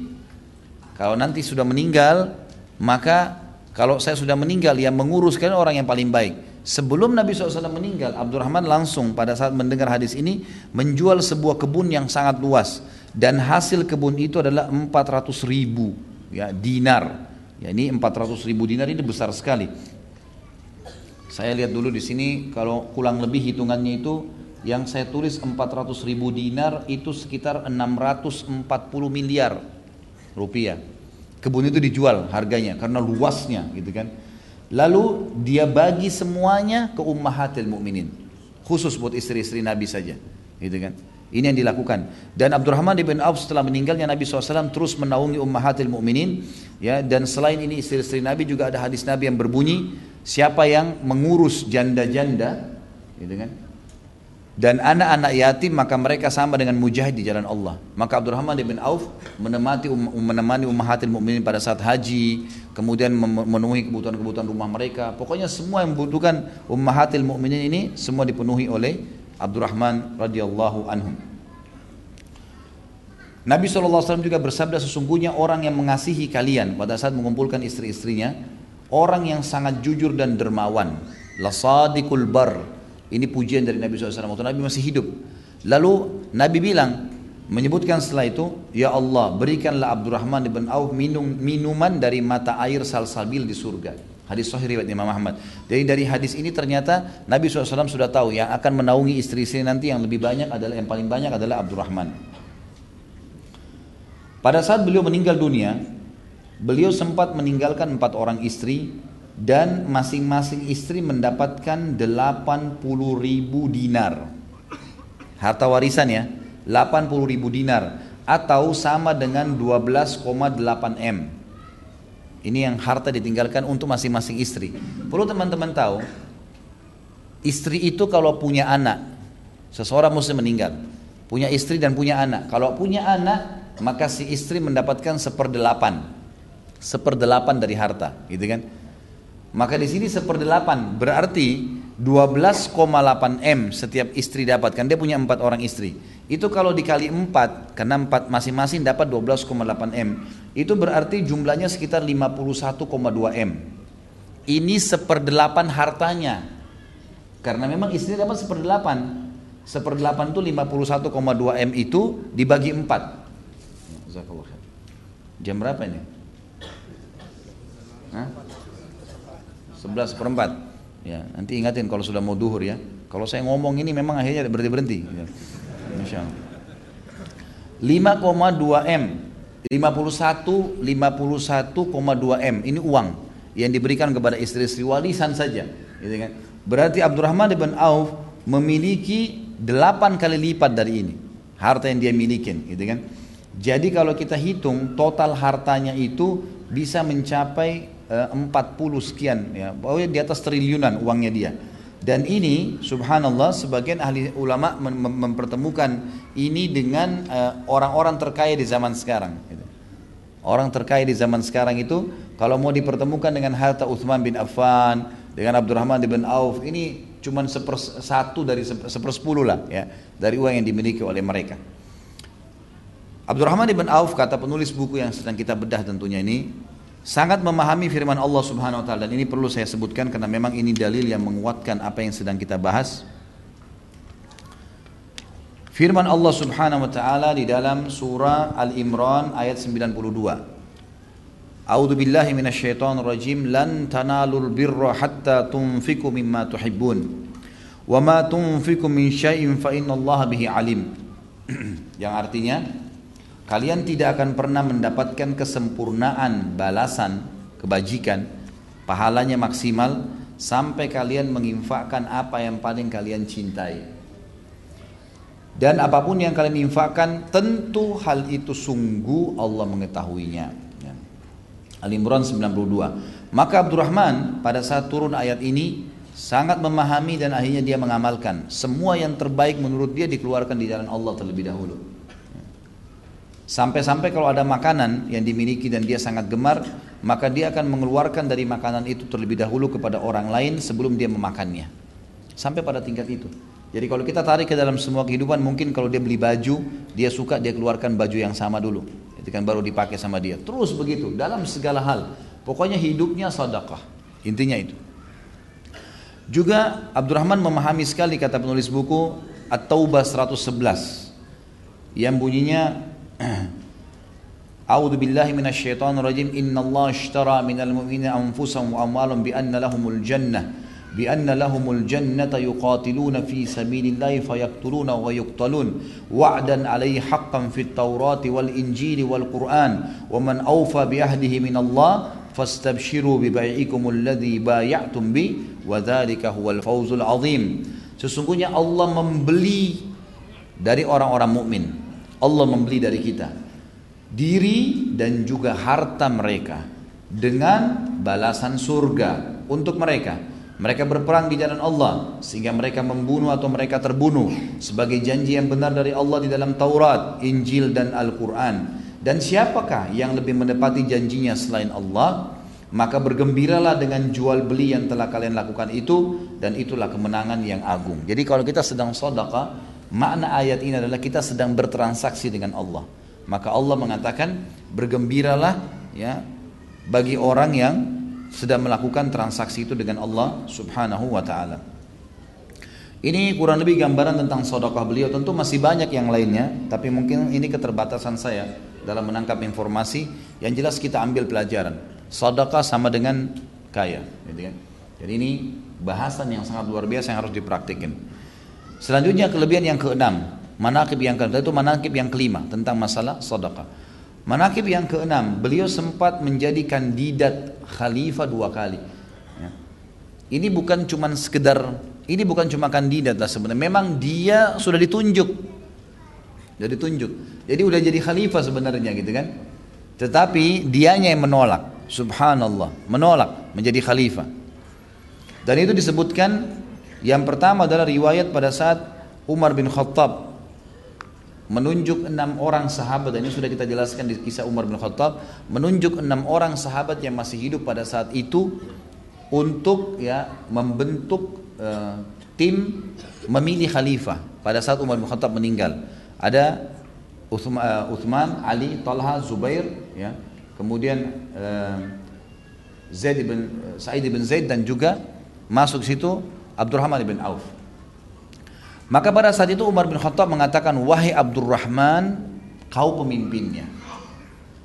kalau nanti sudah meninggal, maka kalau saya sudah meninggal yang mengurus kalian orang yang paling baik. Sebelum Nabi shallallahu alaihi wasallam meninggal, Abdurrahman langsung pada saat mendengar hadis ini menjual sebuah kebun yang sangat luas, dan hasil kebun itu adalah empat ratus ribu ya, dinar. Ya, ini empat ratus ribu dinar ini besar sekali. Saya lihat dulu di sini, kalau kurang lebih hitungannya itu yang saya tulis empat ratus ribu dinar itu sekitar enam ratus empat puluh miliar rupiah. Kebun itu dijual harganya karena luasnya, gitu kan. Lalu dia bagi semuanya ke ummahatil mu'minin, khusus buat istri-istri Nabi saja, gitu kan. Ini yang dilakukan. Dan Abdurrahman bin Auf setelah meninggalnya Nabi shallallahu alaihi wasallam terus menaungi ummahatil mu'minin, ya. Dan selain ini istri-istri Nabi juga ada hadis Nabi yang berbunyi, siapa yang mengurus janda-janda, gitu kan, dan anak-anak yatim, maka mereka sama dengan mujahid di jalan Allah. Maka Abdurrahman bin Auf menemani um, menemani ummahatil mu'minin pada saat haji, kemudian memenuhi kebutuhan-kebutuhan rumah mereka. Pokoknya semua yang membutuhkan ummahatil mu'minin ini semua dipenuhi oleh Abdurrahman radhiyallahu anhu. Nabi shallallahu alaihi wasallam juga bersabda, sesungguhnya orang yang mengasihi kalian pada saat mengumpulkan istri-istrinya, orang yang sangat jujur dan dermawan, lasadiqul bar. Ini pujian dari Nabi shallallahu alaihi wasallam waktu Nabi masih hidup. Lalu Nabi bilang, menyebutkan setelah itu, ya Allah, berikanlah Abdurrahman bin Auf minum, minuman dari mata air salsabil di surga. Hadis sahih riwayat Imam Ahmad. Jadi dari hadis ini ternyata Nabi shallallahu alaihi wasallam sudah tahu yang akan menaungi istri-istri nanti yang lebih banyak adalah, yang paling banyak adalah Abdurrahman. Pada saat beliau meninggal dunia, beliau sempat meninggalkan empat orang istri, dan masing-masing istri mendapatkan delapan puluh ribu dinar. Harta warisan ya, delapan puluh ribu dinar atau sama dengan dua belas koma delapan miliar. Ini yang harta ditinggalkan untuk masing-masing istri. Perlu teman-teman tahu, istri itu kalau punya anak, seseorang muslim meninggal, punya istri dan punya anak. Kalau punya anak, maka si istri mendapatkan seperdelapan, seperdelapan dari harta, gitu kan? Maka di sini seperdelapan berarti dua belas koma delapan M setiap istri dapatkan. Dia punya empat orang istri. Itu kalau dikali empat, karena empat masing-masing dapat dua belas koma delapan M. Itu berarti jumlahnya sekitar lima puluh satu koma dua M. Ini seperdelapan hartanya. Karena memang istri dapat seperdelapan. Seperdelapan itu lima puluh satu koma dua M itu dibagi empat. Jam berapa ini? Hah? sebelas per empat. Ya, nanti ingatin kalau sudah mau duhur ya. Kalau saya ngomong ini memang akhirnya berhenti-berhenti ya. Masya Allah. lima koma dua M, lima puluh satu koma dua M ini uang yang diberikan kepada istri-istri warisan saja, gitu kan? Berarti Abdurrahman bin Auf memiliki delapan kali lipat dari ini harta yang dia milikin, gitu kan? Jadi kalau kita hitung total hartanya itu bisa mencapai empat puluh sekian ya, pokoknya di atas triliunan uangnya dia. Dan ini subhanallah sebagian ahli ulama mem- mempertemukan ini dengan uh, orang-orang terkaya di zaman sekarang gitu. Orang terkaya di zaman sekarang itu kalau mau dipertemukan dengan harta Utsman bin Affan, dengan Abdurrahman bin Auf, ini cuma satu dari sepersepuluh lah ya, dari uang yang dimiliki oleh mereka. Abdurrahman bin Auf, kata penulis buku yang sedang kita bedah tentunya ini, sangat memahami firman Allah subhanahu wa ta'ala. Dan ini perlu saya sebutkan karena memang ini dalil yang menguatkan apa yang sedang kita bahas. Firman Allah subhanahu wa ta'ala di dalam surah Al-Imran ayat sembilan puluh dua. A'udhu billahi minasyaitonir rajim. Lan tanalul birra hatta tunfiku mimma tuhibbun. Wa ma tunfiku min syai'in fa innallaha bihi alim. Yang artinya, kalian tidak akan pernah mendapatkan kesempurnaan balasan kebajikan, pahalanya maksimal, sampai kalian menginfakkan apa yang paling kalian cintai. Dan apapun yang kalian infakkan, tentu hal itu sungguh Allah mengetahuinya. Al-Imran sembilan puluh dua. Maka Abdurrahman pada saat turun ayat ini sangat memahami dan akhirnya dia mengamalkan. Semua yang terbaik menurut dia dikeluarkan di jalan Allah terlebih dahulu. Sampai-sampai kalau ada makanan yang dimiliki dan dia sangat gemar, maka dia akan mengeluarkan dari makanan itu terlebih dahulu kepada orang lain sebelum dia memakannya. Sampai pada tingkat itu. Jadi kalau kita tarik ke dalam semua kehidupan, mungkin kalau dia beli baju, dia suka dia keluarkan baju yang sama dulu. Itu kan baru dipakai sama dia. Terus begitu, dalam segala hal. Pokoknya hidupnya sadaqah. Intinya itu. Juga Abdurrahman memahami sekali kata penulis buku At-Taubah seratus sebelas. Yang bunyinya, A'udzu billahi minasyaitonir rajim. Innallaha ashtara minal mu'minina anfusahum wa amwalahum bi anna lahumul jannah bi anna lahumul jannata yuqatiluna fi sabilillahi fayaqtuluna wa yuqtalun wa'dan 'alaihi haqqan fit tawrati wal injili wal qur'an wa man awfa bi ahdihi minallahi fastabshiru bi bai'ikumul ladzi bay'atum bi wa dzalika huwal fawzul 'adzim. Sesungguhnya Allah membeli dari orang-orang mukmin. Allah membeli dari kita diri dan juga harta mereka dengan balasan surga untuk mereka. Mereka berperang di jalan Allah sehingga mereka membunuh atau mereka terbunuh sebagai janji yang benar dari Allah di dalam Taurat, Injil dan Al-Quran. Dan siapakah yang lebih menepati janjinya selain Allah? Maka bergembiralah dengan jual beli yang telah kalian lakukan itu, dan itulah kemenangan yang agung. Jadi kalau kita sedang sedekah, makna ayat ini adalah kita sedang bertransaksi dengan Allah. Maka Allah mengatakan bergembiralah ya bagi orang yang sedang melakukan transaksi itu dengan Allah subhanahu wa ta'ala. Ini kurang lebih gambaran tentang sedekah beliau. Tentu masih banyak yang lainnya, tapi mungkin ini keterbatasan saya dalam menangkap informasi. Yang jelas kita ambil pelajaran, sedekah sama dengan kaya. Jadi ini bahasan yang sangat luar biasa yang harus dipraktikin. Selanjutnya kelebihan yang keenam, manaqib yang keenam, itu manaqib yang kelima tentang masalah sedekah. Manaqib yang keenam, beliau sempat menjadi kandidat khalifah dua kali. Ya. Ini bukan cuma sekedar, ini bukan cuma kandidat lah sebenarnya. Memang dia sudah ditunjuk, sudah ditunjuk. Jadi udah jadi khalifah sebenarnya gitu kan. Tetapi dianya yang menolak, subhanallah, menolak menjadi khalifah. Dan itu disebutkan. Yang pertama adalah riwayat pada saat Umar bin Khattab menunjuk enam orang sahabat, dan ini sudah kita jelaskan di kisah Umar bin Khattab, menunjuk enam orang sahabat yang masih hidup pada saat itu untuk ya membentuk uh, tim memilih khalifah pada saat Umar bin Khattab meninggal. Ada Uthman, Ali, Talha, Zubair, ya. Kemudian uh, Zaid bin, Sa'id bin Zaid, dan juga masuk situ Abdurrahman bin Auf. Maka pada saat itu Umar bin Khattab mengatakan, wahai Abdurrahman, kau pemimpinnya.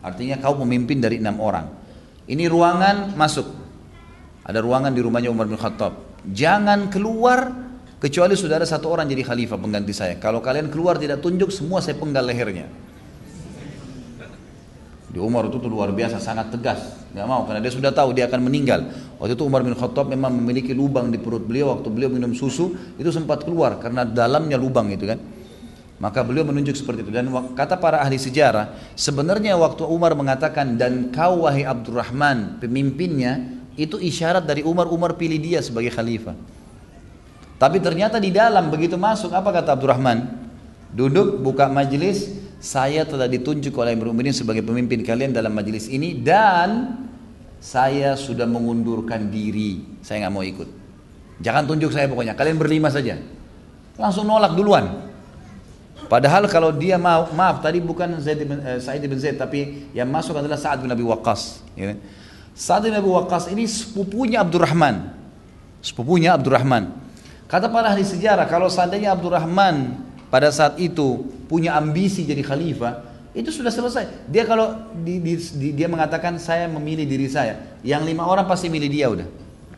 Artinya kau pemimpin dari enam orang. Ini ruangan masuk. Ada ruangan di rumahnya Umar bin Khattab. Jangan keluar kecuali sudah ada satu orang jadi khalifah pengganti saya. Kalau kalian keluar tidak tunjuk, semua saya penggal lehernya. Di Umar itu tuh luar biasa, sangat tegas, nggak mau, karena dia sudah tahu dia akan meninggal. Waktu itu Umar bin Khattab memang memiliki lubang di perut beliau, waktu beliau minum susu itu sempat keluar karena dalamnya lubang itu kan. Maka beliau menunjuk seperti itu. Dan kata para ahli sejarah, sebenarnya waktu Umar mengatakan dan kau wahai Abdurrahman pemimpinnya, itu isyarat dari Umar, Umar pilih dia sebagai khalifah. Tapi ternyata di dalam begitu masuk, apa kata Abdurrahman? Duduk buka majelis, saya telah ditunjuk oleh Amirul Mukminin sebagai pemimpin kalian dalam majelis ini, dan saya sudah mengundurkan diri, saya nggak mau ikut. Jangan tunjuk saya pokoknya, kalian berlima saja. Langsung nolak duluan. Padahal kalau dia mau, maaf tadi bukan Zaid bin, eh, Sa'id bin Zaid, tapi yang masuk adalah Sa'ad bin Abi Waqqas. Ya. Sa'ad bin Abi Waqqas ini sepupunya Abdurrahman, sepupunya Abdurrahman. Kata para ahli sejarah, kalau seandainya Abdurrahman pada saat itu punya ambisi jadi khalifah, itu sudah selesai. Dia kalau di, di, di, dia mengatakan saya memilih diri saya, yang lima orang pasti milih dia udah.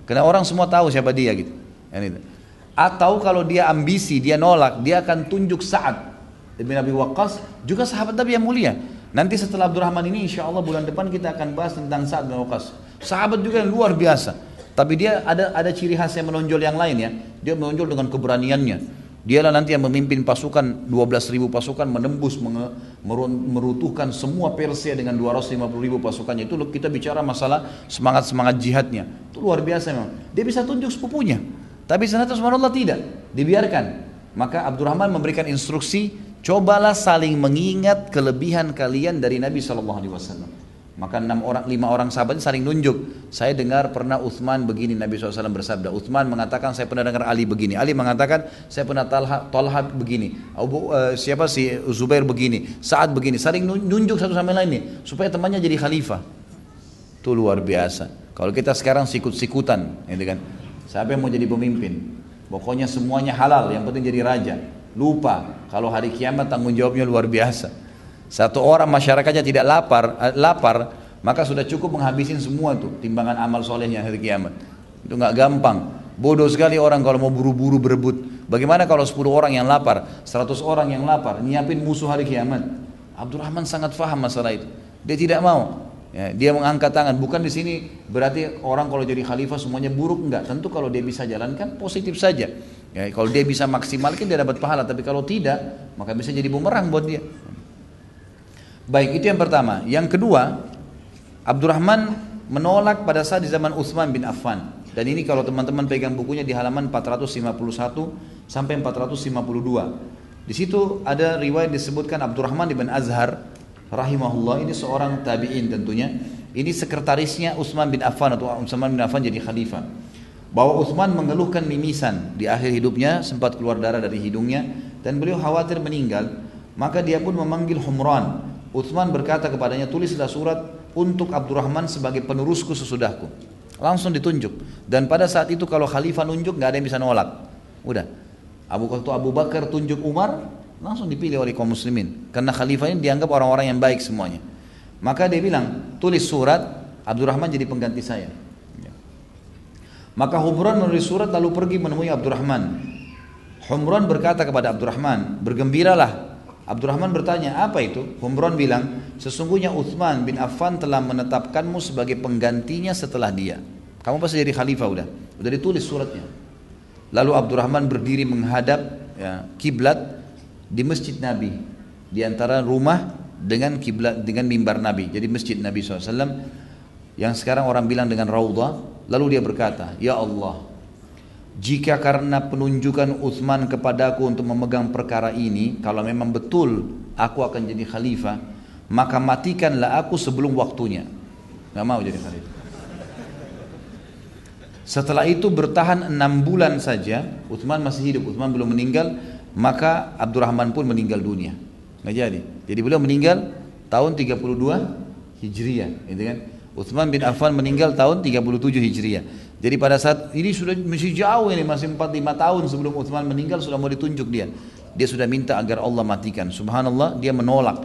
Karena orang semua tahu siapa dia gitu. Atau kalau dia ambisi, dia nolak, dia akan tunjuk Sa'ad bin Abi Waqqas, juga sahabat Nabi yang mulia. Nanti setelah Abdurrahman ini insya Allah bulan depan kita akan bahas tentang Sa'ad bin Abi Waqqas. Sahabat juga yang luar biasa. Tapi dia ada ada ciri khas yang menonjol yang lain ya. Dia menonjol dengan keberaniannya. Dialah nanti yang memimpin pasukan dua belas ribu pasukan menembus menge, merutuhkan semua Persia dengan dua ratus lima puluh ribu pasukannya. Itu kita bicara masalah semangat-semangat jihadnya. Itu luar biasa memang. Dia bisa tunjuk sepupunya. Tapi ternyata subhanallah tidak, dibiarkan. Maka Abdurrahman memberikan instruksi, cobalah saling mengingat kelebihan kalian dari Nabi shallallahu alaihi wasallam. Maka enam orang, lima orang sahabat saling nunjuk. Saya dengar pernah Uthman begini, Nabi shallallahu alaihi wasallam bersabda. Uthman mengatakan saya pernah dengar Ali begini. Ali mengatakan saya pernah Talha, Talha begini. Abu uh, siapa si Zubair begini. Sa'ad begini. Saling nunjuk satu sama lain nih, supaya temannya jadi khalifah. Itu luar biasa. Kalau kita sekarang sikut-sikutan, gitu kan. Siapa yang mau jadi pemimpin? Pokoknya semuanya halal. Yang penting jadi raja. Lupa kalau hari kiamat tanggung jawabnya luar biasa. Satu orang masyarakatnya tidak lapar, lapar, maka sudah cukup menghabisin semua tuh timbangan amal solehnya hari kiamat. Itu nggak gampang. Bodoh sekali orang kalau mau buru-buru berebut. Bagaimana kalau sepuluh orang yang lapar, seratus orang yang lapar, nyiapin musuh hari kiamat? Abdurrahman sangat faham masalah itu. Dia tidak mau. Ya, dia mengangkat tangan. Bukan di sini berarti orang kalau jadi khalifah semuanya buruk, enggak. Tentu kalau dia bisa jalankan positif saja. Ya, kalau dia bisa maksimalkan dia dapat pahala. Tapi kalau tidak, maka bisa jadi bumerang buat dia. Baik, itu yang pertama. Yang kedua, Abdurrahman menolak pada saat di zaman Utsman bin Affan. Dan ini kalau teman-teman pegang bukunya di halaman empat ratus lima puluh satu sampai empat ratus lima puluh dua. Di situ ada riwayat disebutkan Abdurrahman bin Azhar rahimahullah, ini seorang tabi'in tentunya. Ini sekretarisnya Utsman bin Affan atau Utsman bin Affan jadi khalifah. Bahwa Utsman mengeluhkan mimisan di akhir hidupnya, sempat keluar darah dari hidungnya dan beliau khawatir meninggal, maka dia pun memanggil Humran. Uthman berkata kepadanya, tulislah surat untuk Abdurrahman sebagai penerusku sesudahku. Langsung ditunjuk. Dan pada saat itu kalau khalifah nunjuk, gak ada yang bisa nolak. Udah. Abu Qattu Abu Bakar tunjuk Umar, langsung dipilih oleh kaum muslimin. Karena khalifah ini dianggap orang-orang yang baik semuanya. Maka dia bilang, tulis surat, Abdurrahman jadi pengganti saya. Maka Humran menulis surat lalu pergi menemui Abdurrahman. Humran berkata kepada Abdurrahman, bergembiralah. Abdurrahman bertanya, apa itu? Humran bilang, sesungguhnya Uthman bin Affan telah menetapkanmu sebagai penggantinya setelah dia. Kamu pasti jadi khalifah udah. Udah ditulis suratnya. Lalu Abdurrahman berdiri menghadap ya, kiblat di masjid Nabi, di antara rumah dengan kiblat dengan mimbar Nabi. Jadi masjid Nabi shallallahu alaihi wasallam yang sekarang orang bilang dengan Raudhah. Lalu dia berkata, ya Allah, jika karena penunjukan Uthman kepadaku untuk memegang perkara ini, kalau memang betul aku akan jadi khalifah, maka matikanlah aku sebelum waktunya. Gak mau jadi khalifah. Setelah itu bertahan enam bulan saja, Utsman masih hidup, Utsman belum meninggal, maka Abdurrahman pun meninggal dunia. Nggak jadi. Jadi beliau meninggal tahun tiga puluh dua Hijriah, gitu kan? Utsman bin Affan meninggal tahun tiga puluh tujuh Hijriah. Jadi pada saat ini sudah masih jauh ini, masih empat lima tahun sebelum Utsman meninggal sudah mau ditunjuk dia. Dia sudah minta agar Allah matikan. Subhanallah, dia menolak.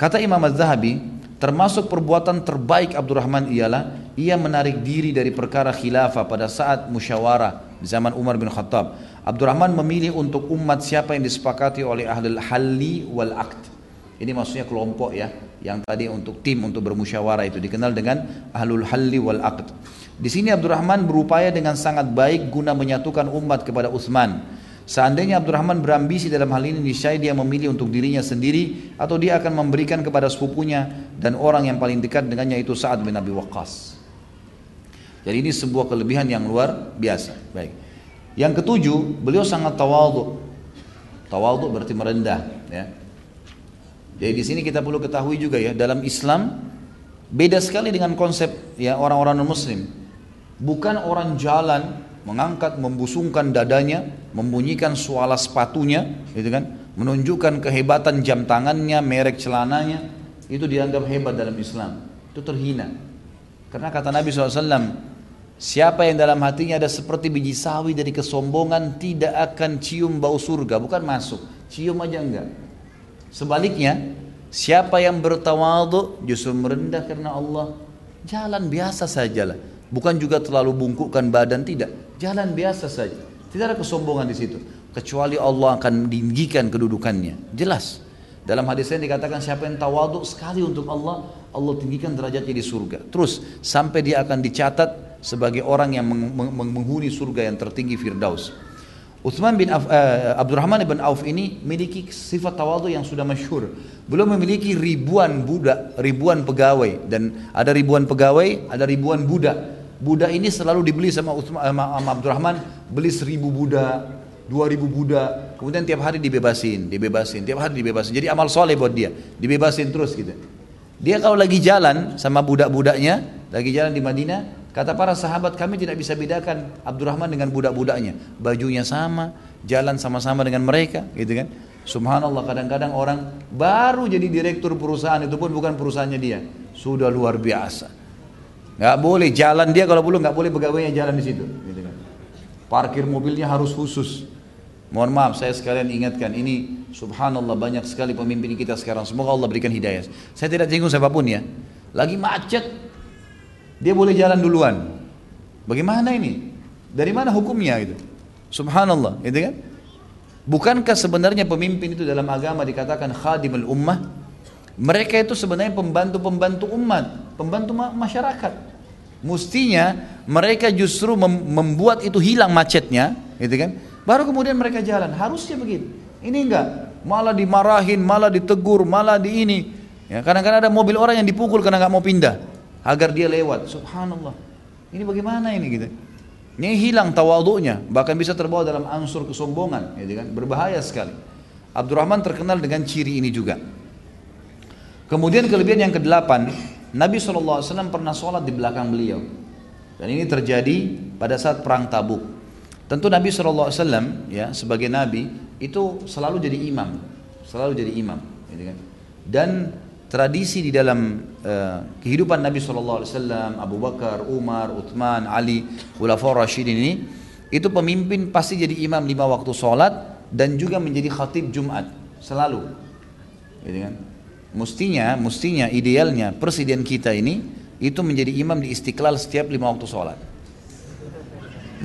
Kata Imam Az-Zahabi, termasuk perbuatan terbaik Abdurrahman ialah ia menarik diri dari perkara khilafah pada saat musyawarah zaman Umar bin Khattab. Abdurrahman memilih untuk umat siapa yang disepakati oleh ahlul halli wal aqd. Ini maksudnya kelompok ya, yang tadi untuk tim untuk bermusyawarah itu dikenal dengan ahlul halli wal aqd. Di sini Abdurrahman berupaya dengan sangat baik guna menyatukan umat kepada Utsman. Seandainya Abdurrahman berambisi dalam hal ini, niscaya dia memilih untuk dirinya sendiri atau dia akan memberikan kepada sepupunya dan orang yang paling dekat dengannya itu Sa'ad bin Abi Waqqas. Jadi ini sebuah kelebihan yang luar biasa. Baik. Yang ketujuh, beliau sangat tawadhu. Tawadhu berarti merendah. Ya. Jadi di sini kita perlu ketahui juga ya, dalam Islam beda sekali dengan konsep ya orang-orang non-Muslim. Bukan orang jalan mengangkat, membusungkan dadanya, membunyikan suala sepatunya, gitu kan? Menunjukkan kehebatan jam tangannya, merek celananya, itu dianggap hebat dalam Islam. Itu terhina. Karena kata Nabi shallallahu alaihi wasallam, siapa yang dalam hatinya ada seperti biji sawi dari kesombongan, tidak akan cium bau surga. Bukan masuk, cium aja enggak. Sebaliknya, siapa yang bertawadhu justru merendah karena Allah, jalan biasa sajalah. Bukan juga terlalu bungkukkan badan, tidak. Jalan biasa saja. Tidak ada kesombongan di situ. Kecuali Allah akan meninggikan kedudukannya. Jelas. Dalam hadis lain dikatakan siapa yang tawadhu sekali untuk Allah, Allah tinggikan derajatnya di surga. Terus sampai dia akan dicatat sebagai orang yang menghuni surga yang tertinggi Firdaus. Utsman bin Af, eh, Abdurrahman bin Auf ini memiliki sifat tawadhu yang sudah masyhur. Beliau memiliki ribuan budak, ribuan pegawai dan ada ribuan pegawai, ada ribuan budak. Budak ini selalu dibeli sama, Utsman, sama Abdurrahman, beli seribu budak, dua ribu budak, kemudian tiap hari dibebasin, dibebasin, tiap hari dibebasin. Jadi amal soleh buat dia, dibebasin terus gitu. Dia kalau lagi jalan sama budak-budaknya, lagi jalan di Madinah, kata para sahabat kami tidak bisa bedakan Abdurrahman dengan budak-budaknya. Bajunya sama, jalan sama-sama dengan mereka, gitu kan. Subhanallah, kadang-kadang orang baru jadi direktur perusahaan itu pun bukan perusahaannya dia, sudah luar biasa. Nggak boleh jalan dia kalau belum, nggak boleh pegawainya jalan di situ. Gitu kan. Parkir mobilnya harus khusus. Mohon maaf, saya sekalian ingatkan ini, subhanallah banyak sekali pemimpin kita sekarang. Semoga Allah berikan hidayah. Saya tidak singgung siapapun ya. Lagi macet, dia boleh jalan duluan. Bagaimana ini? Dari mana hukumnya gitu? Subhanallah, gitu kan? Bukankah sebenarnya pemimpin itu dalam agama dikatakan khadimul ummah? Mereka itu sebenarnya pembantu-pembantu umat, pembantu ma- masyarakat. Mestinya mereka justru membuat itu hilang macetnya, gitu kan? Baru kemudian mereka jalan, harusnya begitu. Ini enggak, malah dimarahin, malah ditegur, malah di ini. Ya, kadang-kadang ada mobil orang yang dipukul karena nggak mau pindah, agar dia lewat. Subhanallah. Ini bagaimana ini gitu? Ini hilang tawadhunya, bahkan bisa terbawa dalam unsur kesombongan, gitu kan? Berbahaya sekali. Abdurrahman terkenal dengan ciri ini juga. Kemudian kelebihan yang kedelapan, Nabi shallallahu alaihi wasallam pernah sholat di belakang beliau. Dan ini terjadi pada saat perang Tabuk. Tentu Nabi shallallahu alaihi wasallam ya, sebagai Nabi itu selalu jadi imam. Selalu jadi imam. Dan tradisi di dalam uh, kehidupan Nabi shallallahu alaihi wasallam, Abu Bakar, Umar, Utsman, Ali, Khulafaur Rasyidin ini, itu pemimpin pasti jadi imam lima waktu sholat dan juga menjadi khatib Jumat. Selalu. Gitu kan? Mestinya, mestinya idealnya presiden kita ini itu menjadi imam di Istiqlal setiap lima waktu sholat.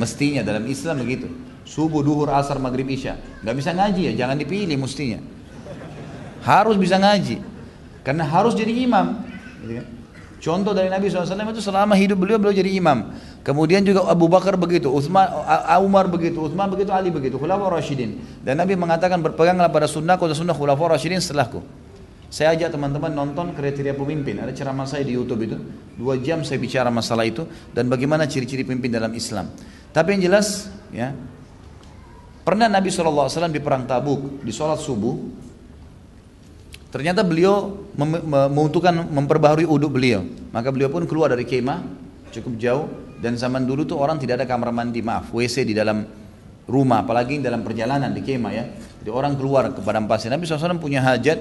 Mestinya dalam Islam begitu. Subuh, duhur, asar, maghrib, isya. Gak bisa ngaji ya, jangan dipilih mestinya. Harus bisa ngaji, karena harus jadi imam. Contoh dari Nabi shallallahu alaihi wasallam itu selama hidup beliau beliau jadi imam. Kemudian juga Abu Bakar begitu, Utsman, Umar begitu, Utsman begitu, Ali begitu, Khulafaur Rasyidin. Dan Nabi mengatakan berpeganglah pada sunnahku dan sunnah Khulafaur Rasyidin setelahku. Saya ajak teman-teman nonton kriteria pemimpin. Ada ceramah saya di YouTube itu, dua jam saya bicara masalah itu dan bagaimana ciri-ciri pemimpin dalam Islam. Tapi yang jelas, ya, pernah Nabi shallallahu alaihi wasallam di perang Tabuk di sholat subuh, ternyata beliau mem- mem- membutuhkan memperbaharui uduk beliau. Maka beliau pun keluar dari kemah cukup jauh Dan zaman dulu tuh orang tidak ada kamar mandi, maaf, W C di dalam rumah, apalagi dalam perjalanan di kemah ya. Jadi orang keluar ke padang pasir. Nabi shallallahu alaihi wasallam punya hajat,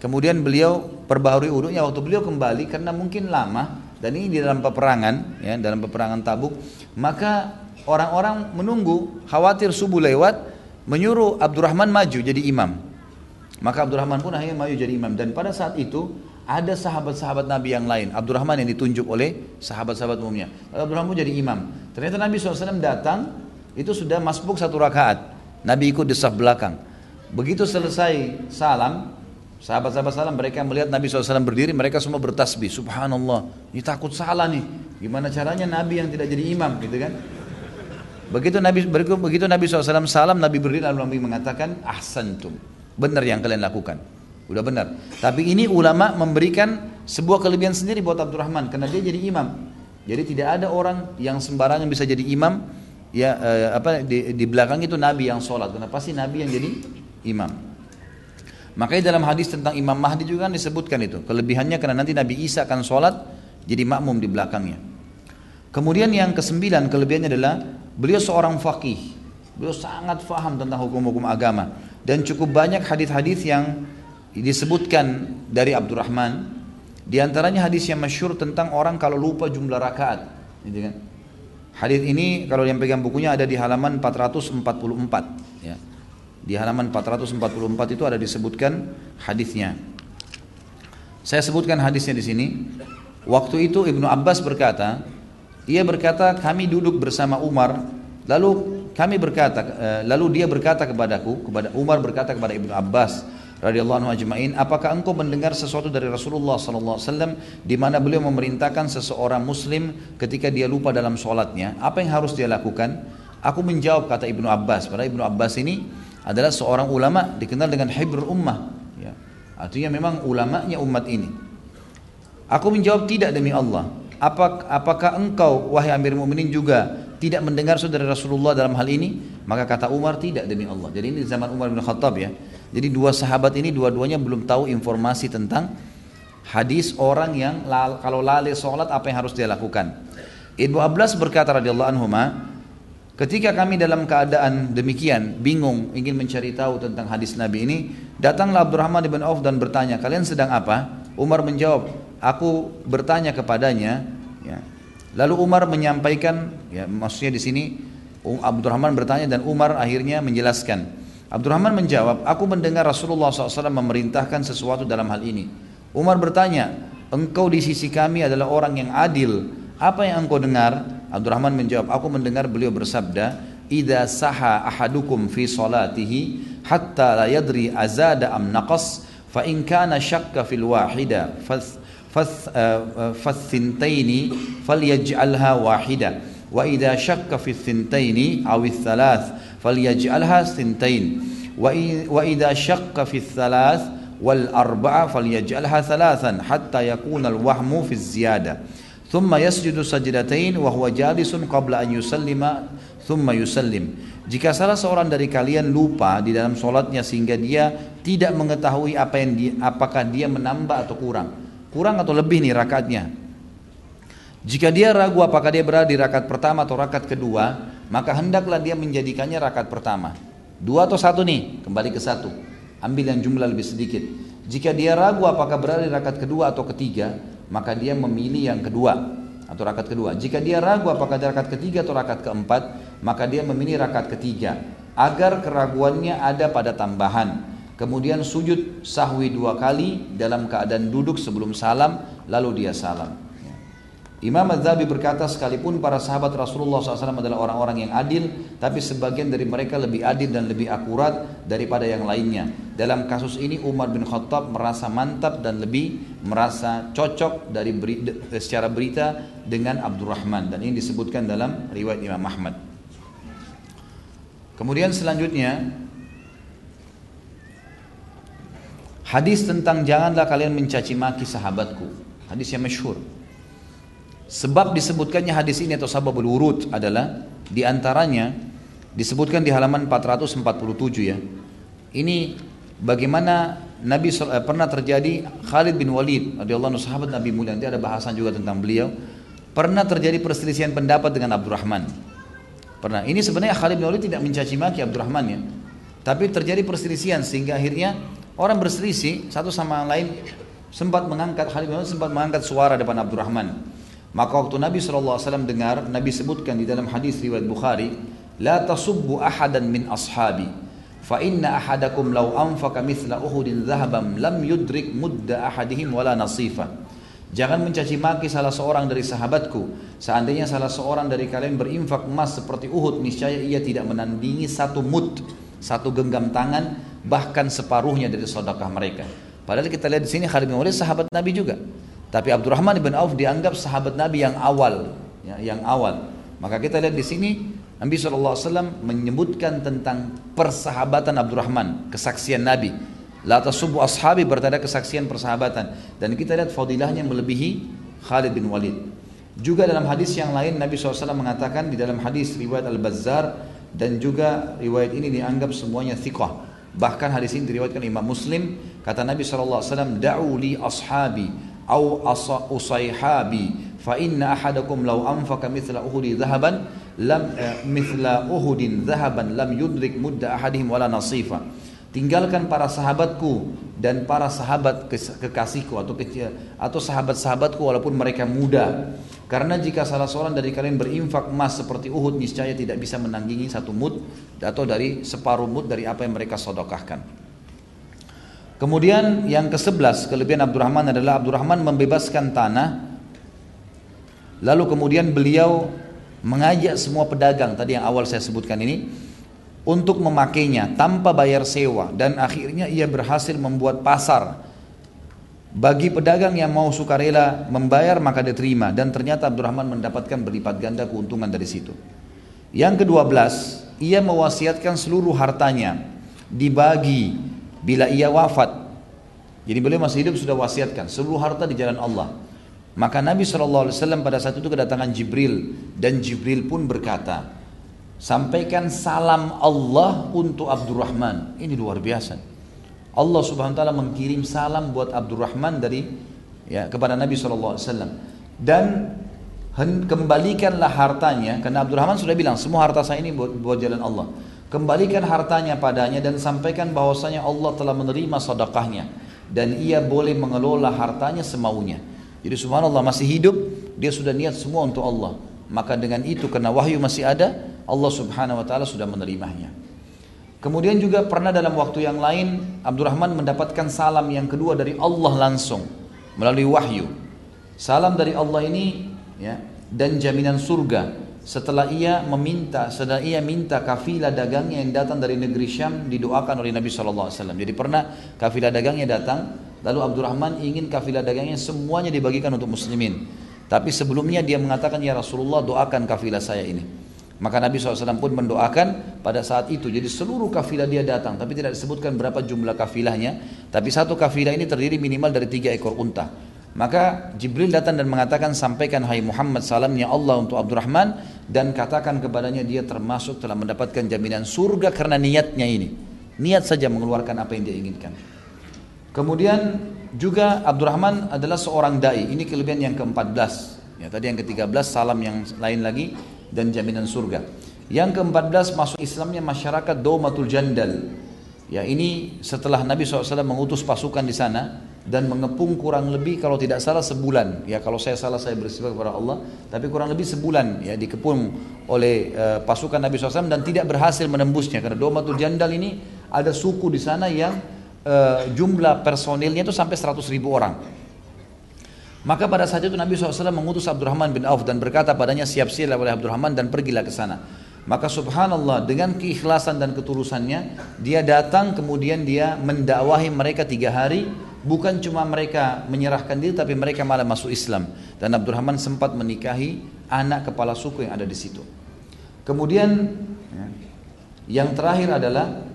kemudian beliau perbaharui wudunya waktu beliau kembali karena mungkin lama, dan ini di dalam peperangan, ya, dalam peperangan Tabuk, maka orang-orang menunggu, khawatir subuh lewat, menyuruh Abdurrahman maju jadi imam. Maka Abdurrahman pun akhirnya maju jadi imam. Dan pada saat itu ada sahabat-sahabat Nabi yang lain, Abdurrahman yang ditunjuk oleh sahabat-sahabat umumnya. Abdurrahman jadi imam. Ternyata Nabi shallallahu alaihi wasallam datang, itu sudah masbuk satu rakaat. Nabi ikut di saf belakang. Begitu selesai salam, sahabat-sahabat salam, mereka melihat Nabi shallallahu alaihi wasallam berdiri, mereka semua bertasbih. Subhanallah, ini takut salah nih. Gimana caranya Nabi yang tidak jadi imam, gitu kan? Begitu Nabi begitu Nabi shallallahu alaihi wasallam salam, Nabi berdiri lalu Nabi mengatakan, ahsantum. Benar yang kalian lakukan, udah benar. Tapi ini ulama memberikan sebuah kelebihan sendiri buat Abdurrahman karena dia jadi imam. Jadi tidak ada orang yang sembarangan bisa jadi imam. Ya eh, apa di, di belakang itu Nabi yang sholat. Karena pasti Nabi yang jadi imam. Makanya dalam hadis tentang Imam Mahdi juga kan disebutkan itu kelebihannya karena nanti Nabi Isa akan sholat jadi makmum di belakangnya. Kemudian yang kesembilan kelebihannya adalah beliau seorang faqih. Beliau sangat faham tentang hukum-hukum agama. Dan cukup banyak hadis-hadis yang disebutkan dari Abdurrahman. Di antaranya hadis yang masyhur tentang orang kalau lupa jumlah rakaat. Hadis ini kalau yang pegang bukunya ada di halaman empat ratus empat puluh empat. Ya. Di halaman empat ratus empat puluh empat itu ada disebutkan hadisnya. Saya sebutkan hadisnya di sini. Waktu itu Ibnu Abbas berkata, ia berkata kami duduk bersama Umar, lalu Kami berkata, lalu dia berkata kepadaku, kepada Umar berkata kepada Ibnu Abbas radhiyallahu anhu ajma'in, apakah engkau mendengar sesuatu dari Rasulullah sallallahu alaihi wasallam di mana beliau memerintahkan seseorang muslim ketika dia lupa dalam sholatnya, apa yang harus dia lakukan? Aku menjawab, kata Ibnu Abbas. Padahal Ibnu Abbas ini adalah seorang ulama dikenal dengan hibrul ummah, ya. Artinya memang ulamanya umat ini. Aku menjawab, tidak demi Allah. Apa, apakah engkau wahai Amir Mu'minin juga tidak mendengar saudara Rasulullah dalam hal ini? Maka kata Umar, tidak demi Allah. Jadi ini zaman Umar bin Khattab ya. Jadi dua sahabat ini dua-duanya belum tahu informasi tentang hadis orang yang lal, kalau lalai sholat apa yang harus dia lakukan. Ibnu Abbas berkata radhiyallahu anhuma, ketika kami dalam keadaan demikian bingung ingin mencari tahu tentang hadis Nabi ini, datanglah Abdurrahman bin Auf dan bertanya, kalian sedang apa? Umar menjawab, aku bertanya kepadanya, ya. Lalu Umar menyampaikan, ya, maksudnya di sini Abdurrahman bertanya dan Umar akhirnya menjelaskan. Abdurrahman menjawab, aku mendengar Rasulullah shallallahu alaihi wasallam memerintahkan sesuatu dalam hal ini. Umar bertanya, engkau di sisi kami adalah orang yang adil, apa yang engkau dengar? Abdurrahman menjawab, aku mendengar beliau bersabda, idza saha ahadukum fi salatihi hatta la yadri azada am naqas fa in kana syakka fil wahida فالثنتين فليجعلها واحدة وإذا شك في الثنتين أو الثلاث فليجعلها ثنتين وإذا شك في الثلاث والأربعة فليجعلها ثلاثا حتى يكون الوهم في الزيادة ثم يسجد سجدتين وهو جالس قبل أن يسلم ثم يسلم. Jika salah seorang dari kalian lupa di dalam solatnya sehingga dia tidak mengetahui apa yang dia, apakah dia menambah atau kurang, kurang atau lebih nih rakaatnya. Jika dia ragu apakah dia berada di rakaat pertama atau rakaat kedua, maka hendaklah dia menjadikannya rakaat pertama. Dua atau satu nih, kembali ke satu. Ambil yang jumlah lebih sedikit. Jika dia ragu apakah berada di rakaat kedua atau ketiga, maka dia memilih yang kedua atau rakaat kedua. Jika dia ragu apakah ada rakaat ketiga atau rakaat keempat, maka dia memilih rakaat ketiga agar keraguannya ada pada tambahan. Kemudian sujud sahwi dua kali dalam keadaan duduk sebelum salam, lalu dia salam. Ya. Imam Az-Zahabi berkata, sekalipun para sahabat Rasulullah shallallahu alaihi wasallam adalah orang-orang yang adil, tapi sebagian dari mereka lebih adil dan lebih akurat daripada yang lainnya. Dalam kasus ini Umar bin Khattab merasa mantap dan lebih merasa cocok dari beri, secara berita dengan Abdurrahman. Dan ini disebutkan dalam riwayat Imam Ahmad. Kemudian selanjutnya, hadis tentang janganlah kalian mencaci maki sahabatku. Hadis yang masyhur. Sebab disebutkannya hadis ini atau sababul wurud adalah di antaranya disebutkan di halaman empat ratus empat puluh tujuh ya. Ini bagaimana Nabi pernah terjadi Khalid bin Walid radhiyallahu anhu sahabat Nabi mulia. Nanti ada bahasan juga tentang beliau. Pernah terjadi perselisihan pendapat dengan Abdurrahman. Pernah. Ini sebenarnya Khalid bin Walid tidak mencaci maki Abdurrahman ya. Tapi terjadi perselisihan sehingga akhirnya orang berselisih satu sama lain, sempat mengangkat Khalid bin Walid sempat mengangkat suara depan Abdurrahman. Maka waktu Nabi shallallahu alaihi wasallam dengar, Nabi sebutkan di dalam hadis riwayat Bukhari, "La tasubbu ahadan min ashabi, fa inna ahadakum law anfaqa mithla Uhudin dhahaban lam yudrik mudda ahadihim wala nasifa." Jangan mencaci maki salah seorang dari sahabatku. Seandainya salah seorang dari kalian berinfak emas seperti Uhud, niscaya ia tidak menandingi satu mud, satu genggam tangan, bahkan separuhnya dari sedekah mereka. Padahal kita lihat di sini Khalid bin Walid sahabat Nabi juga. Tapi Abdurrahman bin Auf dianggap sahabat Nabi yang awal, ya, yang awal. Maka kita lihat di sini Nabi shallallahu alaihi wasallam menyebutkan tentang persahabatan Abdurrahman, kesaksian Nabi. La tasubbu ashabi bertanda kesaksian persahabatan, dan kita lihat fadilahnya melebihi Khalid bin Walid. Juga dalam hadis yang lain Nabi shallallahu alaihi wasallam mengatakan di dalam hadis riwayat Al-Bazzar, dan juga riwayat ini dianggap semuanya thiqah. Bahkan hadis ini diriwayatkan Imam Muslim, kata Nabi shallallahu alaihi wasallam, "Da'u li ashabi au usayhabi fa inna ahadakum law anfaqa mithla uhudi dhahaban lam eh, mithla uhudin dhahaban lam yudrik mudda ahadihim wala nasifa." Tinggalkan para sahabatku dan para sahabat kekasihku atau atau sahabat-sahabatku walaupun mereka muda. Karena jika salah seorang dari kalian berinfak emas seperti Uhud, niscaya tidak bisa menandingi satu mud atau dari separuh mud dari apa yang mereka sedekahkan. Kemudian yang kesebelas kelebihan Abdurrahman adalah Abdurrahman membebaskan tanah. Lalu kemudian beliau mengajak semua pedagang tadi yang awal saya sebutkan ini untuk memakainya tanpa bayar sewa, dan akhirnya ia berhasil membuat pasar. Bagi pedagang yang mau sukarela membayar maka diterima, dan ternyata Abdurrahman mendapatkan berlipat ganda keuntungan dari situ. Yang kedua belas, ia mewasiatkan seluruh hartanya dibagi bila ia wafat. Jadi beliau masih hidup sudah wasiatkan seluruh harta di jalan Allah. Maka Nabi shallallahu alaihi wasallam pada saat itu kedatangan Jibril, dan Jibril pun berkata, "Sampaikan salam Allah untuk Abdurrahman." Ini luar biasa. Allah subhanahu wa ta'ala mengirim salam buat Abdurrahman dari ya, kepada Nabi shallallahu alaihi wasallam. Dan kembalikanlah hartanya, karena Abdurrahman sudah bilang semua harta saya ini buat, buat jalan Allah. Kembalikan hartanya padanya dan sampaikan bahwasanya Allah telah menerima sedekahnya, dan ia boleh mengelola hartanya semaunya. Jadi subhanallah, masih hidup dia sudah niat semua untuk Allah. Maka dengan itu, karena wahyu masih ada, Allah subhanahu wa ta'ala sudah menerimanya. Kemudian juga pernah dalam waktu yang lain Abdurrahman mendapatkan salam yang kedua dari Allah langsung melalui wahyu. Salam dari Allah ini ya, dan jaminan surga, setelah ia meminta, setelah ia minta kafilah dagangnya yang datang dari negeri Syam didoakan oleh Nabi shallallahu alaihi wasallam. Jadi pernah kafilah dagangnya datang, lalu Abdurrahman ingin kafilah dagangnya semuanya dibagikan untuk muslimin. Tapi sebelumnya dia mengatakan, "Ya Rasulullah, doakan kafilah saya ini." Maka Nabi shallallahu alaihi wasallam pun mendoakan pada saat itu. Jadi seluruh kafilah dia datang, tapi tidak disebutkan berapa jumlah kafilahnya. Tapi satu kafilah ini terdiri minimal dari tiga ekor unta. Maka Jibril datang dan mengatakan, "Sampaikan hai Muhammad salamnya Allah untuk Abdurrahman, dan katakan kepadanya dia termasuk telah mendapatkan jaminan surga karena niatnya ini." Niat saja mengeluarkan apa yang dia inginkan. Kemudian juga Abdurrahman adalah seorang da'i. Ini kelebihan yang keempat belas ya, tadi yang ketiga belas salam yang lain lagi dan jaminan surga. Yang keempat belas masuk Islamnya masyarakat Daumatul Jandal ya, ini setelah Nabi shallallahu alaihi wasallam mengutus pasukan di sana dan mengepung kurang lebih kalau tidak salah sebulan ya, kalau saya salah saya bersyukur kepada Allah, tapi kurang lebih sebulan ya dikepung oleh uh, pasukan Nabi shallallahu alaihi wasallam dan tidak berhasil menembusnya, karena Daumatul Jandal ini ada suku di sana yang Uh, jumlah personilnya itu sampai seratus ribu orang. Maka pada saat itu Nabi shallallahu alaihi wasallam mengutus Abdurrahman bin Auf dan berkata padanya, "Siap-siaplah oleh Abdurrahman dan pergilah ke sana." Maka subhanallah, dengan keikhlasan dan ketulusannya dia datang, kemudian dia mendakwahi mereka tiga hari. Bukan cuma mereka menyerahkan diri, tapi mereka malah masuk Islam, dan Abdurrahman sempat menikahi anak kepala suku yang ada di situ. Kemudian yang terakhir adalah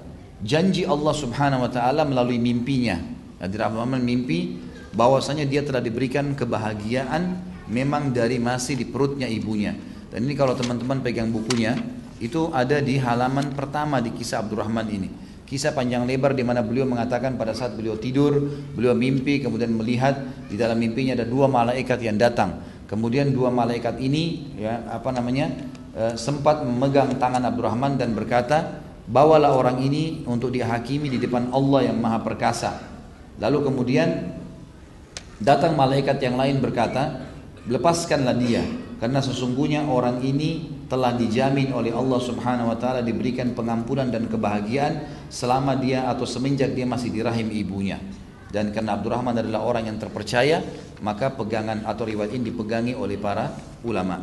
janji Allah subhanahu wa ta'ala melalui mimpinya. Abdurrahman mimpi bahwasanya dia telah diberikan kebahagiaan memang dari masih di perutnya ibunya. Dan ini kalau teman-teman pegang bukunya, itu ada di halaman pertama di kisah Abdurrahman ini. Kisah panjang lebar di mana beliau mengatakan pada saat beliau tidur, beliau mimpi kemudian melihat di dalam mimpinya ada dua malaikat yang datang. Kemudian dua malaikat ini ya apa namanya e, sempat memegang tangan Abdurrahman dan berkata, bawalah orang ini untuk dihakimi di depan Allah yang Maha Perkasa. Lalu kemudian datang malaikat yang lain berkata, lepaskanlah dia, karena sesungguhnya orang ini telah dijamin oleh Allah Subhanahu wa taala diberikan pengampunan dan kebahagiaan selama dia atau semenjak dia masih di rahim ibunya. Dan karena Abdurrahman adalah orang yang terpercaya, maka pegangan atau riwayat ini dipegangi oleh para ulama.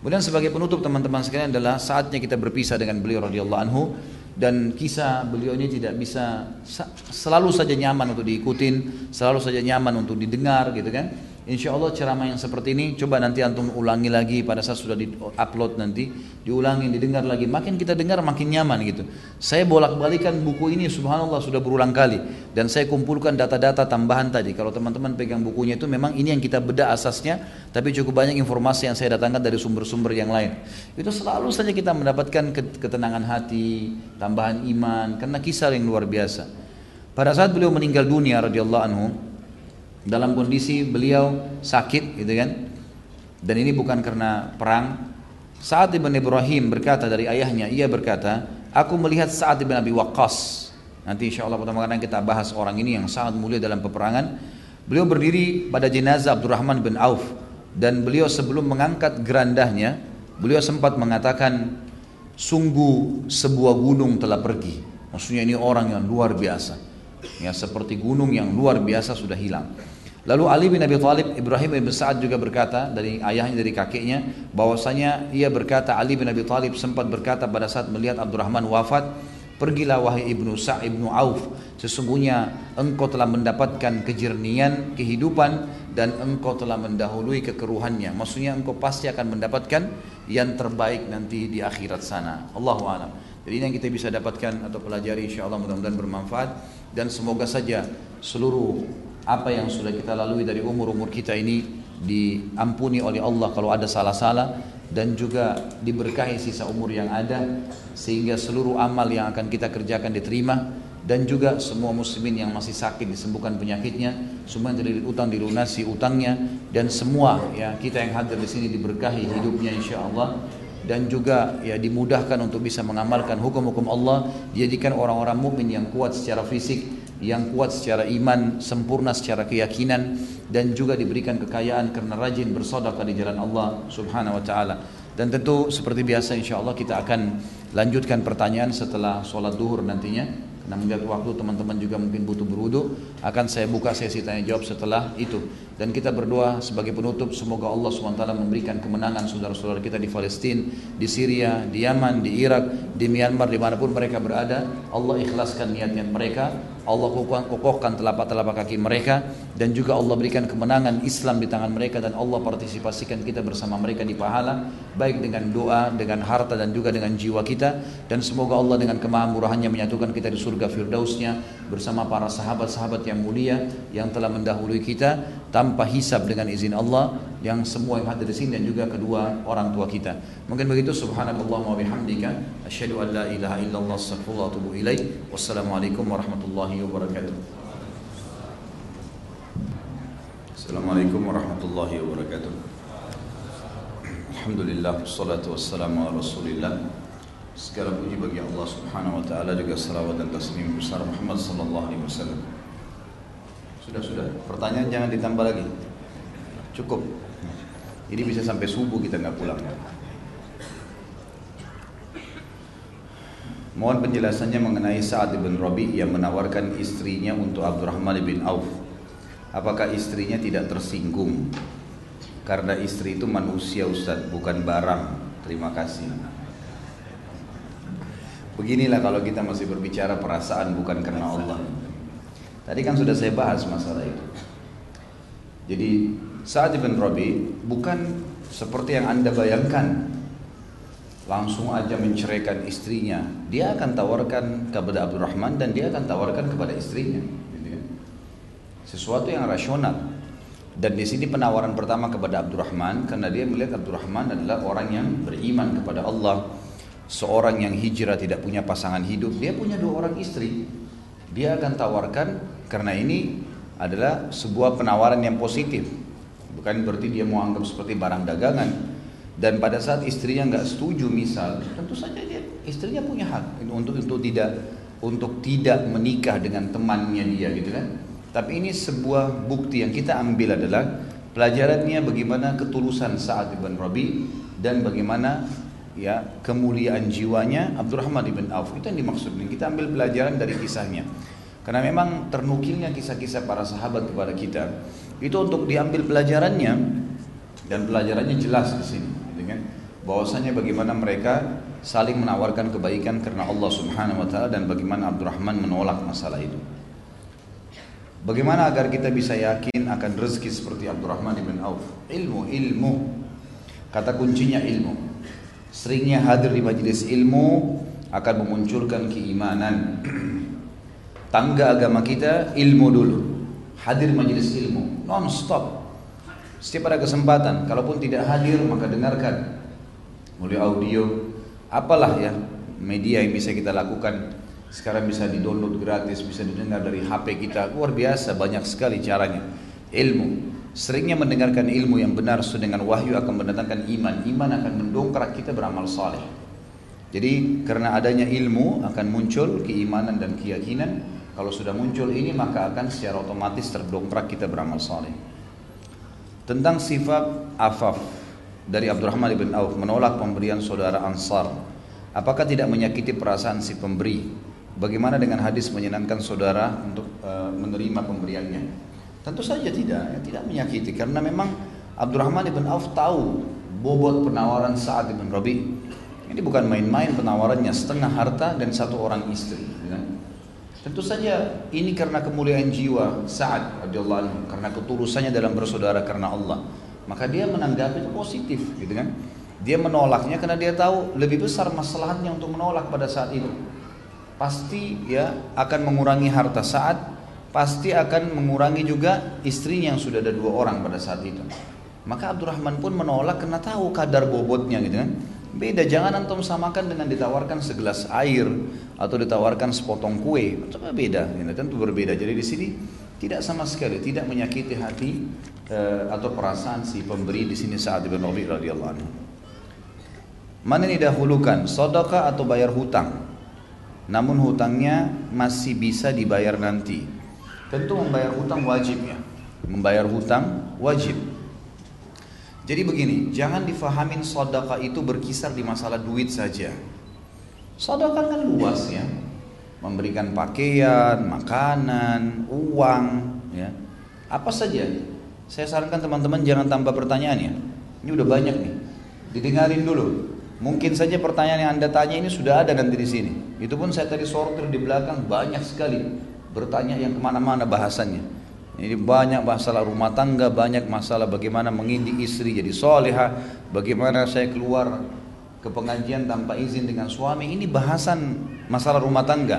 Kemudian sebagai penutup teman-teman sekalian adalah saatnya kita berpisah dengan beliau radhiyallahu anhu, dan kisah beliau ini tidak bisa selalu saja nyaman untuk diikutin, selalu saja nyaman untuk didengar gitu kan. Insya Allah ceramah yang seperti ini coba nanti antum ulangi lagi pada saat sudah di-upload nanti, diulangi, didengar lagi, makin kita dengar makin nyaman gitu. Saya bolak-balikan buku ini subhanallah sudah berulang kali, dan saya kumpulkan data-data tambahan tadi. Kalau teman-teman pegang bukunya itu memang ini yang kita bedah asasnya, tapi cukup banyak informasi yang saya datangkan dari sumber-sumber yang lain. Itu selalu saja kita mendapatkan ketenangan hati, tambahan iman, karena kisah yang luar biasa. Pada saat beliau meninggal dunia radhiyallahu anhu, dalam kondisi beliau sakit gitu kan, dan ini bukan karena perang. Sa'ad ibn Ibrahim berkata dari ayahnya, ia berkata, aku melihat Sa'ad ibn Abi Waqqas, nanti insya Allah pertama kali kita bahas orang ini yang sangat mulia dalam peperangan. Beliau berdiri pada jenazah Abdurrahman bin Auf, dan beliau sebelum mengangkat gerandahnya beliau sempat mengatakan, sungguh sebuah gunung telah pergi. Maksudnya ini orang yang luar biasa ya, seperti gunung yang luar biasa sudah hilang. Lalu Ali bin Abi Thalib, Ibrahim bin Sa'ad juga berkata dari ayahnya, dari kakeknya, bahwasanya ia berkata, Ali bin Abi Thalib sempat berkata pada saat melihat Abdurrahman wafat, pergilah wahai Ibnu Sa'ad ibnu Auf, sesungguhnya engkau telah mendapatkan kejernihan kehidupan dan engkau telah mendahului kekeruhannya. Maksudnya engkau pasti akan mendapatkan yang terbaik nanti di akhirat sana. Allahu a'lam. Jadi ini yang kita bisa dapatkan atau pelajari, insya Allah mudah-mudahan bermanfaat, dan semoga saja seluruh apa yang sudah kita lalui dari umur-umur kita ini diampuni oleh Allah kalau ada salah-salah, dan juga diberkahi sisa umur yang ada, sehingga seluruh amal yang akan kita kerjakan diterima, dan juga semua muslimin yang masih sakit disembuhkan penyakitnya, semua yang terlilit utang dilunasi utangnya, dan semua ya kita yang hadir di sini diberkahi hidupnya insyaallah, dan juga ya dimudahkan untuk bisa mengamalkan hukum-hukum Allah, dijadikan orang-orang mukmin yang kuat secara fisik, yang kuat secara iman, sempurna secara keyakinan, dan juga diberikan kekayaan karena rajin bersedekah di jalan Allah Subhanahu wa taala. Dan tentu seperti biasa insyaallah kita akan lanjutkan pertanyaan setelah sholat duhur nantinya. Namun menjaga waktu, teman-teman juga mungkin butuh berwudu, akan saya buka sesi tanya jawab setelah itu. Dan kita berdoa sebagai penutup, semoga Allah subhanahu wa taala memberikan kemenangan saudara-saudara kita di Palestina, di Syria, di Yaman, di Irak, di Myanmar, dimanapun mereka berada. Allah ikhlaskan niat-niat mereka, Allah kokohkan telapak-telapak kaki mereka, dan juga Allah berikan kemenangan Islam di tangan mereka, dan Allah partisipasikan kita bersama mereka di pahala, baik dengan doa, dengan harta, dan juga dengan jiwa kita. Dan semoga Allah dengan kemahamurahannya menyatukan kita di surga Firdausnya bersama para sahabat-sahabat yang mulia yang telah mendahului kita tanpa hisab dengan izin Allah, yang semua yang hadir di sini dan juga kedua orang tua kita. Mungkin begitu, subhanakallahumma wa bihamdika asyhadu an la ilaha illallah astaghfiruka wa atubu ilaih. Wassalamualaikum warahmatullahi wabarakatuh. Assalamualaikum warahmatullahi wabarakatuh. Alhamdulillah wassalatu wassalamu ala rasulillah. Segala puji bagi Allah Subhanahu wa taala, juga salawat dan taslim besar Muhammad sallallahu alaihi wasallam. Sudah sudah, pertanyaan jangan ditambah lagi. Cukup. Ini bisa sampai subuh kita nggak pulang. Mohon penjelasannya mengenai Sa'ad bin Rabi' yang menawarkan istrinya untuk Abdurrahman bin Auf. Apakah istrinya tidak tersinggung? Karena istri itu manusia Ustaz, bukan barang. Terima kasih. Beginilah kalau kita masih berbicara perasaan bukan karena Allah. Tadi kan sudah saya bahas masalah itu. Jadi Sa'ad bin Rabi' bukan seperti yang Anda bayangkan, langsung aja menceraikan istrinya. Dia akan tawarkan kepada Abdurrahman, dan dia akan tawarkan kepada istrinya. Sesuatu yang rasional. Dan di sini penawaran pertama kepada Abdurrahman, karena dia melihat Abdurrahman adalah orang yang beriman kepada Allah. Seorang yang hijrah tidak punya pasangan hidup, dia punya dua orang istri, dia akan tawarkan karena ini adalah sebuah penawaran yang positif. Bukan berarti dia mau anggap seperti barang dagangan. Dan pada saat istrinya nggak setuju misal, tentu saja dia, istrinya punya hak untuk untuk tidak untuk tidak menikah dengan temannya dia, gitu kan. Tapi ini sebuah bukti yang kita ambil adalah pelajarannya bagaimana ketulusan Sa'ad bin Rabi dan bagaimana ya kemuliaan jiwanya Abdurrahman bin Auf. Itu yang dimaksud. Kita ambil pelajaran dari kisahnya. Karena memang ternukilnya kisah-kisah para sahabat kepada kita itu untuk diambil pelajarannya, dan pelajarannya jelas di sini, gitu kan? Bahwasanya bagaimana mereka saling menawarkan kebaikan karena Allah Subhanahu wa taala dan bagaimana Abdurrahman menolak masalah itu. Bagaimana agar kita bisa yakin akan rezeki seperti Abdurrahman bin Auf? Ilmu, ilmu. Kata kuncinya ilmu. Seringnya hadir di majelis ilmu akan memunculkan keimanan. Tangga agama kita ilmu dulu. Hadir majelis ilmu non-stop. Setiap ada kesempatan, kalaupun tidak hadir maka dengarkan melalui audio. Apalah ya media yang bisa kita lakukan. Sekarang bisa di-download gratis, bisa didengar dari H P kita. Luar biasa banyak sekali caranya. Ilmu. Seringnya mendengarkan ilmu yang benar sesuai dengan wahyu akan mendatangkan iman. Iman akan mendongkrak kita beramal saleh. Jadi karena adanya ilmu akan muncul keimanan dan keyakinan. Kalau sudah muncul ini maka akan secara otomatis terdongkrak kita beramal saleh. Tentang sifat afaf dari Abdurrahman bin Auf, menolak pemberian saudara Ansar. Apakah tidak menyakiti perasaan si pemberi? Bagaimana dengan hadis menyenangkan saudara untuk uh, menerima pemberiannya? Tentu saja tidak, ya, tidak menyakiti karena memang Abdurrahman bin Auf tahu bobot penawaran Sa'ad bin Rabi'. Ini bukan main-main penawarannya, setengah harta dan satu orang istri. Ya. Tentu saja ini karena kemuliaan jiwa Sa'ad radhiyallahu anhu, karena ketulusannya dalam bersaudara karena Allah. Maka dia menanggapi itu positif, gitu kan? Dia menolaknya karena dia tahu lebih besar masalahnya untuk menolak pada saat itu. Pasti ya akan mengurangi harta Sa'ad, pasti akan mengurangi juga istrinya yang sudah ada dua orang pada saat itu. Maka Abdurrahman pun menolak karena tahu kadar bobotnya, gitu kan? Beda, jangan antum samakan dengan ditawarkan segelas air atau ditawarkan sepotong kue. Coba beda, ya, tentu berbeda. Jadi di sini tidak sama sekali, tidak menyakiti hati e, atau perasaan si pemberi di sini Sa'ad bin Rabi' radhiyallahu anhu. Mana yang didahulukan, sedekah atau bayar hutang? Namun hutangnya masih bisa dibayar nanti. Tentu membayar hutang wajib ya. Membayar hutang wajib. Jadi begini, jangan difahamin sedekah itu berkisar di masalah duit saja. Sedekah kan luas ya, memberikan pakaian, makanan, uang, ya, apa saja. Saya sarankan teman-teman jangan tambah pertanyaan ya. Ini udah banyak nih, didengarin dulu. Mungkin saja pertanyaan yang anda tanya ini sudah ada nanti di sini. Itu pun saya tadi sortir di belakang banyak sekali bertanya yang kemana-mana bahasannya. Jadi banyak masalah rumah tangga, banyak masalah bagaimana mendidik istri jadi soleha, bagaimana saya keluar ke pengajian tanpa izin dengan suami. Ini bahasan masalah rumah tangga.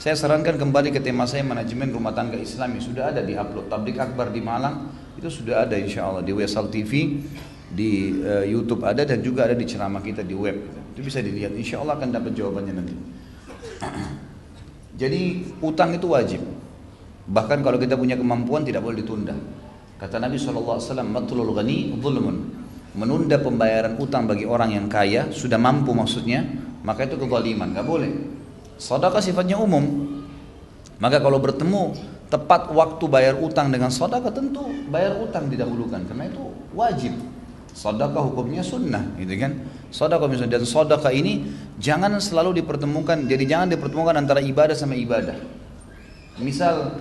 Saya sarankan kembali ke tema saya manajemen rumah tangga Islami. Sudah ada di upload Tabligh Akbar di Malang, itu sudah ada insya Allah di Wesal T V, di uh, YouTube ada dan juga ada di ceramah kita di web. Itu bisa dilihat. Insya Allah akan dapat jawabannya nanti. Jadi utang itu wajib. Bahkan kalau kita punya kemampuan tidak boleh ditunda. Kata Nabi shallallahu alaihi wasallam, matlul ghani zulmun. Menunda pembayaran utang bagi orang yang kaya, sudah mampu maksudnya, maka itu kezaliman, gak boleh. Sedekah sifatnya umum. Maka kalau bertemu tepat waktu bayar utang dengan sedekah, tentu bayar utang didahulukan karena itu wajib. Sedekah hukumnya sunnah, gitu kan? Sedekah misalnya, dan sedekah ini jangan selalu dipertemukan, jadi jangan dipertemukan antara ibadah sama ibadah. Misal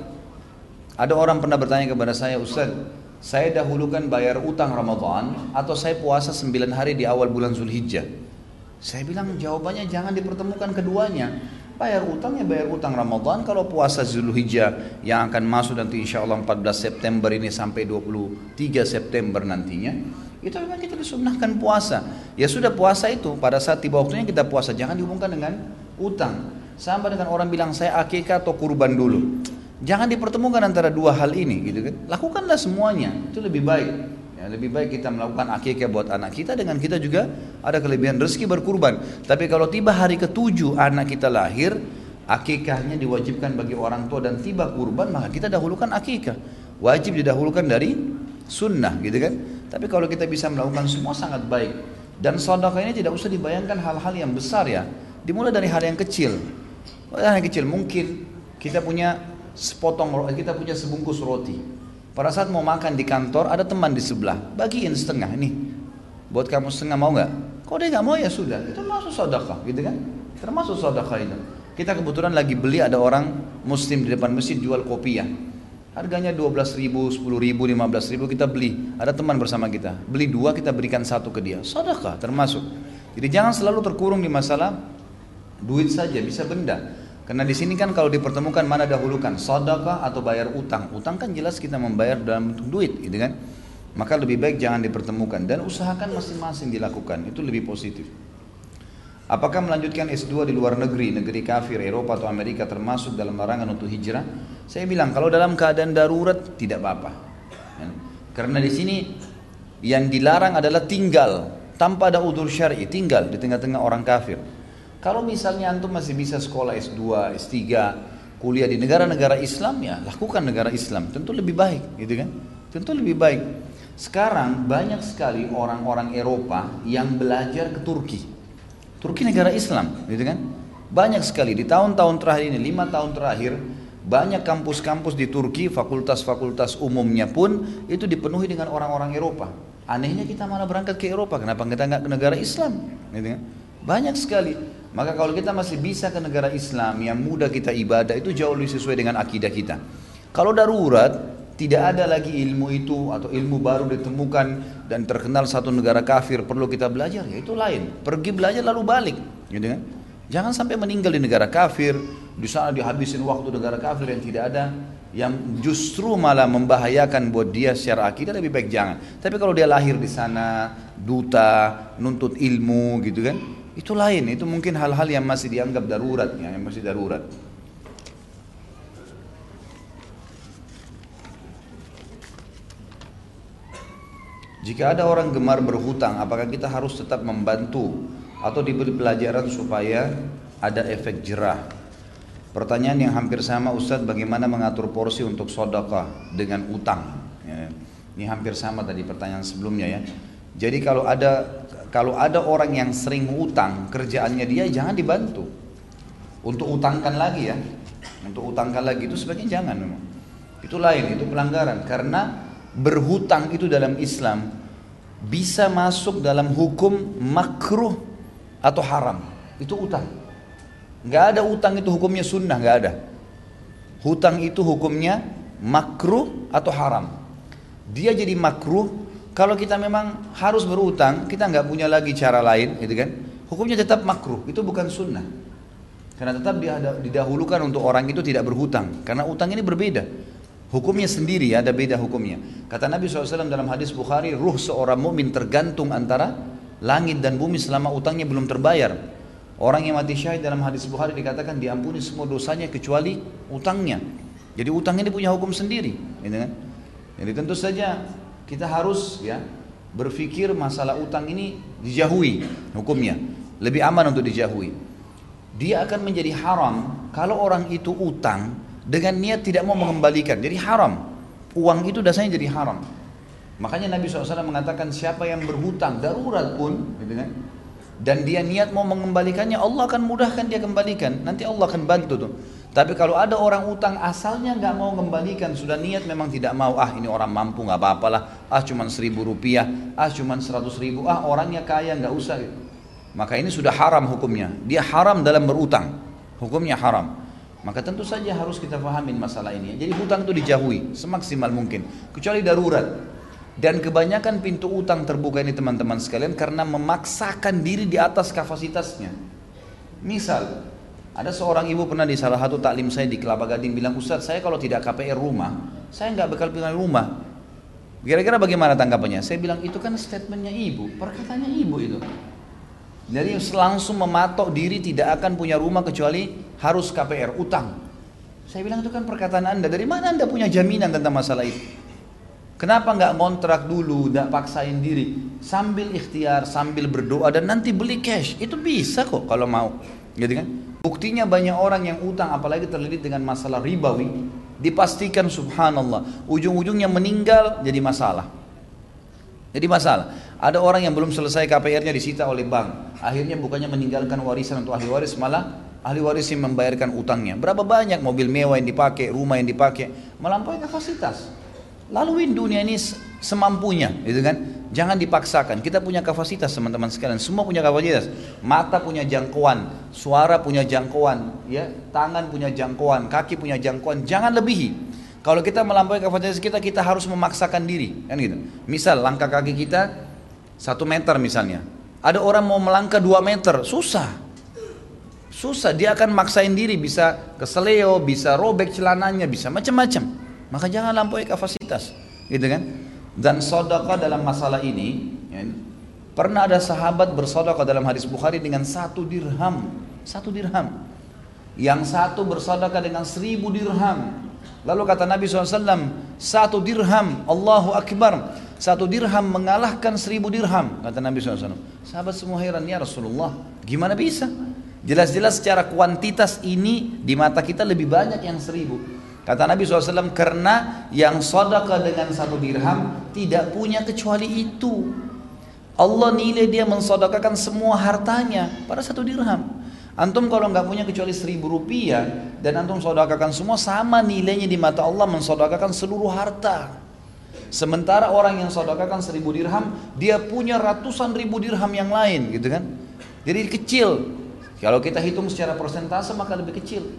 ada orang pernah bertanya kepada saya, Ustaz, saya dahulukan bayar utang Ramadan atau saya puasa sembilan hari di awal bulan Zulhijjah? Saya bilang jawabannya jangan dipertemukan keduanya. Bayar utangnya bayar utang Ramadan. Kalau puasa Zulhijjah yang akan masuk nanti insya Allah empat belas September ini sampai dua puluh tiga September nantinya, itu memang kita disunnahkan puasa. Ya sudah puasa itu, pada saat tiba waktunya kita puasa. Jangan dihubungkan dengan utang. Sama dengan orang bilang saya akikah atau kurban dulu. Jangan dipertemukan antara dua hal ini, gitu kan? Lakukanlah semuanya, itu lebih baik. Ya, lebih baik kita melakukan akikah buat anak kita dengan kita juga ada kelebihan rezeki berkurban. Tapi kalau tiba hari ketujuh anak kita lahir, akikahnya diwajibkan bagi orang tua dan tiba kurban, maka kita dahulukan akikah. Wajib didahulukan dari sunnah gitu kan. Tapi kalau kita bisa melakukan semua sangat baik. Dan sedekah ini tidak usah dibayangkan hal-hal yang besar ya. Dimulai dari hal yang kecil. Hal yang kecil mungkin kita punya sepotong roti, kita punya sebungkus roti. Pada saat mau makan di kantor ada teman di sebelah, bagiin setengah nih. Buat kamu setengah mau nggak? Kalau dia nggak mau ya sudah. Itu termasuk sedekah gitu kan? Termasuk sedekah itu. Kita kebetulan lagi beli ada orang muslim di depan masjid jual kopiah. Harganya dua belas ribu, sepuluh ribu, lima belas ribu kita beli. Ada teman bersama kita. Beli dua kita berikan satu ke dia. Sedekah termasuk. Jadi jangan selalu terkurung di masalah duit saja, bisa benda. Karena di sini kan kalau dipertemukan mana dahulukan, sedekah atau bayar utang. Utang kan jelas kita membayar dalam bentuk duit, gitu kan? Maka lebih baik jangan dipertemukan dan usahakan masing-masing dilakukan. Itu lebih positif. Apakah melanjutkan S dua di luar negeri, negeri kafir, Eropa atau Amerika termasuk dalam larangan untuk hijrah? Saya bilang kalau dalam keadaan darurat tidak apa-apa. Karena di sini yang dilarang adalah tinggal tanpa ada udzur syar'i, tinggal di tengah-tengah orang kafir. Kalau misalnya antum masih bisa sekolah S dua, S tiga, kuliah di negara-negara Islam ya, lakukan negara Islam, tentu lebih baik, gitu kan? Tentu lebih baik. Sekarang banyak sekali orang-orang Eropa yang belajar ke Turki. Turki negara Islam, gitu kan? Banyak sekali di tahun-tahun terakhir ini, lima tahun terakhir banyak kampus-kampus di Turki, fakultas-fakultas umumnya pun itu dipenuhi dengan orang-orang Eropa. Anehnya kita malah berangkat ke Eropa, kenapa kita nggak ke negara Islam? Gitu kan? Banyak sekali. Maka kalau kita masih bisa ke negara Islam yang mudah kita ibadah, itu jauh lebih sesuai dengan akidah kita. Kalau darurat, tidak ada lagi ilmu itu atau ilmu baru ditemukan dan terkenal satu negara kafir perlu kita belajar, ya itu lain. Pergi belajar lalu balik, gitu kan? Jangan sampai meninggal di negara kafir, di sana dihabisin waktu negara kafir yang tidak ada, yang justru malah membahayakan buat dia secara akidah, lebih baik jangan. Tapi kalau dia lahir di sana, duta, nuntut ilmu gitu kan, itu lain, itu mungkin hal-hal yang masih dianggap darurat, ya, yang masih darurat. Jika ada orang gemar berhutang, apakah kita harus tetap membantu atau diberi pelajaran supaya ada efek jerah? Pertanyaan yang hampir sama, Ustadz, bagaimana mengatur porsi untuk sedekah dengan utang? Ya, ini hampir sama tadi pertanyaan sebelumnya ya. Jadi kalau ada kalau ada orang yang sering utang, kerjaannya dia jangan dibantu. Untuk utangkan lagi ya, untuk utangkan lagi itu sebaiknya jangan. Itu lain, itu pelanggaran. Karena berhutang itu dalam Islam bisa masuk dalam hukum makruh atau haram. Itu utang. Nggak ada utang itu hukumnya sunnah, nggak ada. Hutang itu hukumnya makruh atau haram. Dia jadi makruh kalau kita memang harus berutang, kita nggak punya lagi cara lain, gitu kan? Hukumnya tetap makruh, itu bukan sunnah. Karena tetap didahulukan untuk orang itu tidak berhutang, karena utang ini berbeda. Hukumnya sendiri ada beda hukumnya. Kata Nabi shallallahu alaihi wasallam dalam hadis Bukhari, ruh seorang mukmin tergantung antara langit dan bumi selama utangnya belum terbayar. Orang yang mati syahid dalam hadis Bukhari dikatakan diampuni semua dosanya kecuali utangnya. Jadi utang ini punya hukum sendiri, gitu kan? Jadi tentu saja kita harus ya berpikir masalah utang ini dijauhi hukumnya. Lebih aman untuk dijauhi. Dia akan menjadi haram kalau orang itu utang dengan niat tidak mau mengembalikan. Jadi haram. Uang itu dasarnya jadi haram. Makanya Nabi shallallahu alaihi wasallam mengatakan siapa yang berhutang darurat pun, gitu kan? Dan dia niat mau mengembalikannya, Allah akan mudahkan dia kembalikan. Nanti Allah akan bantu tuh. Tapi kalau ada orang utang asalnya nggak mau kembalikan, sudah niat memang tidak mau. Ah ini orang mampu nggak apa-apalah. Ah cuman seribu rupiah. Ah cuman seratus ribu. Ah orangnya kaya nggak usah. Maka ini sudah haram hukumnya. Dia haram dalam berutang. Hukumnya haram. Maka tentu saja harus kita fahamin masalah ini. Jadi hutang itu dijauhi semaksimal mungkin. Kecuali darurat. Dan kebanyakan pintu utang terbuka ini teman-teman sekalian karena memaksakan diri di atas kapasitasnya. Misal, ada seorang ibu pernah di salah satu taklim saya di Kelapa Gading bilang, Ustaz, saya kalau tidak K P R rumah, saya nggak bakal punya rumah. Kira-kira bagaimana tanggapannya? Saya bilang, itu kan statementnya ibu, perkataannya ibu itu. Jadi langsung mematok diri tidak akan punya rumah kecuali harus K P R, utang. Saya bilang, itu kan perkataan Anda, dari mana Anda punya jaminan tentang masalah itu? Kenapa nggak kontrak dulu, nggak paksain diri, sambil ikhtiar, sambil berdoa dan nanti beli cash, itu bisa kok kalau mau, gitu kan? Buktinya banyak orang yang utang, apalagi terlilit dengan masalah ribawi, dipastikan subhanallah, ujung-ujungnya meninggal jadi masalah. Jadi masalah, ada orang yang belum selesai K P R-nya disita oleh bank. Akhirnya bukannya meninggalkan warisan untuk ahli waris, malah ahli waris yang membayarkan utangnya. Berapa banyak mobil mewah yang dipakai, rumah yang dipakai, melampaui kapasitas. Laluin dunia ini semampunya, gitu kan? Jangan dipaksakan. Kita punya kapasitas, teman-teman sekalian. Semua punya kapasitas. Mata punya jangkauan, suara punya jangkauan, ya, tangan punya jangkauan, kaki punya jangkauan. Jangan lebihi. Kalau kita melampaui kapasitas kita, kita harus memaksakan diri, kan gitu. Misal langkah kaki kita satu meter misalnya, ada orang mau melangkah dua meter, susah, susah. Dia akan maksain diri, bisa keseleo, bisa robek celananya, bisa macam-macam. Maka jangan lampaui kapasitas, gitu kan? Dan sedekah dalam masalah ini, ya, pernah ada sahabat bersedekah dalam hadis Bukhari dengan satu dirham, satu dirham. Yang satu bersedekah dengan seribu dirham. Lalu kata Nabi shallallahu alaihi wasallam, satu dirham, Allahu Akbar, satu dirham mengalahkan seribu dirham, kata Nabi shallallahu alaihi wasallam. Sahabat semua heran, ya Rasulullah, gimana bisa? Jelas-jelas secara kuantitas ini di mata kita lebih banyak yang seribu. Kata Nabi shallallahu alaihi wasallam, karena yang sedekah dengan satu dirham tidak punya kecuali itu. Allah nilai dia mensedekahkan semua hartanya pada satu dirham. Antum kalau nggak punya kecuali seribu rupiah dan antum sedekahkan semua, sama nilainya di mata Allah mensedekahkan seluruh harta. Sementara orang yang sedekahkan seribu dirham, dia punya ratusan ribu dirham yang lain, gitu kan? Jadi kecil. Kalau kita hitung secara persentase maka lebih kecil.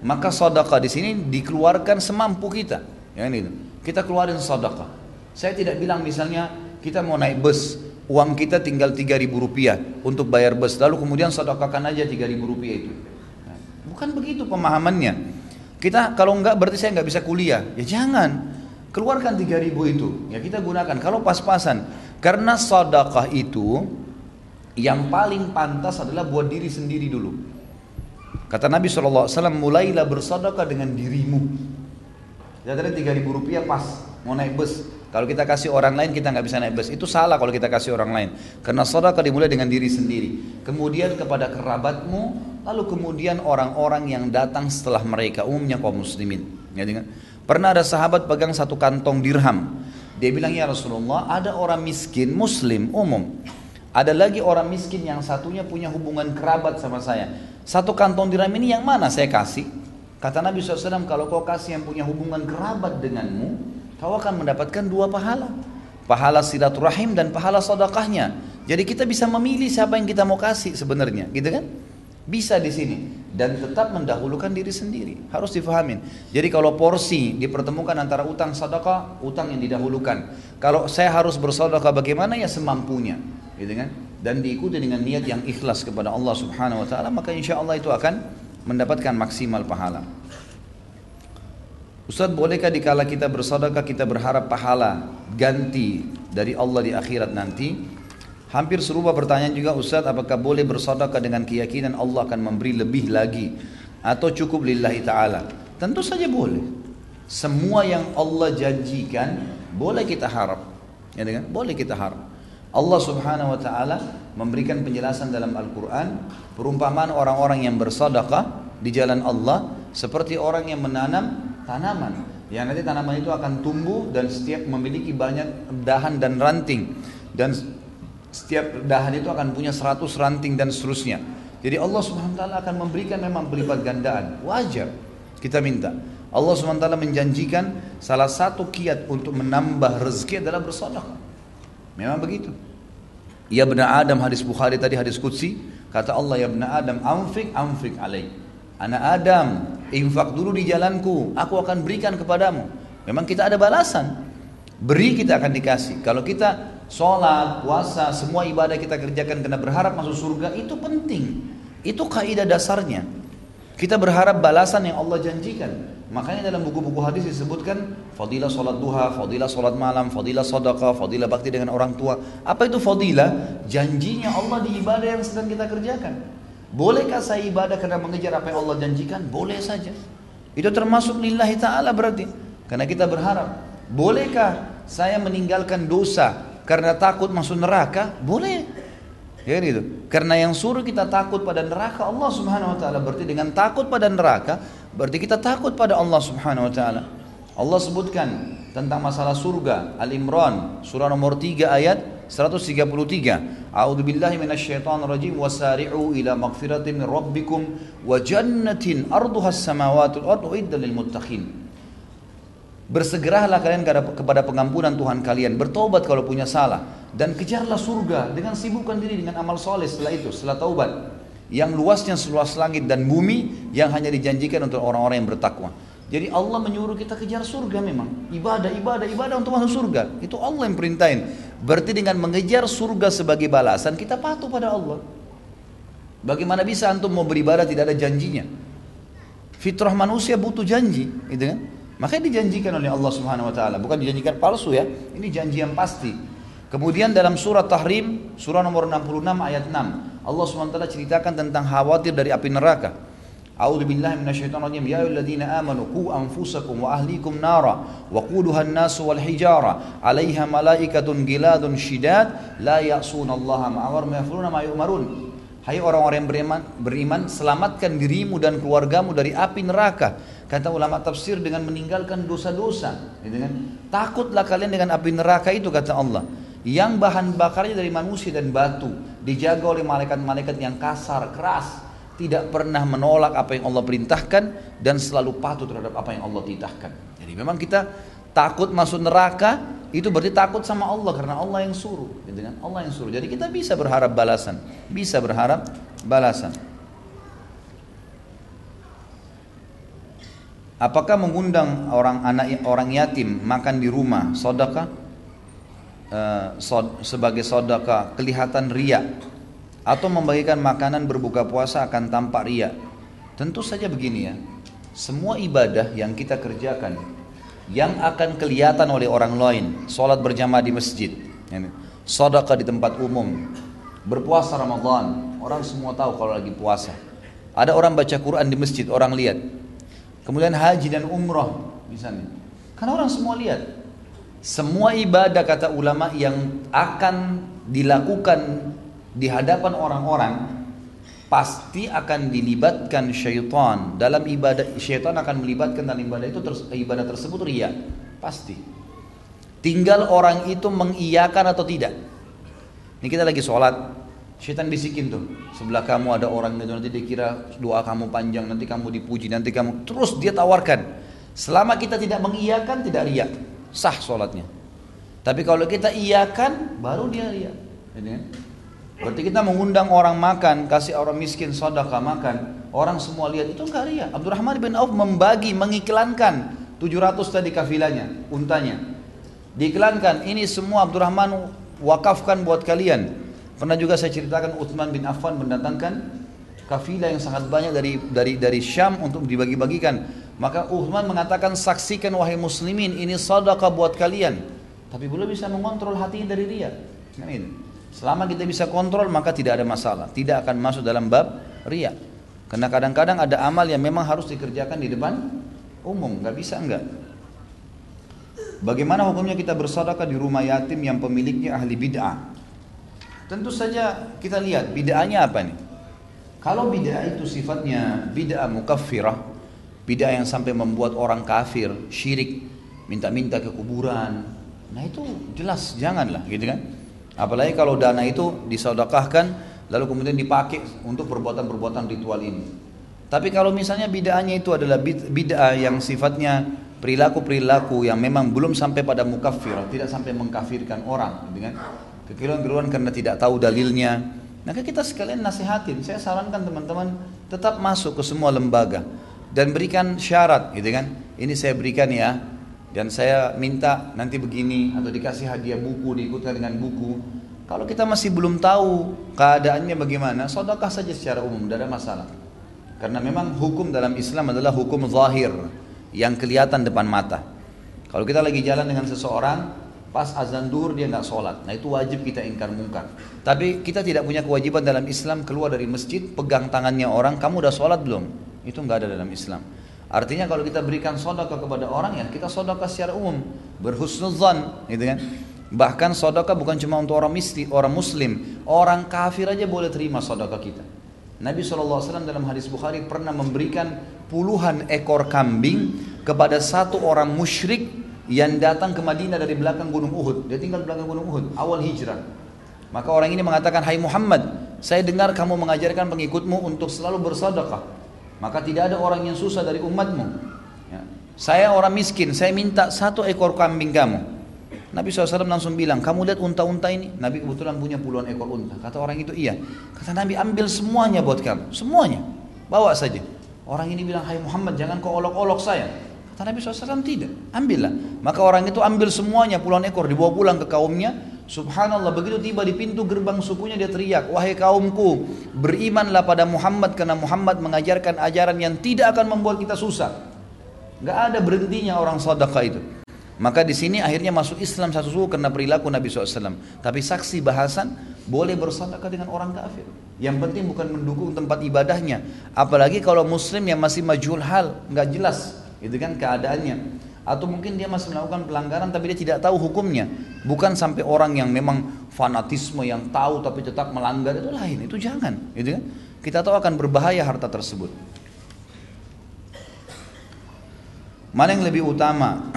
Maka sedekah di sini dikeluarkan semampu kita. Yang ini, kita keluarin sedekah. Saya tidak bilang misalnya kita mau naik bus. Uang kita tinggal tiga ribu rupiah untuk bayar bus, lalu kemudian sedekahkan aja tiga ribu rupiah itu. Nah, bukan begitu pemahamannya. Kita kalau enggak berarti saya enggak bisa kuliah. Ya jangan. Keluarkan tiga ribu itu. Ya kita gunakan kalau pas-pasan. Karena sedekah itu yang paling pantas adalah buat diri sendiri dulu. Kata Nabi shallallahu alaihi wasallam, mulailah bersedekah dengan dirimu. Lihat tadi tiga ribu rupiah pas mau naik bus. Kalau kita kasih orang lain kita nggak bisa naik bus. Itu salah kalau kita kasih orang lain. Karena sedekah dimulai dengan diri sendiri. Kemudian kepada kerabatmu, lalu kemudian orang-orang yang datang setelah mereka, umumnya kaum muslimin. Pernah ada sahabat pegang satu kantong dirham. Dia bilang, ya Rasulullah, ada orang miskin muslim umum. Ada lagi orang miskin yang satunya punya hubungan kerabat sama saya. Satu kantong dirham ini yang mana saya kasih? Kata Nabi shallallahu alaihi wasallam, kalau kau kasih yang punya hubungan kerabat denganmu, kau akan mendapatkan dua pahala, pahala silaturahim dan pahala sedekahnya. Jadi kita bisa memilih siapa yang kita mau kasih sebenarnya, gitu kan? Bisa di sini dan tetap mendahulukan diri sendiri. Harus difahamin. Jadi kalau porsi dipertemukan antara utang sedekah, utang yang didahulukan. Kalau saya harus bersedekah bagaimana, ya semampunya, gitu kan? Dan diikuti dengan niat yang ikhlas kepada Allah Subhanahu wa taala, maka insya Allah itu akan mendapatkan maksimal pahala. Ustaz, bolehkah dikala kita bersedekah kita berharap pahala ganti dari Allah di akhirat nanti? Hampir serupa pertanyaan juga Ustaz, apakah boleh bersedekah dengan keyakinan Allah akan memberi lebih lagi atau cukup lillahi ta'ala? Tentu saja boleh. Semua yang Allah janjikan boleh kita harap, ya kan? Boleh kita harap. Allah Subhanahu wa ta'ala memberikan penjelasan dalam Al-Quran, perumpamaan orang-orang yang bersedekah di jalan Allah seperti orang yang menanam tanaman, yang nanti tanaman itu akan tumbuh dan setiap memiliki banyak dahan dan ranting, dan setiap dahan itu akan punya seratus ranting dan seterusnya. Jadi Allah subhanahu wa taala akan memberikan memang berlipat gandaan. Wajar kita minta. Allah subhanahu wa taala menjanjikan salah satu kiat untuk menambah rezeki adalah bersedekah. Memang begitu. Ya bna Adam, hadis Bukhari tadi, hadis Qudsi, kata Allah, ya bna Adam anfik anfik alaih. Anak Adam, infak dulu di jalanku, aku akan berikan kepadamu. Memang kita ada balasan, beri kita akan dikasih. Kalau kita sholat, puasa, semua ibadah kita kerjakan karena berharap masuk surga, itu penting. Itu kaidah dasarnya. Kita berharap balasan yang Allah janjikan. Makanya dalam buku-buku hadis disebutkan fadilah sholat duha, fadilah sholat malam, fadilah sedekah, fadilah bakti dengan orang tua. Apa itu fadilah? Janjinya Allah di ibadah yang sedang kita kerjakan. Bolehkah saya ibadah karena mengejar apa yang Allah janjikan? Boleh saja. Itu termasuk lillahi ta'ala berarti. Karena kita berharap. Bolehkah saya meninggalkan dosa karena takut masuk neraka? Boleh. Ya gitu. Karena yang suruh kita takut pada neraka Allah subhanahu wa ta'ala. Berarti dengan takut pada neraka, berarti kita takut pada Allah subhanahu wa ta'ala. Allah sebutkan, tentang masalah surga, Al-Imran surah nomor tiga ayat seratus tiga puluh tiga. A'udzubillahi minasyaitonirrajim, wasari'u ila maghfiratin min rabbikum wa jannatin ardhuhas samawati wal ardu uiddat lil muttaqin. Bersegeralah kalian kepada pengampunan Tuhan kalian, bertobat kalau punya salah, dan kejarlah surga dengan sibukkan diri dengan amal soleh setelah itu, setelah taubat, yang luasnya seluas langit dan bumi, yang hanya dijanjikan untuk orang-orang yang bertakwa. Jadi Allah menyuruh kita kejar surga memang, ibadah, ibadah, ibadah untuk masuk surga, itu Allah yang perintahin. Berarti dengan mengejar surga sebagai balasan, kita patuh pada Allah. Bagaimana bisa antum mau beribadah tidak ada janjinya? Fitrah manusia butuh janji, gitu kan? Makanya dijanjikan oleh Allah Subhanahu Wa Taala, bukan dijanjikan palsu ya. Ini janji yang pasti. Kemudian dalam surah Tahrim, surah nomor enam puluh enam ayat enam, Allah Subhanahu Wa Taala ceritakan tentang khawatir dari api neraka. A'udzubillahi minasyaitonirrajim. Ya ayyuhalladzina amanu qu anfusakum wa ahlikum nara waquduhan nasu wal hijara 'alaiha malaikatun ghiladun syidad la ya'sunallaha ma amara wa yaf'aluna ma yu'marun. Hai orang-orang yang beriman, beriman, selamatkan dirimu dan keluargamu dari api neraka. Kata ulama tafsir, dengan meninggalkan dosa-dosa. Gitu kan? Takutlah kalian dengan api neraka itu, kata Allah. Yang bahan bakarnya dari manusia dan batu. Dijaga oleh malaikat-malaikat yang kasar, keras. Tidak pernah menolak apa yang Allah perintahkan. Dan selalu patuh terhadap apa yang Allah titahkan. Jadi memang kita takut masuk neraka. Itu berarti takut sama Allah karena Allah yang suruh, gitu kan? Allah yang suruh. Jadi kita bisa berharap balasan, bisa berharap balasan. Apakah mengundang orang anak orang yatim makan di rumah sedekah e, sod, sebagai sedekah kelihatan riya, atau membagikan makanan berbuka puasa akan tampak riya? Tentu saja begini ya. Semua ibadah yang kita kerjakan yang akan kelihatan oleh orang lain, sholat berjamaah di masjid, sedekah di tempat umum, berpuasa Ramadan, orang semua tahu kalau lagi puasa. Ada orang baca Quran di masjid, orang lihat. Kemudian haji dan umrah misalnya, karena orang semua lihat. Semua ibadah, kata ulama, yang akan dilakukan di hadapan orang-orang pasti akan dilibatkan syaitan dalam ibadah. Syaitan akan melibatkan dalam ibadah itu, ibadah tersebut riya pasti. Tinggal orang itu mengiyakan atau tidak. Ini kita lagi sholat, syaitan bisikin tuh, sebelah kamu ada orang, nanti dia kira doa kamu panjang, nanti kamu dipuji, nanti kamu, terus dia tawarkan. Selama kita tidak mengiyakan, tidak riya, sah sholatnya. Tapi kalau kita iyakan, baru dia riya. Berarti kita mengundang orang makan, kasih orang miskin sedekah makan, orang semua lihat, itu enggak ria. Abdurrahman bin Auf membagi, mengiklankan tujuh ratus tadi kafilanya, untanya. Diiklankan, ini semua Abdurrahman wakafkan buat kalian. Pernah juga saya ceritakan Utsman bin Affan mendatangkan kafilah yang sangat banyak dari dari dari Syam untuk dibagi-bagikan. Maka Utsman mengatakan, saksikan wahai muslimin, ini sedekah buat kalian. Tapi belum bisa mengontrol hatinya dari ria. Amin. Selama kita bisa kontrol, maka tidak ada masalah, tidak akan masuk dalam bab riya. Karena kadang-kadang ada amal yang memang harus dikerjakan di depan umum, nggak bisa enggak. Bagaimana hukumnya kita bersedekah di rumah yatim yang pemiliknya ahli bid'ah? Tentu saja kita lihat bid'ahnya apa nih. Kalau bid'ah itu sifatnya bid'ah mukaffirah, bid'ah yang sampai membuat orang kafir, syirik, minta-minta ke kuburan, nah itu jelas janganlah, gitu kan. Apalagi kalau dana itu disedekahkan lalu kemudian dipakai untuk perbuatan-perbuatan ritual ini. Tapi kalau misalnya bid'ahnya itu adalah bid'ah yang sifatnya perilaku-perilaku yang memang belum sampai pada mukaffir, tidak sampai mengkafirkan orang, dengan kekeliruan-keliruan karena tidak tahu dalilnya, maka kita sekalian nasihatin. Saya sarankan teman-teman tetap masuk ke semua lembaga dan berikan syarat, gitu kan. Ini saya berikan ya. Dan saya minta nanti begini, atau dikasih hadiah buku, diikutkan dengan buku. Kalau kita masih belum tahu keadaannya bagaimana, sedekah saja secara umum, tidak ada masalah. Karena memang hukum dalam Islam adalah hukum zahir, yang kelihatan depan mata. Kalau kita lagi jalan dengan seseorang, pas azan duhur dia nggak sholat, nah itu wajib kita ingkar mungkar. Tapi kita tidak punya kewajiban dalam Islam keluar dari masjid, pegang tangannya orang, kamu udah sholat belum? Itu nggak ada dalam Islam. Artinya kalau kita berikan sedekah kepada orang, ya kita sedekah secara umum, berhusnuzan, gitu kan. Bahkan sedekah bukan cuma untuk orang miskin, orang muslim, orang kafir aja boleh terima sedekah kita. Nabi sallallahu alaihi wasallam dalam hadis Bukhari pernah memberikan puluhan ekor kambing kepada satu orang musyrik yang datang ke Madinah dari belakang Gunung Uhud. Dia tinggal di belakang Gunung Uhud, awal hijrah. Maka orang ini mengatakan, "Hai Muhammad, saya dengar kamu mengajarkan pengikutmu untuk selalu bersedekah. Maka tidak ada orang yang susah dari umatmu. Ya. Saya orang miskin, saya minta satu ekor kambing kamu." Nabi shallallahu alaihi wasallam langsung bilang, "Kamu lihat unta-unta ini?" Nabi kebetulan punya puluhan ekor unta. Kata orang itu, "Iya." Kata Nabi, "Ambil semuanya buat kamu, semuanya. Bawa saja." Orang ini bilang, "Hai Muhammad, jangan kau olok-olok saya." Kata Nabi shallallahu alaihi wasallam, "Tidak, ambillah." Maka orang itu ambil semuanya, puluhan ekor, dibawa pulang ke kaumnya. Subhanallah, begitu tiba di pintu gerbang sukunya dia teriak, "Wahai kaumku, berimanlah pada Muhammad, karena Muhammad mengajarkan ajaran yang tidak akan membuat kita susah." Gak ada berhentinya orang sedekah itu. Maka di sini akhirnya masuk Islam satu suku karena perilaku Nabi shallallahu alaihi wasallam. Tapi saksi bahasan boleh bersedekah dengan orang kafir. Yang penting bukan mendukung tempat ibadahnya. Apalagi kalau Muslim yang masih majhul hal, nggak jelas, itu kan keadaannya. Atau mungkin dia masih melakukan pelanggaran tapi dia tidak tahu hukumnya. Bukan sampai orang yang memang fanatisme yang tahu tapi tetap melanggar, itu lain, itu jangan. Gitu kan? Kita tahu akan berbahaya harta tersebut. Mana yang lebih utama,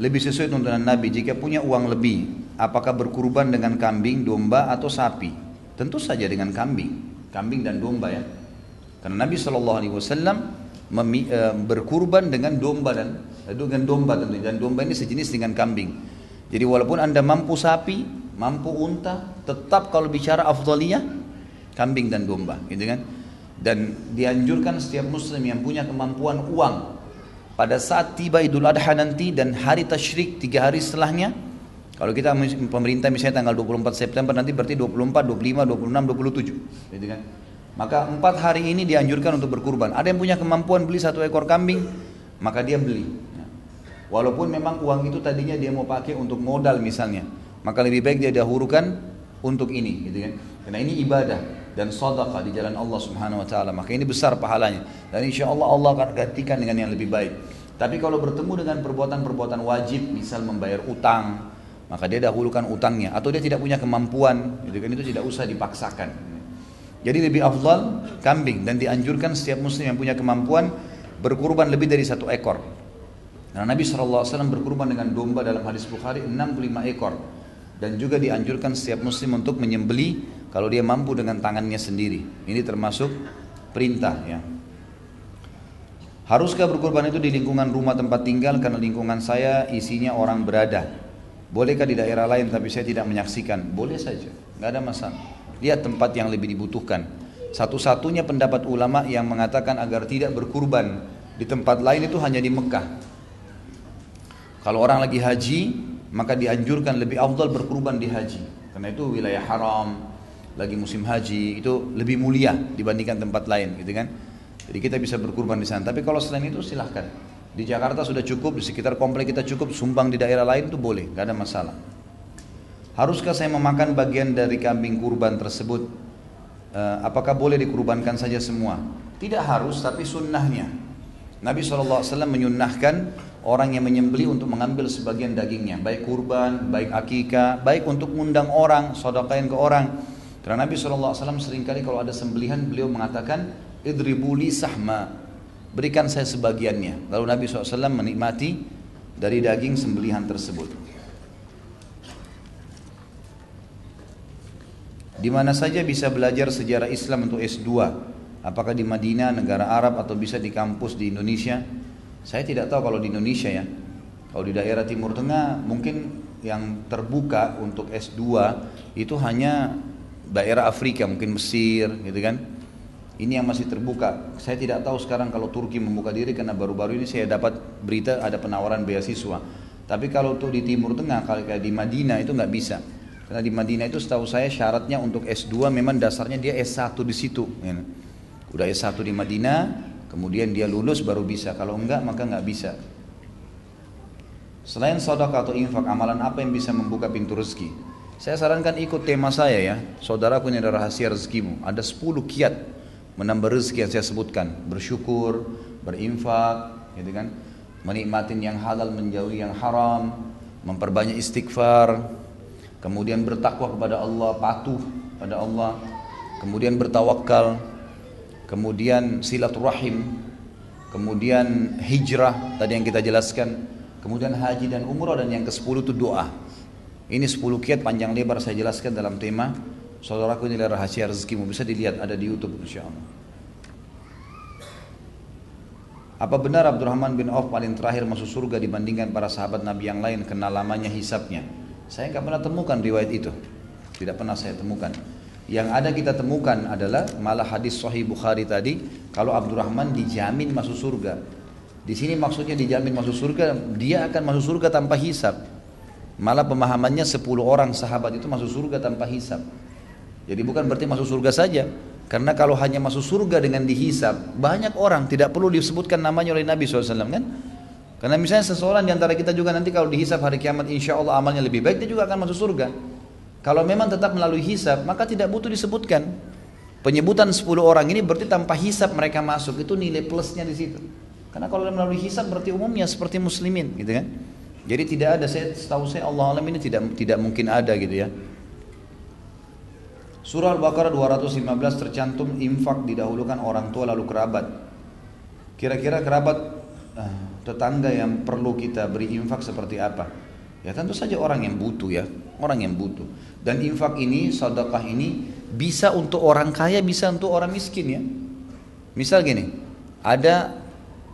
lebih sesuai tuntunan Nabi? Jika punya uang lebih, apakah berkurban dengan kambing, domba, atau sapi? Tentu saja dengan kambing, kambing dan domba ya. Karena Nabi shallallahu alaihi wasallam berkurban dengan domba dan dengan domba tentunya. Dan domba ini sejenis dengan kambing. Jadi walaupun anda mampu sapi, mampu unta, tetap kalau bicara afdaliyah, kambing dan domba, gitu kan? Dan dianjurkan setiap Muslim yang punya kemampuan uang, pada saat tiba Idul Adha nanti dan hari Tasyrik tiga hari setelahnya, kalau kita pemerintah misalnya tanggal dua puluh empat September nanti berarti dua puluh empat, dua puluh lima, dua puluh enam, dua puluh tujuh, gitu kan? Maka empat hari ini dianjurkan untuk berkurban. Ada yang punya kemampuan beli satu ekor kambing, maka dia beli. Walaupun memang uang itu tadinya dia mau pakai untuk modal misalnya, maka lebih baik dia dahulukan untuk ini, gitu kan? Karena ini ibadah dan sedekah di jalan Allah Subhanahu wa taala, maka ini besar pahalanya dan insyaallah Allah akan gantikan dengan yang lebih baik. Tapi kalau bertemu dengan perbuatan-perbuatan wajib, misal membayar utang, maka dia dahulukan utangnya, atau dia tidak punya kemampuan, jadi kan itu tidak usah dipaksakan. Jadi lebih afdal kambing, dan dianjurkan setiap muslim yang punya kemampuan berkurban lebih dari satu ekor. Karena Nabi sallallahu alaihi wasallam berkurban dengan domba dalam hadis Bukhari enam puluh lima ekor. Dan juga dianjurkan setiap muslim untuk menyembelih kalau dia mampu dengan tangannya sendiri. Ini termasuk perintah ya. Haruskah berkurban itu di lingkungan rumah tempat tinggal? Karena lingkungan saya isinya orang berada. Bolehkah di daerah lain tapi saya tidak menyaksikan? Boleh saja, nggak ada masalah. Lihat tempat yang lebih dibutuhkan. Satu-satunya pendapat ulama yang mengatakan agar tidak berkurban di tempat lain itu hanya di Mekah. Kalau orang lagi haji, maka dianjurkan lebih afdal berkurban di haji, karena itu wilayah haram, lagi musim haji, itu lebih mulia dibandingkan tempat lain, gitu kan? Jadi kita bisa berkurban di sana. Tapi kalau selain itu silahkan. Di Jakarta sudah cukup, di sekitar komplek kita cukup, sumbang di daerah lain itu boleh, gak ada masalah. Haruskah saya memakan bagian dari kambing kurban tersebut? E, apakah boleh dikurbankan saja semua? Tidak harus, tapi sunnahnya. Nabi shallallahu alaihi wasallam menyunnahkan orang yang menyembelih untuk mengambil sebagian dagingnya, baik kurban, baik akikah, baik untuk mengundang orang, sedekahin ke orang. Karena Nabi shallallahu alaihi wasallam seringkali kalau ada sembelihan beliau mengatakan, "Idribu li sahma," berikan saya sebagiannya. Lalu Nabi shallallahu alaihi wasallam menikmati dari daging sembelihan tersebut. Di mana saja bisa belajar sejarah Islam untuk S dua? Apakah di Madinah, negara Arab, atau bisa di kampus di Indonesia? Saya tidak tahu kalau di Indonesia ya. Kalau di daerah Timur Tengah mungkin yang terbuka untuk S dua itu hanya daerah Afrika, mungkin Mesir, gitu kan. Ini yang masih terbuka. Saya tidak tahu sekarang kalau Turki membuka diri, karena baru-baru ini saya dapat berita ada penawaran beasiswa. Tapi kalau tuh di Timur Tengah, kalau di Madinah itu nggak bisa. Karena di Madinah itu setahu saya syaratnya untuk S dua memang dasarnya dia S satu di situ. Gitu. Udah S satu di Madinah, kemudian dia lulus baru bisa, kalau enggak maka enggak bisa. Selain sedekah atau infak, amalan apa yang bisa membuka pintu rezeki? Saya sarankan ikut tema saya ya, saudaraku yang ada rahasia rezekimu. Ada sepuluh kiat menambah rezeki yang saya sebutkan, bersyukur, berinfak, gitu kan? Menikmatin yang halal, menjauhi yang haram, memperbanyak istighfar, kemudian bertakwa kepada Allah, patuh pada Allah, kemudian bertawakal, kemudian silaturahim, kemudian hijrah tadi yang kita jelaskan, Kemudian haji dan umrah, dan yang kesepuluh itu doa. Ini sepuluh kiat panjang lebar saya jelaskan dalam tema saudaraku ini adalah rahasia rezekimu. Bisa dilihat ada di YouTube insyaallah. Apa benar Abdurrahman bin Auf paling terakhir masuk surga dibandingkan para sahabat Nabi yang lain karena lamanya hisapnya? Saya nggak pernah temukan riwayat itu. Tidak pernah saya temukan. Yang ada kita temukan adalah malah hadis Sahih Bukhari tadi, kalau Abdurrahman dijamin masuk surga. Di sini maksudnya dijamin masuk surga, dia akan masuk surga tanpa hisab. Malah pemahamannya sepuluh orang sahabat itu masuk surga tanpa hisab. Jadi bukan berarti masuk surga saja, karena kalau hanya masuk surga dengan dihisab, banyak orang tidak perlu disebutkan namanya oleh Nabi shallallahu alaihi wasallam, kan? Karena misalnya seseorang diantara kita juga nanti kalau dihisab hari kiamat, insya Allah amalnya lebih baik, dia juga akan masuk surga. Kalau memang tetap melalui hisab, maka tidak butuh disebutkan. Penyebutan sepuluh orang ini berarti tanpa hisab mereka masuk, itu nilai plusnya di situ. Karena kalau melalui hisab berarti umumnya seperti muslimin, gitu kan? Jadi tidak ada, saya tahu saya Allah alam ini tidak tidak mungkin ada gitu ya. Surah Al-Baqarah dua ratus lima belas tercantum infak didahulukan orang tua lalu kerabat. Kira-kira kerabat eh, tetangga yang perlu kita beri infak seperti apa? Ya tentu saja orang yang butuh ya, orang yang butuh. Dan infak ini, sedekah ini bisa untuk orang kaya, bisa untuk orang miskin ya. Misal gini, ada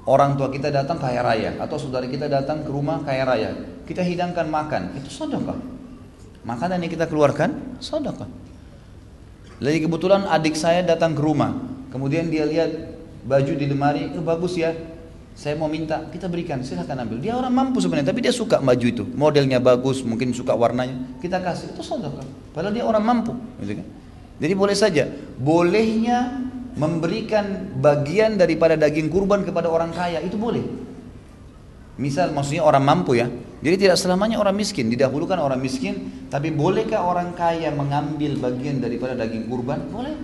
orang tua kita datang kaya raya, atau saudara kita datang ke rumah kaya raya, kita hidangkan makan, itu sedekah. Makanan yang kita keluarkan, sedekah. Lagi kebetulan adik saya datang ke rumah, kemudian dia lihat baju di lemari, oh, bagus ya, saya mau minta, kita berikan, silahkan ambil. Dia orang mampu sebenarnya, tapi dia suka baju itu, modelnya bagus, mungkin suka warnanya, kita kasih, itu sedekah. Padahal dia orang mampu, gitu kan? Jadi boleh saja, bolehnya memberikan bagian daripada daging kurban kepada orang kaya, itu boleh. Misal maksudnya orang mampu ya. Jadi tidak selamanya orang miskin, didahulukan orang miskin. Tapi bolehkah orang kaya mengambil bagian daripada daging kurban? Boleh.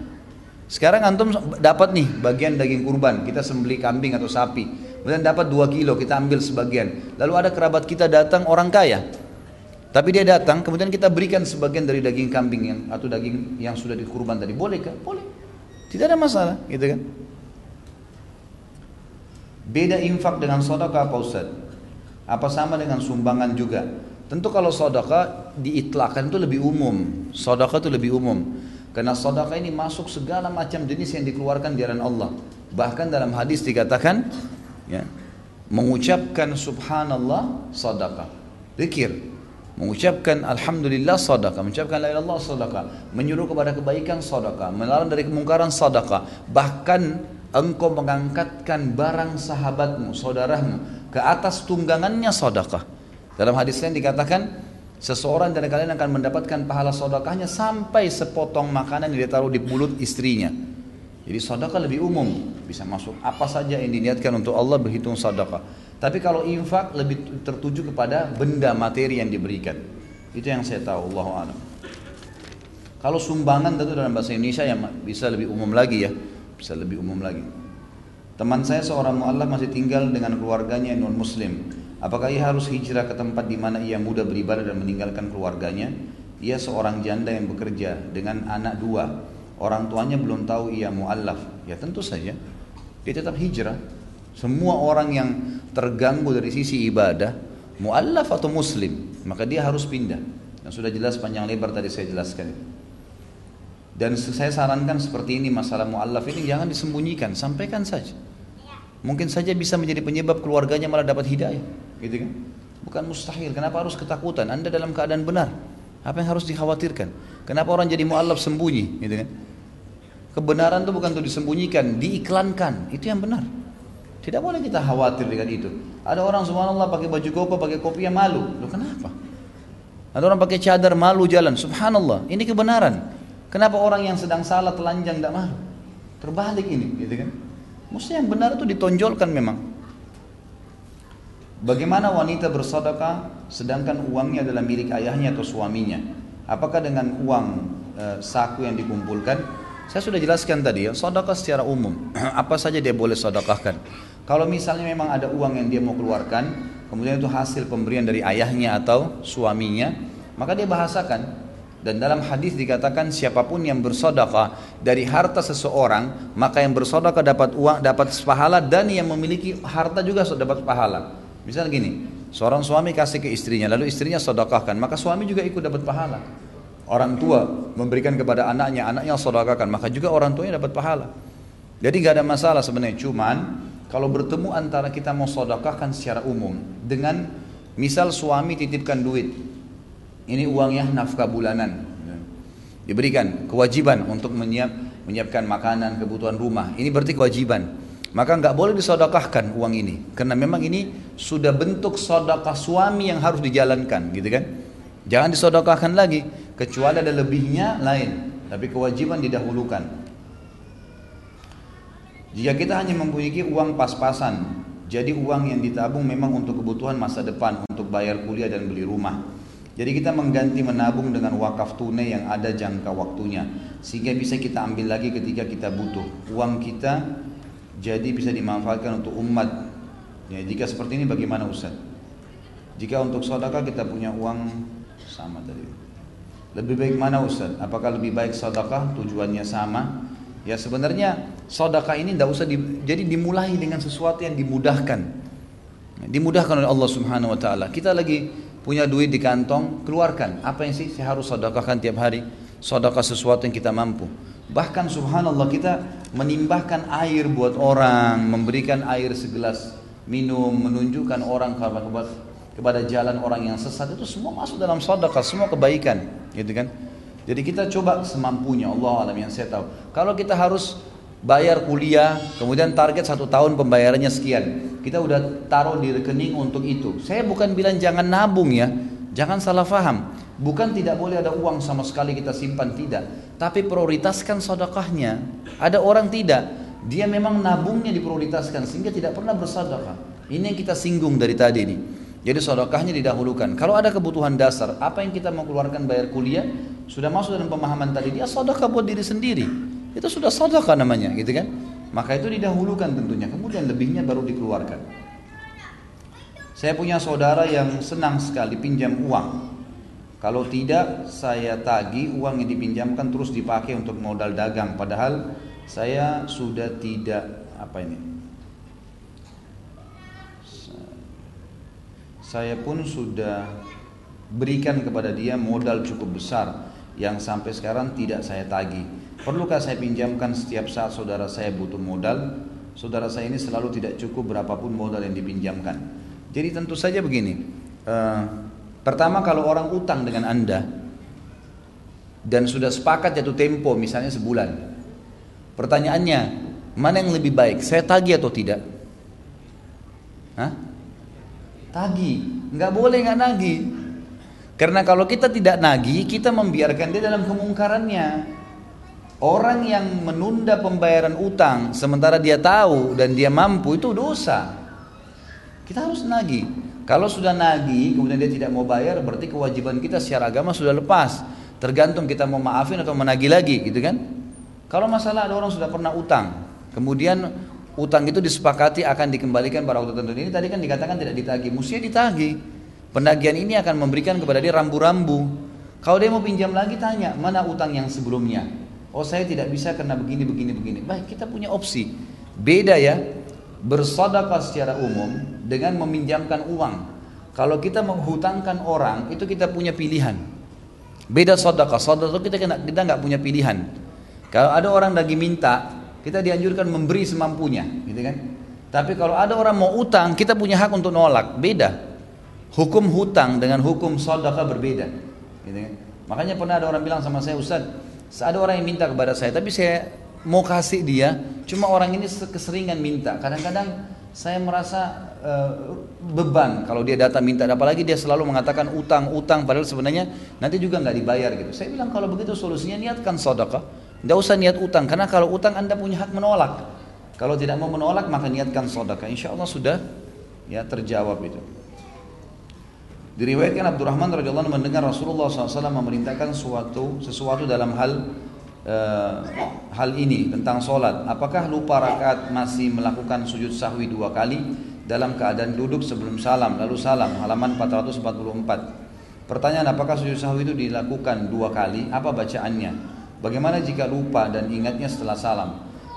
Sekarang antum dapat nih bagian daging kurban, kita sembelih kambing atau sapi, kemudian dapat dua kilo, kita ambil sebagian. Lalu ada kerabat kita datang orang kaya, tapi dia datang, kemudian kita berikan sebagian dari daging kambing yang, atau daging yang sudah dikurban tadi, bolehkah? Boleh, tidak ada masalah, gitu kan? Beda infak dengan sedekah apa Ustaz? Apa sama dengan sumbangan juga? Tentu kalau sedekah diitlakkan itu lebih umum. Sedekah itu lebih umum. Karena sedekah ini masuk segala macam jenis yang dikeluarkan di jalan Allah. Bahkan dalam hadis dikatakan ya, mengucapkan subhanallah sedekah. Dzikir, mengucapkan alhamdulillah sedekah, mengucapkan la ilaha illallah sedekah, menyuruh kepada kebaikan sedekah, melarang dari kemungkaran sedekah, bahkan engkau mengangkatkan barang sahabatmu, saudaramu ke atas tunggangannya sedekah. Dalam hadis lain dikatakan seseorang dari kalian akan mendapatkan pahala sedekahnya sampai sepotong makanan yang ditaruh di mulut istrinya. Jadi sedekah lebih umum, bisa masuk apa saja yang diniatkan untuk Allah berhitung sedekah. Tapi kalau infak lebih tertuju kepada benda materi yang diberikan. Itu yang saya tahu, Allahu a'lam. Kalau sumbangan tentu dalam bahasa Indonesia yang bisa lebih umum lagi ya, bisa lebih umum lagi. Teman saya seorang mu'allaf masih tinggal dengan keluarganya yang non muslim. Apakah ia harus hijrah ke tempat di mana ia muda beribadah dan meninggalkan keluarganya? Ia seorang janda yang bekerja dengan anak dua. Orang tuanya belum tahu ia mu'allaf. Ya tentu saja dia tetap hijrah. Semua orang yang terganggu dari sisi ibadah, mu'allaf atau muslim, maka dia harus pindah. Dan sudah jelas panjang lebar tadi saya jelaskan. Dan saya sarankan seperti ini, masalah mu'allaf ini jangan disembunyikan, sampaikan saja. Mungkin saja bisa menjadi penyebab keluarganya malah dapat hidayah, gitu kan? Bukan mustahil, kenapa harus ketakutan? Anda dalam keadaan benar, apa yang harus dikhawatirkan? Kenapa orang jadi mu'allaf sembunyi, gitu kan? Kebenaran itu bukan untuk disembunyikan, diiklankan, itu yang benar. Tidak boleh kita khawatir dengan itu. Ada orang subhanallah pakai baju kopa, pakai kopiah malu. Loh kenapa? Ada orang pakai cadar malu jalan. Subhanallah, ini kebenaran. Kenapa orang yang sedang salah telanjang tidak malu? Terbalik ini, gitu kan? Mesti yang benar itu ditonjolkan memang. Bagaimana wanita bersedekah sedangkan uangnya adalah milik ayahnya atau suaminya? Apakah dengan uang e, saku yang dikumpulkan? Saya sudah jelaskan tadi ya, sedekah secara umum, apa saja dia boleh sedekahkan. Kalau misalnya memang ada uang yang dia mau keluarkan, kemudian itu hasil pemberian dari ayahnya atau suaminya, maka dia bahasakan. Dan dalam hadis dikatakan siapapun yang bersedekah dari harta seseorang, maka yang bersedekah dapat uang, dapat pahala, dan yang memiliki harta juga dapat pahala. Misal gini, Seorang suami kasih ke istrinya, lalu istrinya sedekahkan, maka suami juga ikut dapat pahala. Orang tua memberikan kepada anaknya, anaknya sedekahkan, maka juga orang tuanya dapat pahala. Jadi gak ada masalah sebenarnya. Cuman kalau bertemu antara kita mau sedekahkan secara umum dengan misal suami titipkan duit, ini uangnya nafkah bulanan, diberikan kewajiban untuk menyiap menyiapkan makanan, kebutuhan rumah. Ini berarti kewajiban. Maka nggak boleh disedekahkan uang ini, karena memang ini sudah bentuk sedekah suami yang harus dijalankan, gitu kan? Jangan disedekahkan lagi, kecuali ada lebihnya lain. Tapi kewajiban didahulukan. Jika kita hanya mempunyai uang pas-pasan, jadi uang yang ditabung memang untuk kebutuhan masa depan, untuk bayar kuliah dan beli rumah. Jadi kita mengganti menabung dengan wakaf tunai yang ada jangka waktunya, sehingga bisa kita ambil lagi ketika kita butuh. Uang kita jadi bisa dimanfaatkan untuk umat. Ya, jika seperti ini bagaimana Ustaz? Jika untuk sedekah kita punya uang sama tadi, lebih baik mana Ustaz? Apakah lebih baik sedekah tujuannya sama? Ya sebenarnya sedekah ini tidak usah di, jadi dimulai dengan sesuatu yang dimudahkan. Dimudahkan oleh Allah Subhanahu Wa Taala. Kita lagi punya duit di kantong, keluarkan. Apa yang sih saya harus sedekahkan tiap hari? Sedekah sesuatu yang kita mampu. Bahkan subhanallah kita menimbahkan air buat orang, memberikan air segelas minum, menunjukkan orang kepada jalan orang yang sesat, itu semua masuk dalam sedekah, semua kebaikan, gitu kan? Jadi kita coba semampunya, Allah alam yang saya tahu. Kalau kita harus bayar kuliah, kemudian target satu tahun pembayarannya sekian, kita udah taruh di rekening untuk itu. Saya bukan bilang jangan nabung ya, jangan salah faham. Bukan tidak boleh ada uang sama sekali kita simpan, tidak. Tapi prioritaskan sedekahnya. Ada orang tidak, dia memang nabungnya diprioritaskan sehingga tidak pernah bersedekah. Ini yang kita singgung dari tadi nih. Jadi sedekahnya didahulukan. Kalau ada kebutuhan dasar, apa yang kita mau keluarkan bayar kuliah, sudah masuk dalam pemahaman tadi, dia sedekah buat diri sendiri. Itu sudah sedekah namanya, gitu kan? Maka itu didahulukan tentunya, kemudian lebihnya baru dikeluarkan. Saya punya saudara yang senang sekali pinjam uang. Kalau tidak, saya tagih uang yang dipinjamkan terus dipakai untuk modal dagang. Padahal saya sudah tidak apa ini. Saya pun sudah berikan kepada dia modal cukup besar yang sampai sekarang tidak saya tagih. Perlukah saya pinjamkan setiap saat saudara saya butuh modal? Saudara saya ini selalu tidak cukup berapapun modal yang dipinjamkan. Jadi tentu saja begini. Uh, pertama, kalau orang utang dengan Anda dan sudah sepakat jatuh tempo misalnya sebulan. Pertanyaannya, mana yang lebih baik? Saya tagih atau tidak? Hah? Tagih. Nggak boleh nggak nagih. Karena kalau kita tidak nagih, kita membiarkan dia dalam kemungkarannya. Orang yang menunda pembayaran utang sementara dia tahu dan dia mampu, itu dosa. Kita harus nagih. Kalau sudah nagih kemudian dia tidak mau bayar, berarti kewajiban kita secara agama sudah lepas. Tergantung kita mau maafin atau menagih lagi, gitu kan? Kalau masalah ada orang sudah pernah utang, kemudian utang itu disepakati akan dikembalikan pada waktu tertentu, ini tadi kan dikatakan tidak ditagih, mestinya ditagih. Penagihan ini akan memberikan kepada dia rambu-rambu. Kalau dia mau pinjam lagi, tanya, mana utang yang sebelumnya? Oh, saya tidak bisa karena begini, begini, begini. Baik, kita punya opsi. Beda ya, bersedekah secara umum dengan meminjamkan uang. Kalau kita menghutangkan orang, itu kita punya pilihan. Beda sedekah. Sedekah kita kita nggak punya pilihan. Kalau ada orang lagi minta, kita dianjurkan memberi semampunya, gitu kan? Tapi kalau ada orang mau utang, kita punya hak untuk nolak. Beda. Hukum hutang dengan hukum sedekah berbeda, gitu kan? Makanya pernah ada orang bilang sama saya, Ustaz, ada orang yang minta kepada saya, tapi saya mau kasih dia, cuma orang ini keseringan minta. Kadang-kadang saya merasa uh, beban kalau dia datang minta, apalagi dia selalu mengatakan utang-utang, padahal sebenarnya nanti juga nggak dibayar gitu. Saya bilang kalau begitu solusinya niatkan sedekah, nggak usah niat utang, karena kalau utang Anda punya hak menolak. Kalau tidak mau menolak maka niatkan sedekah, insya Allah sudah ya terjawab itu. Diriwayatkan Abdurrahman radhiyallahu anhu mendengar Rasulullah shallallahu alaihi wasallam memerintahkan suatu sesuatu dalam hal uh, hal ini tentang solat. Apakah lupa rakaat masih melakukan sujud sahwi dua kali dalam keadaan duduk sebelum salam lalu salam? Halaman empat ratus empat puluh empat. Pertanyaan, apakah sujud sahwi itu dilakukan dua kali? Apa bacaannya? Bagaimana jika lupa dan ingatnya setelah salam?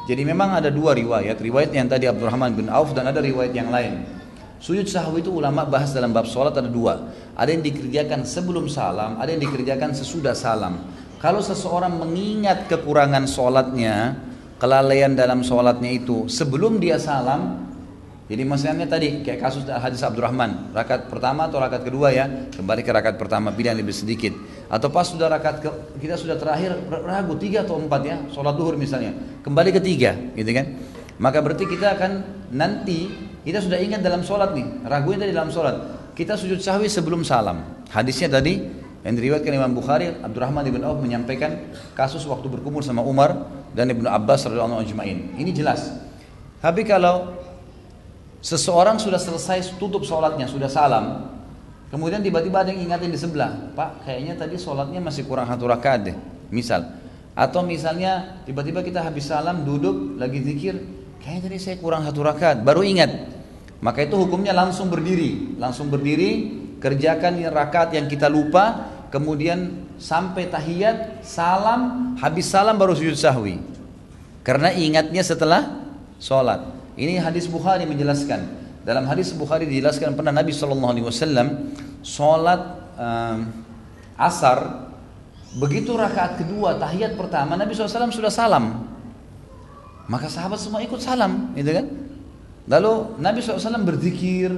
Jadi memang ada dua riwayat. Riwayat yang tadi Abdurrahman bin Auf dan ada riwayat yang lain. Sujud sahwi itu ulama bahas dalam bab sholat ada dua. Ada yang dikerjakan sebelum salam, ada yang dikerjakan sesudah salam. Kalau seseorang mengingat kekurangan sholatnya, kelalaian dalam sholatnya itu sebelum dia salam, jadi maksudnya tadi kayak kasus hadis Abdurrahman, rakaat pertama atau rakaat kedua ya, kembali ke rakaat pertama, pilih yang lebih sedikit. Atau pas sudah rakaat ke, kita sudah terakhir ragu tiga atau empat ya, sholat duhur misalnya, kembali ke tiga, gitu kan? Maka berarti kita akan nanti kita sudah ingat dalam sholat nih, ragunya tadi dalam sholat, kita sujud sahwi sebelum salam. Hadisnya tadi yang diriwayatkan Imam Bukhari, Abdurrahman ibn Auf menyampaikan kasus waktu berkumur sama Umar dan Ibnu Abbas radhiyallahu anhu ajma'in. Ini jelas. Tapi kalau seseorang sudah selesai tutup sholatnya, sudah salam, kemudian tiba-tiba ada yang ingatin di sebelah, Pak kayaknya tadi sholatnya masih kurang satu rakaat deh, misal. Atau misalnya tiba-tiba kita habis salam duduk lagi zikir, kayaknya tadi saya kurang satu rakaat, baru ingat. Maka itu hukumnya langsung berdiri, langsung berdiri, kerjakan rakaat yang kita lupa, kemudian sampai tahiyat, salam, habis salam baru sujud sahwi, karena ingatnya setelah sholat. Ini hadis Bukhari menjelaskan. Dalam hadis Bukhari dijelaskan pernah Nabi shallallahu alaihi wasallam sholat um, asar, begitu rakaat kedua tahiyat pertama Nabi shallallahu alaihi wasallam sudah salam, maka sahabat semua ikut salam, gitu kan? Lalu Nabi shallallahu alaihi wasallam berzikir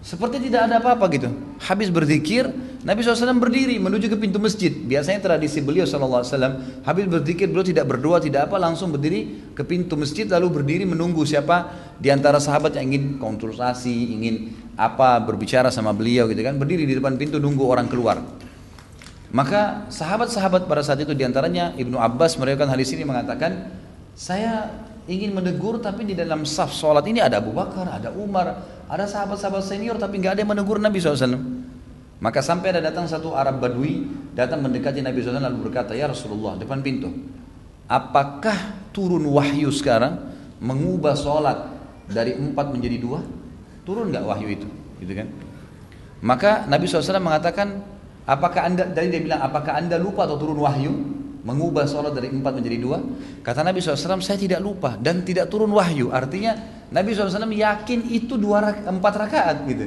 seperti tidak ada apa-apa gitu. Habis berzikir Nabi shallallahu alaihi wasallam berdiri menuju ke pintu masjid. Biasanya tradisi beliau shallallahu alaihi wasallam habis berzikir beliau tidak berdoa tidak apa, langsung berdiri ke pintu masjid lalu berdiri menunggu siapa di antara sahabat yang ingin konsultasi, ingin apa berbicara sama beliau gitu kan. Berdiri di depan pintu nunggu orang keluar. Maka sahabat-sahabat pada saat itu diantaranya Ibnu Abbas meriwayatkan hadis ini mengatakan, saya ingin menegur tapi di dalam saf sholat ini ada Abu Bakar, ada Umar, ada sahabat-sahabat senior tapi nggak ada yang menegur Nabi shallallahu alaihi wasallam. Maka sampai ada datang satu Arab Badui, datang mendekati Nabi shallallahu alaihi wasallam lalu berkata, ya Rasulullah, depan pintu, apakah turun wahyu sekarang mengubah sholat dari empat menjadi dua? Turun nggak wahyu itu? Gitu kan? Maka Nabi shallallahu alaihi wasallam mengatakan, apakah anda, dari dia bilang, apakah anda lupa atau turun wahyu mengubah sholat dari empat menjadi dua? Kata Nabi shallallahu alaihi wasallam, saya tidak lupa dan tidak turun wahyu. Artinya Nabi shallallahu alaihi wasallam yakin itu dua, empat rakaat gitu.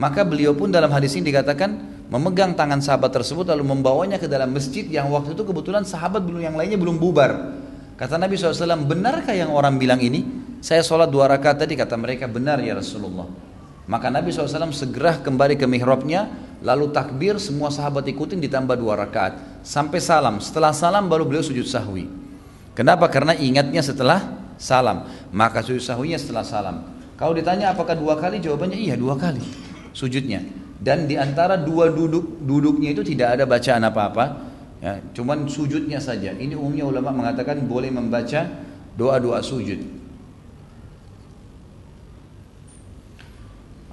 Maka beliau pun dalam hadis ini dikatakan memegang tangan sahabat tersebut lalu membawanya ke dalam masjid yang waktu itu kebetulan sahabat belum yang lainnya belum bubar. Kata Nabi shallallahu alaihi wasallam, benarkah yang orang bilang ini? Saya sholat dua rakaat tadi. Kata mereka, benar ya Rasulullah. Maka Nabi shallallahu alaihi wasallam segera kembali ke mihrabnya lalu takbir, semua sahabat ikutin ditambah dua rakaat sampai salam. Setelah salam baru beliau sujud sahwi. Kenapa? Karena ingatnya setelah salam. Maka sujud sahwinya setelah salam. Kalau ditanya apakah dua kali, jawabannya iya dua kali sujudnya, dan diantara dua duduk duduknya itu tidak ada bacaan apa-apa ya, cuman sujudnya saja. Ini umumnya ulama mengatakan boleh membaca doa-doa sujud.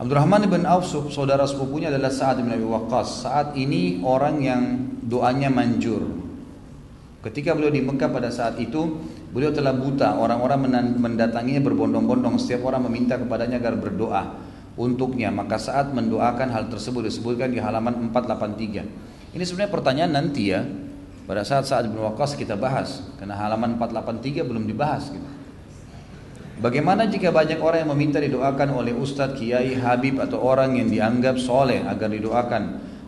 Abdurrahman bin Auf saudara sepupunya adalah Sa'ad bin Abi Waqqas. Sa'ad ini orang yang doanya manjur. Ketika beliau di Mekah pada saat itu beliau telah buta, orang-orang mendatanginya berbondong-bondong, setiap orang meminta kepadanya agar berdoa untuknya, maka saat mendoakan hal tersebut disebutkan di halaman empat delapan tiga. Ini sebenarnya pertanyaan nanti ya, pada saat Sa'ad bin Waqqas kita bahas, karena halaman empat delapan tiga belum dibahas gitu. Bagaimana jika banyak orang yang meminta didoakan oleh ustadz, kiai, habib atau orang yang dianggap soleh agar didoakan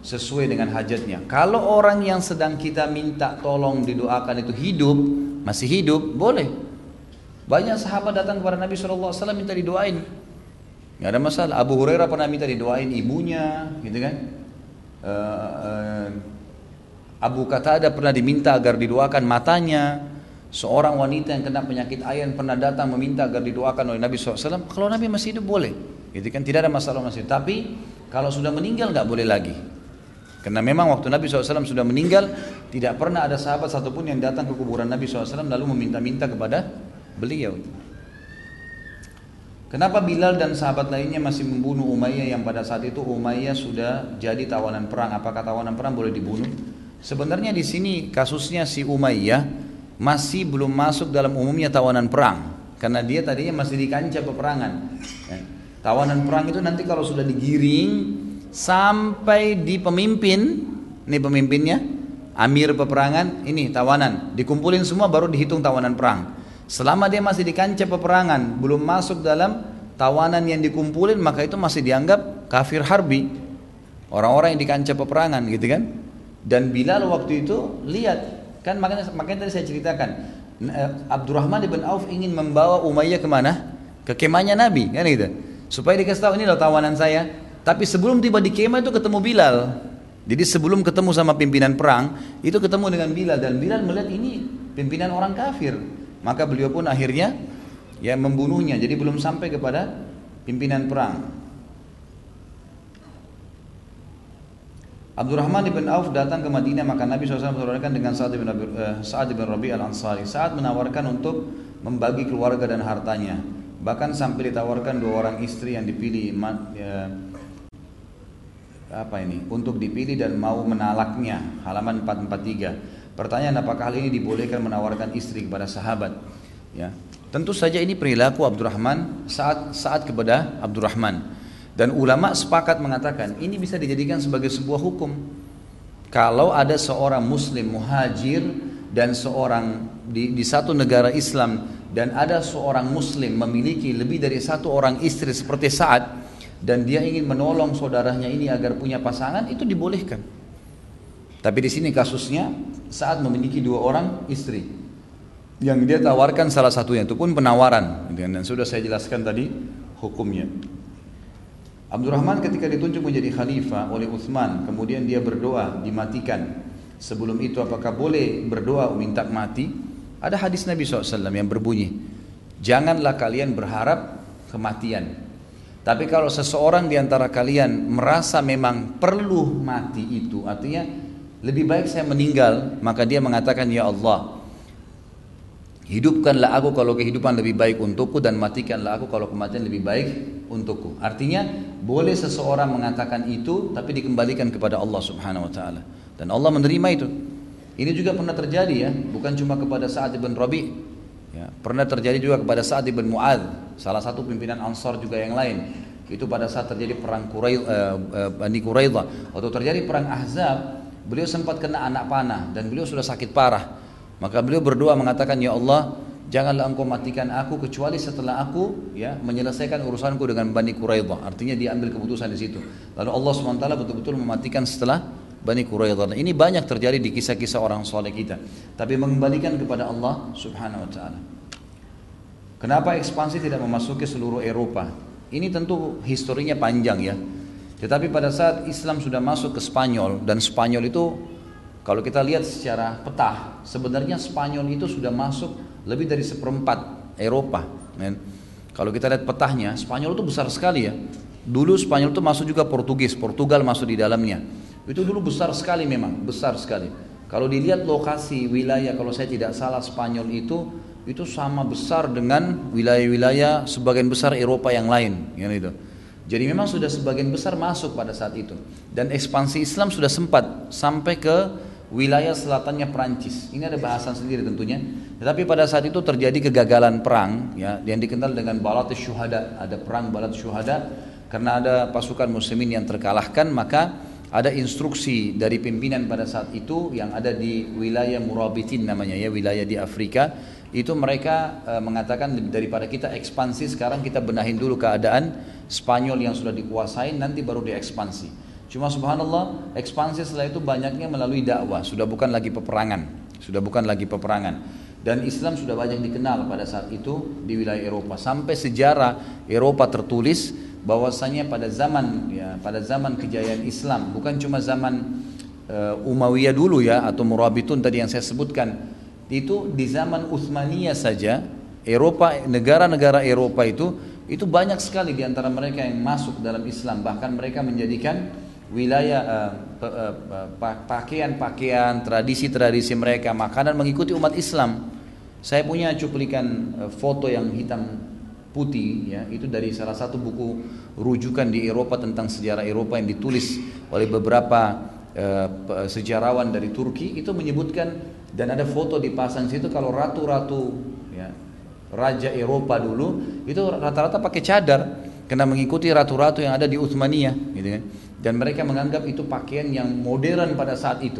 sesuai dengan hajatnya? Kalau orang yang sedang kita minta tolong didoakan itu hidup, masih hidup, boleh. Banyak sahabat datang kepada Nabi shallallahu alaihi wasallam minta didoain, nggak ada masalah. Abu Hurairah pernah minta didoain ibunya, gitu kan? Uh, uh, Abu Qatadah pernah diminta agar didoakan matanya. Seorang wanita yang kena penyakit ayan pernah datang meminta agar didoakan oleh Nabi shallallahu alaihi wasallam. Kalau Nabi masih hidup boleh, gitu kan? Tidak ada masalah masih. Tapi kalau sudah meninggal nggak boleh lagi. Karena memang waktu Nabi shallallahu alaihi wasallam sudah meninggal, tidak pernah ada sahabat satupun yang datang ke kuburan Nabi shallallahu alaihi wasallam lalu meminta-minta kepada beliau. Kenapa Bilal dan sahabat lainnya masih membunuh Umayyah yang pada saat itu Umayyah sudah jadi tawanan perang? Apakah tawanan perang boleh dibunuh? Sebenarnya di sini kasusnya si Umayyah masih belum masuk dalam umumnya tawanan perang, karena dia tadinya masih di kancah peperangan. Tawanan perang itu nanti kalau sudah digiring sampai di pemimpin, ini pemimpinnya, amir peperangan, ini tawanan, dikumpulin semua baru dihitung tawanan perang. Selama dia masih di kancah peperangan, belum masuk dalam tawanan yang dikumpulin, maka itu masih dianggap kafir harbi, orang-orang yang di kancah peperangan gitu kan. Dan Bilal waktu itu lihat kan, makanya makanya tadi saya ceritakan, Abdurrahman bin Auf ingin membawa Umayyah kemana? Ke kemahnya Nabi kan gitu, supaya dikasih tahu ini loh tawanan saya. Tapi sebelum tiba di kemah itu ketemu Bilal. Jadi sebelum ketemu sama pimpinan perang itu ketemu dengan Bilal, dan Bilal melihat ini pimpinan orang kafir, maka beliau pun akhirnya ya membunuhnya. Jadi belum sampai kepada pimpinan perang. Abdurrahman bin Auf datang ke Madinah, maka Nabi shallallahu alaihi wasallam menawarkan dengan Sa'ad bin, Sa'ad bin Rabi' al-Ansari. Sa'ad menawarkan untuk membagi keluarga dan hartanya, bahkan sampai ditawarkan dua orang istri yang dipilih ya, apa ini untuk dipilih dan mau menalaknya. Halaman empat ratus empat puluh tiga. Pertanyaan, apakah hal ini dibolehkan menawarkan istri kepada sahabat? Ya, tentu saja ini perilaku Abdurrahman saat saat kepada Abdurrahman. Dan ulama sepakat mengatakan ini bisa dijadikan sebagai sebuah hukum. Kalau ada seorang muslim muhajir dan seorang di, di satu negara Islam, dan ada seorang muslim memiliki lebih dari satu orang istri seperti Sa'ad, dan dia ingin menolong saudaranya ini agar punya pasangan, itu dibolehkan. Tapi di sini kasusnya Sa'ad memiliki dua orang istri, yang dia tawarkan salah satunya, itu pun penawaran, dan sudah saya jelaskan tadi hukumnya. Abdurrahman ketika ditunjuk menjadi khalifah oleh Utsman, kemudian dia berdoa dimatikan. Sebelum itu apakah boleh berdoa minta mati? Ada hadis Nabi shallallahu alaihi wasallam yang berbunyi, janganlah kalian berharap kematian, tapi kalau seseorang diantara kalian merasa memang perlu mati itu, artinya lebih baik saya meninggal, maka dia mengatakan, ya Allah, hidupkanlah aku kalau kehidupan lebih baik untukku, dan matikanlah aku kalau kematian lebih baik untukku. Artinya boleh seseorang mengatakan itu, tapi dikembalikan kepada Allah subhanahu wa ta'ala, dan Allah menerima itu. Ini juga pernah terjadi ya, bukan cuma kepada Sa'ad bin Rabi' ya, pernah terjadi juga kepada Sa'ad bin Mu'adz, salah satu pimpinan Ansar juga yang lain. Itu pada saat terjadi perang Qurail, eh, eh, Bani Quraidah, atau terjadi perang Ahzab, beliau sempat kena anak panah dan beliau sudah sakit parah. Maka beliau berdoa mengatakan, ya Allah, janganlah engkau matikan aku kecuali setelah aku ya menyelesaikan urusanku dengan Bani Quraidah. Artinya dia ambil keputusan di situ. Lalu Allah subhanahu wa taala betul-betul mematikan setelah Bani Quraidah. Ini banyak terjadi di kisah-kisah orang soleh kita. Tapi mengembalikan kepada Allah subhanahu wa ta'ala. Kenapa ekspansi tidak memasuki seluruh Eropa? Ini tentu historinya panjang ya. Tetapi pada saat Islam sudah masuk ke Spanyol, dan Spanyol itu kalau kita lihat secara peta, sebenarnya Spanyol itu sudah masuk lebih dari seperempat Eropa. Kalau kita lihat petahnya, Spanyol itu besar sekali ya. Dulu Spanyol itu masuk juga Portugis, Portugal masuk di dalamnya. Itu dulu besar sekali memang, besar sekali. Kalau dilihat lokasi wilayah, kalau saya tidak salah Spanyol itu itu sama besar dengan wilayah-wilayah sebagian besar Eropa yang lain. Gitu. Jadi memang sudah sebagian besar masuk pada saat itu. Dan ekspansi Islam sudah sempat sampai ke wilayah selatannya Perancis. Ini ada bahasan sendiri tentunya. Tetapi pada saat itu terjadi kegagalan perang ya, yang dikenal dengan Balat Syuhada. Ada perang Balat Syuhada, karena ada pasukan muslimin yang terkalahkan, maka ada instruksi dari pimpinan pada saat itu yang ada di wilayah Murabitin namanya ya, wilayah di Afrika. Itu mereka e, mengatakan daripada kita ekspansi sekarang, kita benahin dulu keadaan Spanyol yang sudah dikuasain, nanti baru diekspansi. Cuma subhanallah, ekspansi setelah itu banyaknya melalui dakwah, sudah bukan lagi peperangan, sudah bukan lagi peperangan. Dan Islam sudah banyak dikenal pada saat itu di wilayah Eropa. Sampai sejarah Eropa tertulis bahwasanya pada zaman ya, pada zaman kejayaan Islam, bukan cuma zaman e, Umayyah dulu ya, atau Murabitun tadi yang saya sebutkan, itu di zaman Utsmaniyah saja, Eropa, negara-negara Eropa itu itu banyak sekali diantara mereka yang masuk dalam Islam. Bahkan mereka menjadikan wilayah uh, pakaian-pakaian, tradisi-tradisi mereka, makanan mengikuti umat Islam. Saya punya cuplikan uh, foto yang hitam putih ya, itu dari salah satu buku rujukan di Eropa tentang sejarah Eropa yang ditulis oleh beberapa uh, sejarawan dari Turki. Itu menyebutkan, dan ada foto dipasang situ, kalau ratu-ratu ya, raja Eropa dulu itu rata-rata pakai cadar karena mengikuti ratu-ratu yang ada di Utsmaniyah gitu kan. Dan mereka menganggap itu pakaian yang modern pada saat itu.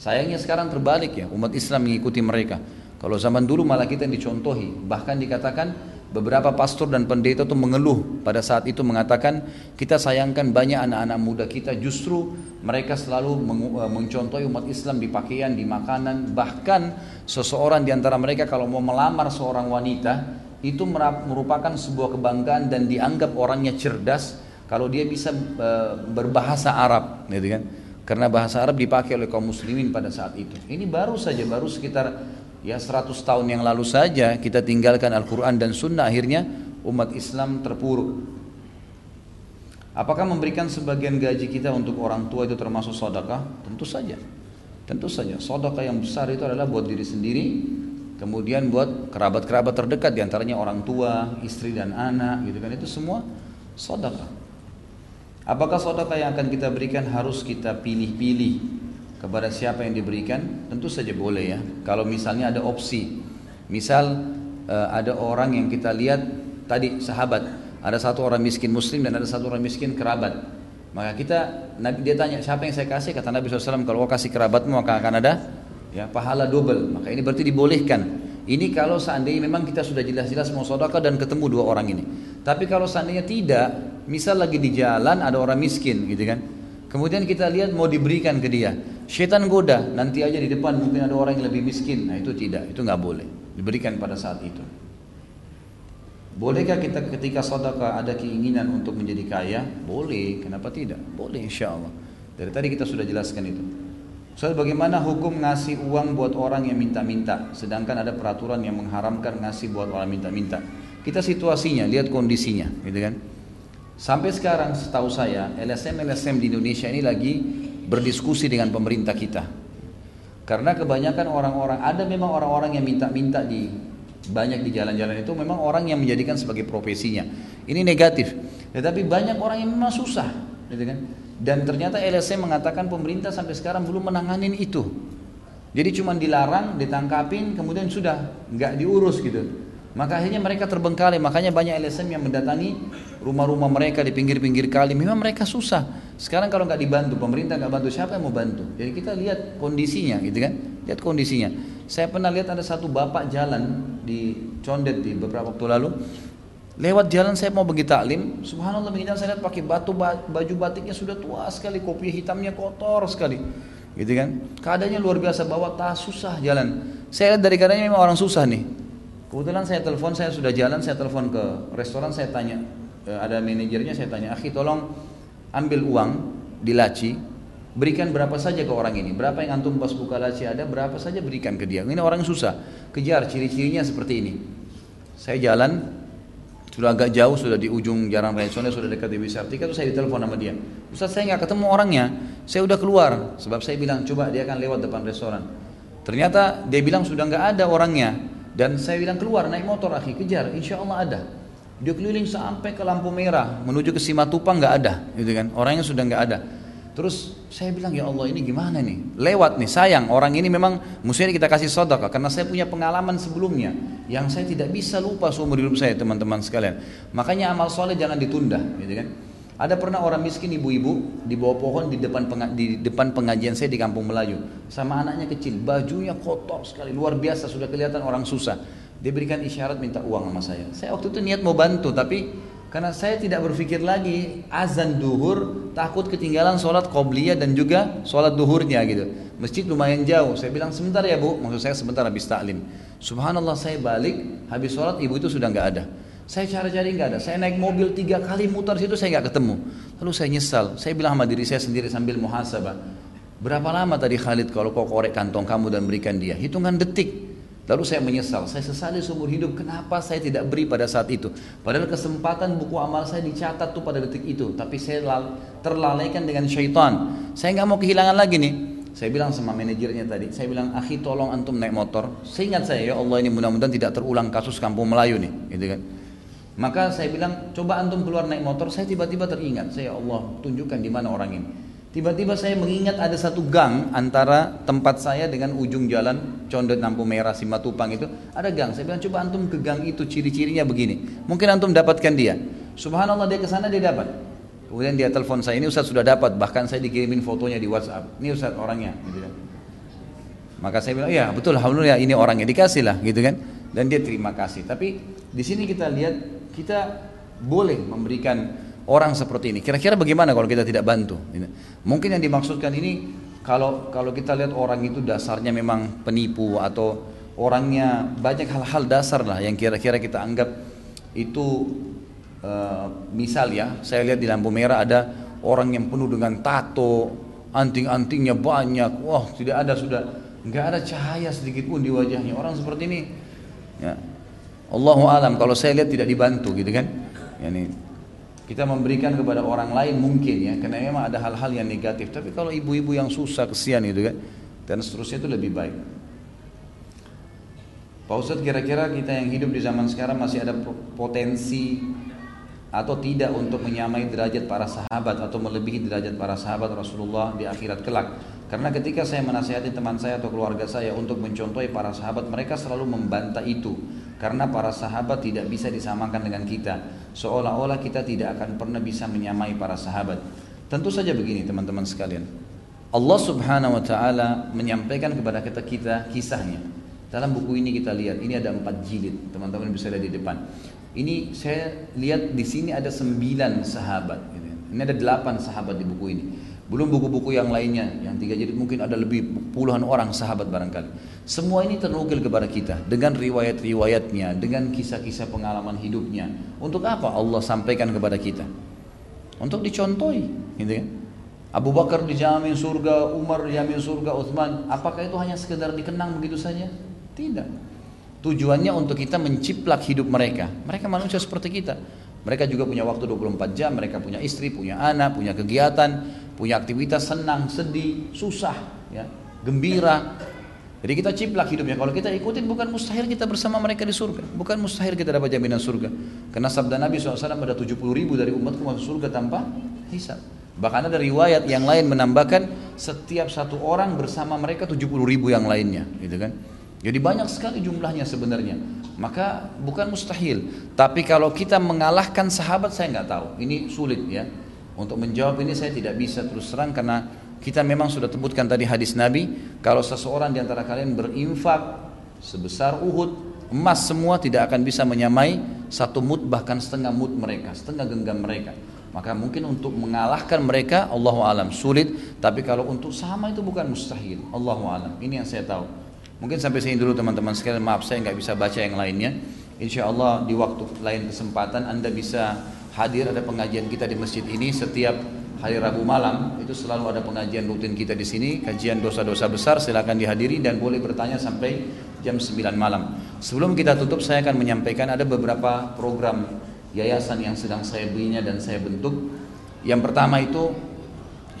Sayangnya sekarang terbalik ya, umat Islam mengikuti mereka. Kalau zaman dulu malah kita yang dicontohi, bahkan dikatakan Beberapa pastor dan pendeta itu mengeluh pada saat itu, mengatakan kita sayangkan banyak anak-anak muda kita, justru mereka selalu mencontohi umat Islam di pakaian, di makanan. Bahkan seseorang di antara mereka kalau mau melamar seorang wanita itu merupakan sebuah kebanggaan dan dianggap orangnya cerdas kalau dia bisa berbahasa Arab, gitu kan? Karena bahasa Arab dipakai oleh kaum muslimin pada saat itu. Ini baru saja, baru sekitar ya seratus tahun yang lalu saja kita tinggalkan Al-Quran dan Sunnah, akhirnya umat Islam terpuruk. Apakah memberikan sebagian gaji kita untuk orang tua itu termasuk sedekah? Tentu saja, tentu saja. Sedekah yang besar itu adalah buat diri sendiri, kemudian buat kerabat-kerabat terdekat, diantaranya orang tua, istri dan anak, gitu kan? Itu semua sedekah. Apakah sedekah yang akan kita berikan harus kita pilih-pilih kepada siapa yang diberikan? Tentu saja boleh ya, kalau misalnya ada opsi. Misal ada orang yang kita lihat tadi sahabat, ada satu orang miskin muslim dan ada satu orang miskin kerabat, maka kita, dia tanya siapa yang saya kasih, kata Nabi shallallahu alaihi wasallam kalau kasih kerabatmu maka akan ada ya pahala double. Maka ini berarti dibolehkan. Ini kalau seandainya memang kita sudah jelas-jelas mau sedekah dan ketemu dua orang ini. Tapi kalau seandainya tidak, misal lagi di jalan ada orang miskin gitu kan, kemudian kita lihat mau diberikan ke dia, syaitan goda, nanti aja di depan mungkin ada orang yang lebih miskin. Nah itu tidak, itu nggak boleh diberikan pada saat itu. Bolehkah kita ketika sedekah ada keinginan untuk menjadi kaya? Boleh, kenapa tidak? Boleh insya Allah. Dari tadi kita sudah jelaskan itu. Soal bagaimana hukum ngasih uang buat orang yang minta-minta, sedangkan ada peraturan yang mengharamkan ngasih buat orang minta-minta. Kita situasinya, lihat kondisinya, gitu kan? Sampai sekarang setahu saya L S M-L S M di Indonesia ini lagi berdiskusi dengan pemerintah kita. Karena kebanyakan orang-orang, ada memang orang-orang yang minta-minta di banyak di jalan-jalan itu, memang orang yang menjadikan sebagai profesinya. Ini negatif. Tetapi banyak orang yang memang susah, gitu kan? Dan ternyata L S M mengatakan pemerintah sampai sekarang belum menanganin itu. Jadi cuma dilarang, ditangkapin, kemudian sudah nggak diurus gitu. Maka akhirnya mereka terbengkalai. Makanya banyak L S M yang mendatangi rumah-rumah mereka di pinggir-pinggir kali. Memang mereka susah. Sekarang kalau nggak dibantu, pemerintah nggak bantu, siapa yang mau bantu? Jadi kita lihat kondisinya, gitu kan? Lihat kondisinya. Saya pernah lihat ada satu bapak jalan di Condet di beberapa waktu lalu. Lewat jalan saya mau bagi taklim. Subhanallah, begini saya lihat pakai batu, baju batiknya sudah tua sekali, kopiah hitamnya kotor sekali, gitu kan? Keadaannya luar biasa, bawa tas susah jalan. Saya lihat dari keadaannya memang orang susah nih. Kebetulan saya telepon, saya sudah jalan, saya telepon ke restoran, saya tanya, ada manajernya, saya tanya, "Akhi, tolong ambil uang di laci, berikan berapa saja ke orang ini, berapa yang antum pas buka laci ada, berapa saja berikan ke dia, ini orang susah, kejar, ciri-cirinya seperti ini." Saya jalan, sudah agak jauh, sudah di ujung jalan restorannya, sudah dekat Dewi Sartika, terus saya ditelepon sama dia, "Ustaz, saya nggak ketemu orangnya, saya udah keluar," sebab saya bilang, coba dia akan lewat depan restoran. Ternyata dia bilang sudah nggak ada orangnya. Dan saya bilang, "Keluar, naik motor akhi, kejar, insya Allah ada." Dia keliling sampai ke lampu merah, menuju ke Simatupang, nggak ada, gitu kan? Orangnya sudah nggak ada. Terus saya bilang, "Ya Allah, ini gimana nih? Lewat nih, sayang. Orang ini memang mestinya kita kasih sedekah." Karena saya punya pengalaman sebelumnya yang saya tidak bisa lupa seumur hidup saya, teman-teman sekalian. Makanya amal soleh jangan ditunda, gitu kan? Ada pernah orang miskin ibu-ibu di bawah pohon di depan penga- di depan pengajian saya di Kampung Melayu, sama anaknya kecil, bajunya kotor sekali, luar biasa, sudah kelihatan orang susah. Dia berikan isyarat minta uang sama saya. Saya waktu itu niat mau bantu, tapi karena saya tidak berpikir lagi azan duhur, takut ketinggalan sholat qobliyah dan juga sholat duhurnya gitu. Masjid lumayan jauh, saya bilang, "Sebentar ya bu," maksud saya sebentar habis taklim. Subhanallah, saya balik habis sholat, ibu itu sudah nggak ada. Saya cari-cari nggak ada. Saya naik mobil tiga kali mutar situ, saya nggak ketemu. Lalu saya nyesal. Saya bilang sama diri saya sendiri sambil muhasabah, "Berapa lama tadi Khalid kalau kau korek kantong kamu dan berikan dia?" Hitungan detik. Lalu saya menyesal. Saya sesali seumur hidup. Kenapa saya tidak beri pada saat itu? Padahal kesempatan buku amal saya dicatat tuh pada detik itu. Tapi saya terlalaikan dengan syaitan. Saya nggak mau kehilangan lagi nih. Saya bilang sama manajernya tadi. Saya bilang, "Akhi, tolong antum naik motor." Seingat saya, ya Allah, ini mudah-mudahan tidak terulang kasus Kampung Melayu nih, gitu kan? Maka saya bilang, "Coba antum keluar naik motor." Saya tiba-tiba teringat, saya, "Ya Allah, tunjukkan di mana orang ini." Tiba-tiba saya mengingat ada satu gang antara tempat saya dengan ujung jalan Condet Lampu Merah Simatupang itu, ada gang. Saya bilang, "Coba antum ke gang itu, ciri-cirinya begini. Mungkin antum dapatkan dia." Subhanallah, dia ke sana, dia dapat. Kemudian dia telepon saya, "Ini Ustaz sudah dapat." Bahkan saya dikirimin fotonya di WhatsApp. "Ini Ustaz orangnya." Maka saya bilang, "Ya betul, alhamdulillah, ini orangnya." Dikasih lah, gitu kan? dan dia terima kasih. Tapi di sini kita lihat kita boleh memberikan orang seperti ini. Kira-kira bagaimana kalau kita tidak bantu? Mungkin yang dimaksudkan ini kalau kalau kita lihat orang itu dasarnya memang penipu atau orangnya banyak hal-hal dasar lah yang kira-kira kita anggap itu e, misal ya, saya lihat di lampu merah ada orang yang penuh dengan tato, anting-antingnya banyak, wah tidak ada sudah, nggak ada cahaya sedikit pun di wajahnya, orang seperti ini. Ya. Allahu alam, kalau saya lihat tidak dibantu gitu kan. Yani kita memberikan kepada orang lain mungkin ya, karena memang ada hal-hal yang negatif. Tapi kalau ibu-ibu yang susah kesian gitu kan, dan seterusnya itu lebih baik. Pak Ustadz, kira-kira kita yang hidup di zaman sekarang masih ada potensi atau tidak untuk menyamai derajat para sahabat atau melebihi derajat para sahabat Rasulullah di akhirat kelak? Karena ketika saya menasihati teman saya atau keluarga saya untuk mencontohi para sahabat, mereka selalu membantah itu. Karena para sahabat tidak bisa disamakan dengan kita, seolah-olah kita tidak akan pernah bisa menyamai para sahabat. Tentu saja begini teman-teman sekalian, Allah subhanahu wa ta'ala menyampaikan kepada kita, kita kisahnya. Dalam buku ini kita lihat, ini ada empat jilid, teman-teman bisa lihat di depan. Ini saya lihat di sini ada sembilan sahabat. Ini ada delapan sahabat di buku ini. Belum buku-buku yang lainnya, yang tiga jilid mungkin ada lebih puluhan orang sahabat barangkali. Semua ini terukil kepada kita dengan riwayat-riwayatnya, dengan kisah-kisah pengalaman hidupnya. Untuk apa Allah sampaikan kepada kita? Untuk dicontohi, gitu kan? Abu Bakar dijamin surga, Umar dijamin surga, Utsman. Apakah itu hanya sekedar dikenang begitu saja? Tidak. Tujuannya untuk kita menciplak hidup mereka. Mereka manusia seperti kita. Mereka juga punya waktu dua puluh empat jam. Mereka punya istri, punya anak, punya kegiatan, punya aktivitas, senang, sedih, susah, ya, gembira. Jadi kita ciplak hidupnya. Kalau kita ikutin, bukan mustahil kita bersama mereka di surga. Bukan mustahil kita dapat jaminan surga. Karena sabda Nabi shallallahu alaihi wasallam ada tujuh puluh ribu dari umatku masuk surga tanpa hisab. Bahkan ada riwayat yang lain menambahkan setiap satu orang bersama mereka tujuh puluh ribu yang lainnya, gitu kan? Jadi banyak sekali jumlahnya sebenarnya. Maka bukan mustahil. Tapi kalau kita mengalahkan sahabat, saya nggak tahu. Ini sulit ya. Untuk menjawab ini saya tidak bisa terus terang, karena kita memang sudah sebutkan tadi hadis Nabi. Kalau seseorang di antara kalian berinfak sebesar Uhud, emas semua, tidak akan bisa menyamai satu mut, bahkan setengah mut mereka, setengah genggam mereka. Maka mungkin untuk mengalahkan mereka, Allahu alam, sulit. Tapi kalau untuk sama itu bukan mustahil, Allahu alam. Ini yang saya tahu. Mungkin sampai sini dulu teman-teman sekalian, maaf saya nggak bisa baca yang lainnya. Insya Allah di waktu lain kesempatan Anda bisa hadir, ada pengajian kita di masjid ini setiap hari Rabu malam. Itu selalu ada pengajian rutin kita di sini, kajian dosa-dosa besar, silakan dihadiri dan boleh bertanya sampai jam sembilan malam. Sebelum kita tutup, saya akan menyampaikan ada beberapa program yayasan yang sedang saya bina dan saya bentuk. Yang pertama itu,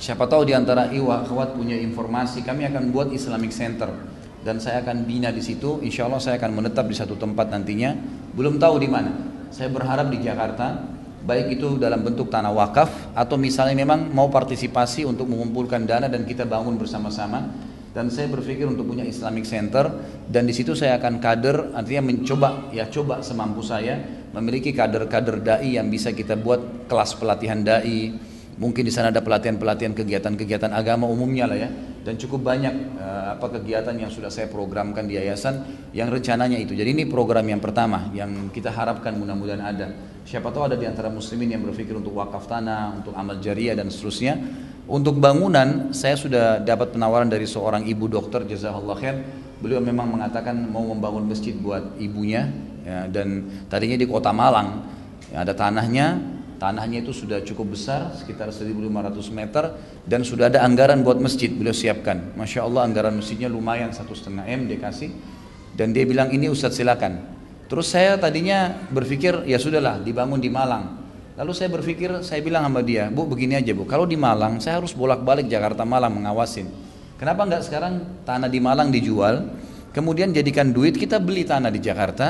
siapa tahu di antara iwa akhwat punya informasi, kami akan buat Islamic Center. Dan saya akan bina di situ, insya Allah saya akan menetap di satu tempat nantinya, belum tahu di mana. Saya berharap di Jakarta, baik itu dalam bentuk tanah wakaf atau misalnya memang mau partisipasi untuk mengumpulkan dana dan kita bangun bersama-sama. Dan saya berpikir untuk punya Islamic Center, dan di situ saya akan kader, artinya mencoba ya coba semampu saya memiliki kader-kader dai yang bisa kita buat kelas pelatihan dai. Mungkin di sana ada pelatihan-pelatihan kegiatan-kegiatan agama umumnya lah ya, dan cukup banyak uh, apa kegiatan yang sudah saya programkan di yayasan yang rencananya itu. Jadi ini program yang pertama yang kita harapkan mudah-mudahan ada. Siapa tahu ada di antara muslimin yang berpikir untuk wakaf tanah, untuk amal jariah dan seterusnya. Untuk bangunan saya sudah dapat penawaran dari seorang ibu dokter, jazakallah khair. Beliau memang mengatakan mau membangun masjid buat ibunya ya, dan tadinya di Kota Malang ya, ada tanahnya. Tanahnya itu sudah cukup besar, sekitar seribu lima ratus meter, dan sudah ada anggaran buat masjid, beliau siapkan. Masya Allah, anggaran masjidnya lumayan, satu koma lima M dia kasih. Dan dia bilang, ini Ustadz silakan. Terus saya tadinya berpikir, ya sudahlah dibangun di Malang. Lalu saya berpikir, saya bilang sama dia, Bu begini aja Bu, kalau di Malang saya harus bolak-balik Jakarta Malang mengawasin. Kenapa enggak sekarang tanah di Malang dijual, kemudian jadikan duit kita beli tanah di Jakarta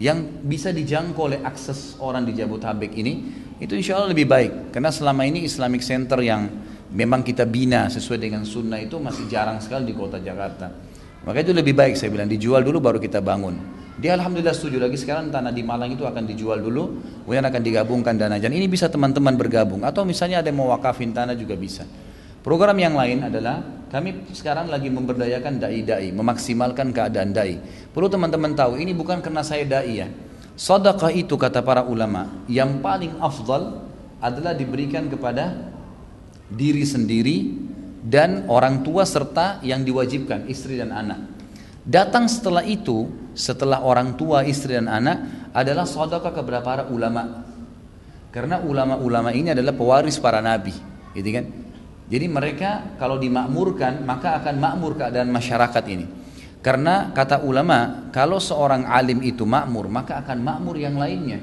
yang bisa dijangkau oleh akses orang di Jabodetabek ini, itu insya Allah lebih baik. Karena selama ini Islamic Center yang memang kita bina sesuai dengan sunnah itu masih jarang sekali di kota Jakarta. Maka itu lebih baik saya bilang, dijual dulu baru kita bangun. Dia alhamdulillah setuju. Lagi sekarang tanah di Malang itu akan dijual dulu, kemudian akan digabungkan dana. Dan ini bisa teman-teman bergabung, atau misalnya ada yang mau wakafin tanah juga bisa. Program yang lain adalah Kami sekarang lagi memberdayakan da'i-da'i, memaksimalkan keadaan da'i. Perlu teman-teman tahu, ini bukan karena saya da'i ya. Sedekah itu kata para ulama, yang paling afdal adalah diberikan kepada diri sendiri dan orang tua serta yang diwajibkan, istri dan anak. Datang setelah itu, setelah orang tua, istri dan anak, adalah sedekah kepada para ulama. Karena ulama-ulama ini adalah pewaris para nabi, gitu kan? Jadi mereka kalau dimakmurkan maka akan makmur keadaan masyarakat ini. Karena kata ulama, kalau seorang alim itu makmur maka akan makmur yang lainnya.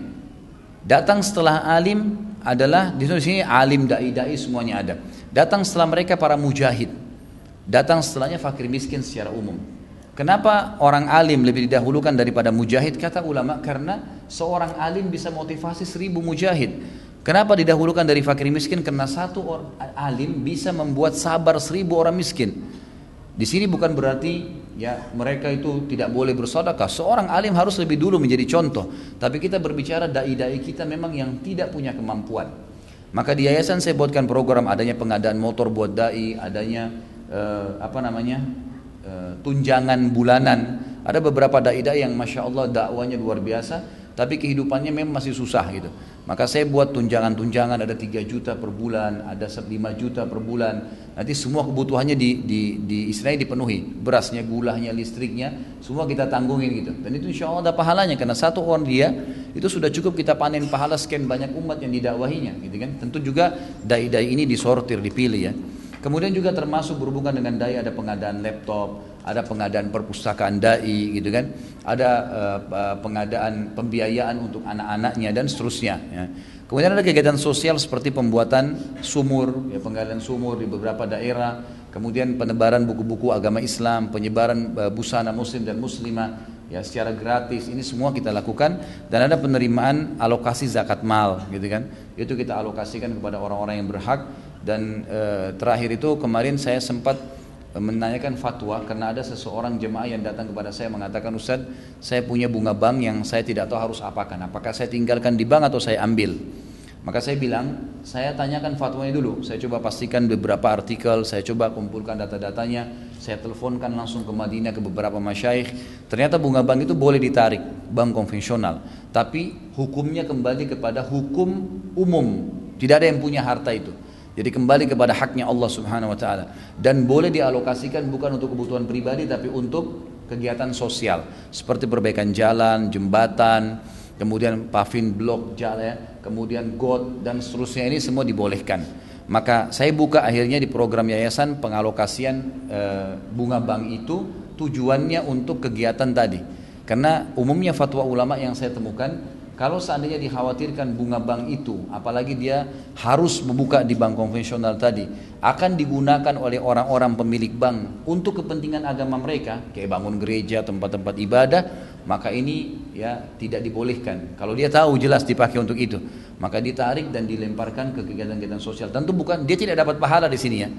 Datang setelah alim adalah di sini alim, dai-dai semuanya ada. Datang setelah mereka para mujahid. Datang setelahnya fakir miskin secara umum. Kenapa orang alim lebih didahulukan daripada mujahid? Kata ulama, karena seorang alim bisa motivasi seribu mujahid. Kenapa didahulukan dari fakir miskin? Karena satu orang alim bisa membuat sabar seribu orang miskin. Di sini bukan berarti ya mereka itu tidak boleh bersedekah. Seorang alim harus lebih dulu menjadi contoh. Tapi kita berbicara dai-dai kita memang yang tidak punya kemampuan. Maka di yayasan saya buatkan program, adanya pengadaan motor buat dai, adanya eh, apa namanya eh, tunjangan bulanan. Ada beberapa dai-dai yang masya Allah dakwanya luar biasa, tapi kehidupannya memang masih susah gitu. Maka saya buat tunjangan-tunjangan, ada tiga juta per bulan, ada lima juta per bulan. Nanti semua kebutuhannya di, di, di istilahnya dipenuhi, berasnya, gulahnya, listriknya, semua kita tanggungin gitu. Dan itu insya Allah ada pahalanya, karena satu orang dia itu sudah cukup kita panen pahala sekian banyak umat yang didakwahinya gitu kan. Tentu juga dai-dai ini disortir, dipilih ya. Kemudian juga termasuk berhubungan dengan dai ada pengadaan laptop, ada pengadaan perpustakaan dai gitu kan, ada uh, pengadaan pembiayaan untuk anak-anaknya dan seterusnya ya. Kemudian ada kegiatan sosial seperti pembuatan sumur ya, penggalian sumur di beberapa daerah, kemudian penebaran buku-buku agama Islam, penyebaran uh, busana muslim dan muslimah ya secara gratis. Ini semua kita lakukan. Dan ada penerimaan alokasi zakat mal gitu kan, itu kita alokasikan kepada orang-orang yang berhak. Dan uh, terakhir itu kemarin saya sempat menanyakan fatwa karena ada seseorang jemaah yang datang kepada saya mengatakan, Ustaz, saya punya bunga bank yang saya tidak tahu harus apakan, apakah saya tinggalkan di bank atau saya ambil. Maka saya bilang, saya tanyakan fatwanya dulu, saya coba pastikan beberapa artikel, saya coba kumpulkan data-datanya, saya teleponkan langsung ke Madinah ke beberapa masyaikh. Ternyata bunga bank itu boleh ditarik, bank konvensional, tapi hukumnya kembali kepada hukum umum, tidak ada yang punya harta itu. Jadi kembali kepada haknya Allah subhanahu wa ta'ala. Dan boleh dialokasikan bukan untuk kebutuhan pribadi, tapi untuk kegiatan sosial. Seperti perbaikan jalan, jembatan, kemudian paving blok jalan, kemudian got, dan seterusnya. Ini semua dibolehkan. Maka saya buka akhirnya di program yayasan pengalokasian e, bunga bank itu. Tujuannya untuk kegiatan tadi. Karena umumnya fatwa ulama yang saya temukan, kalau seandainya dikhawatirkan bunga bank itu, apalagi dia harus membuka di bank konvensional tadi, akan digunakan oleh orang-orang pemilik bank untuk kepentingan agama mereka, kayak bangun gereja, tempat-tempat ibadah, maka ini ya tidak dibolehkan. Kalau dia tahu jelas dipakai untuk itu, maka ditarik dan dilemparkan ke kegiatan-kegiatan sosial. Tentu bukan, dia tidak dapat pahala di sini ya.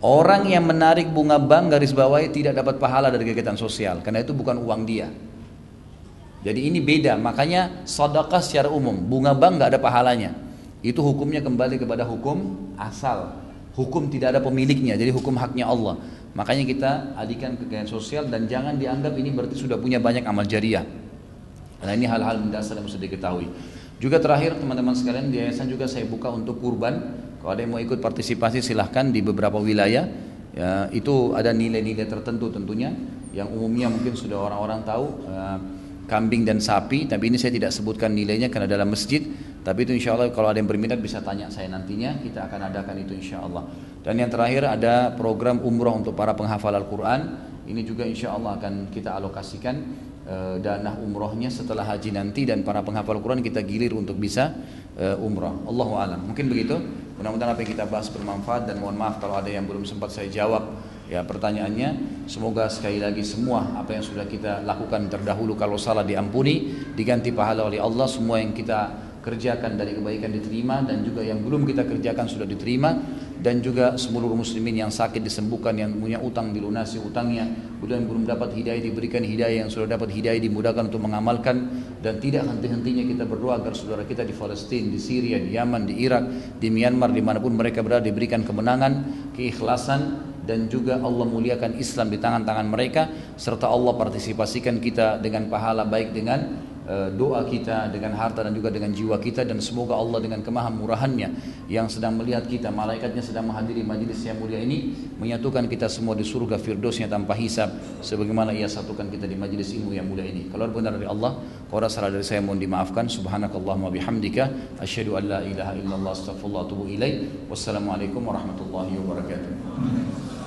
Orang yang menarik bunga bank garis bawahi tidak dapat pahala dari kegiatan sosial, karena itu bukan uang dia. Jadi ini beda, makanya sedekah secara umum, bunga bank gak ada pahalanya. Itu hukumnya kembali kepada hukum asal, hukum tidak ada pemiliknya, jadi hukum haknya Allah. Makanya kita adikan kegiatan sosial dan jangan dianggap ini berarti sudah punya banyak amal jariah. Nah ini hal-hal mendasar yang harus diketahui. Juga terakhir teman-teman sekalian, di yayasan juga saya buka untuk kurban. Kalau ada yang mau ikut partisipasi silahkan di beberapa wilayah ya, itu ada nilai-nilai tertentu tentunya, yang umumnya mungkin sudah orang-orang tahu, uh, kambing dan sapi, tapi ini saya tidak sebutkan nilainya karena dalam masjid. Tapi itu insya Allah kalau ada yang berminat bisa tanya saya nantinya, kita akan adakan itu insya Allah. Dan yang terakhir ada program umroh untuk para penghafal Al-Quran. Ini juga insya Allah akan kita alokasikan e, dana umrohnya setelah haji nanti, dan para penghafal Al-Quran kita gilir untuk bisa e, umroh. Allahu a'lam. Mungkin begitu. Mudah-mudahan apa yang kita bahas bermanfaat, dan mohon maaf kalau ada yang belum sempat saya jawab ya pertanyaannya. Semoga sekali lagi semua apa yang sudah kita lakukan terdahulu kalau salah diampuni, diganti pahala oleh Allah, semua yang kita kerjakan dari kebaikan diterima, dan juga yang belum kita kerjakan sudah diterima, dan juga seluruh muslimin yang sakit disembuhkan, yang punya utang dilunasi utangnya, kemudian belum dapat hidayah diberikan hidayah, yang sudah dapat hidayah dimudahkan untuk mengamalkan. Dan tidak henti-hentinya kita berdoa agar saudara kita di Palestina, di Syria, di Yaman, di Irak, di Myanmar, dimanapun mereka berada diberikan kemenangan, keikhlasan, dan juga Allah muliakan Islam di tangan-tangan mereka, serta Allah partisipasikan kita dengan pahala, baik dengan e, doa kita, dengan harta, dan juga dengan jiwa kita. Dan semoga Allah dengan kemahamurahannya yang sedang melihat kita, malaikatnya sedang menghadiri majelis yang mulia ini, menyatukan kita semua di surga firdausnya tanpa hisab, sebagaimana ia satukan kita di majelis ilmu yang mulia ini. Kalau benar dari Allah, kalau salah dari saya mohon dimaafkan. Subhanakallahumma bihamdika, asyhadu an la ilaha illallah, astaghfirullah wa atubu ilaih. Wassalamualaikum warahmatullahi wabarakatuh.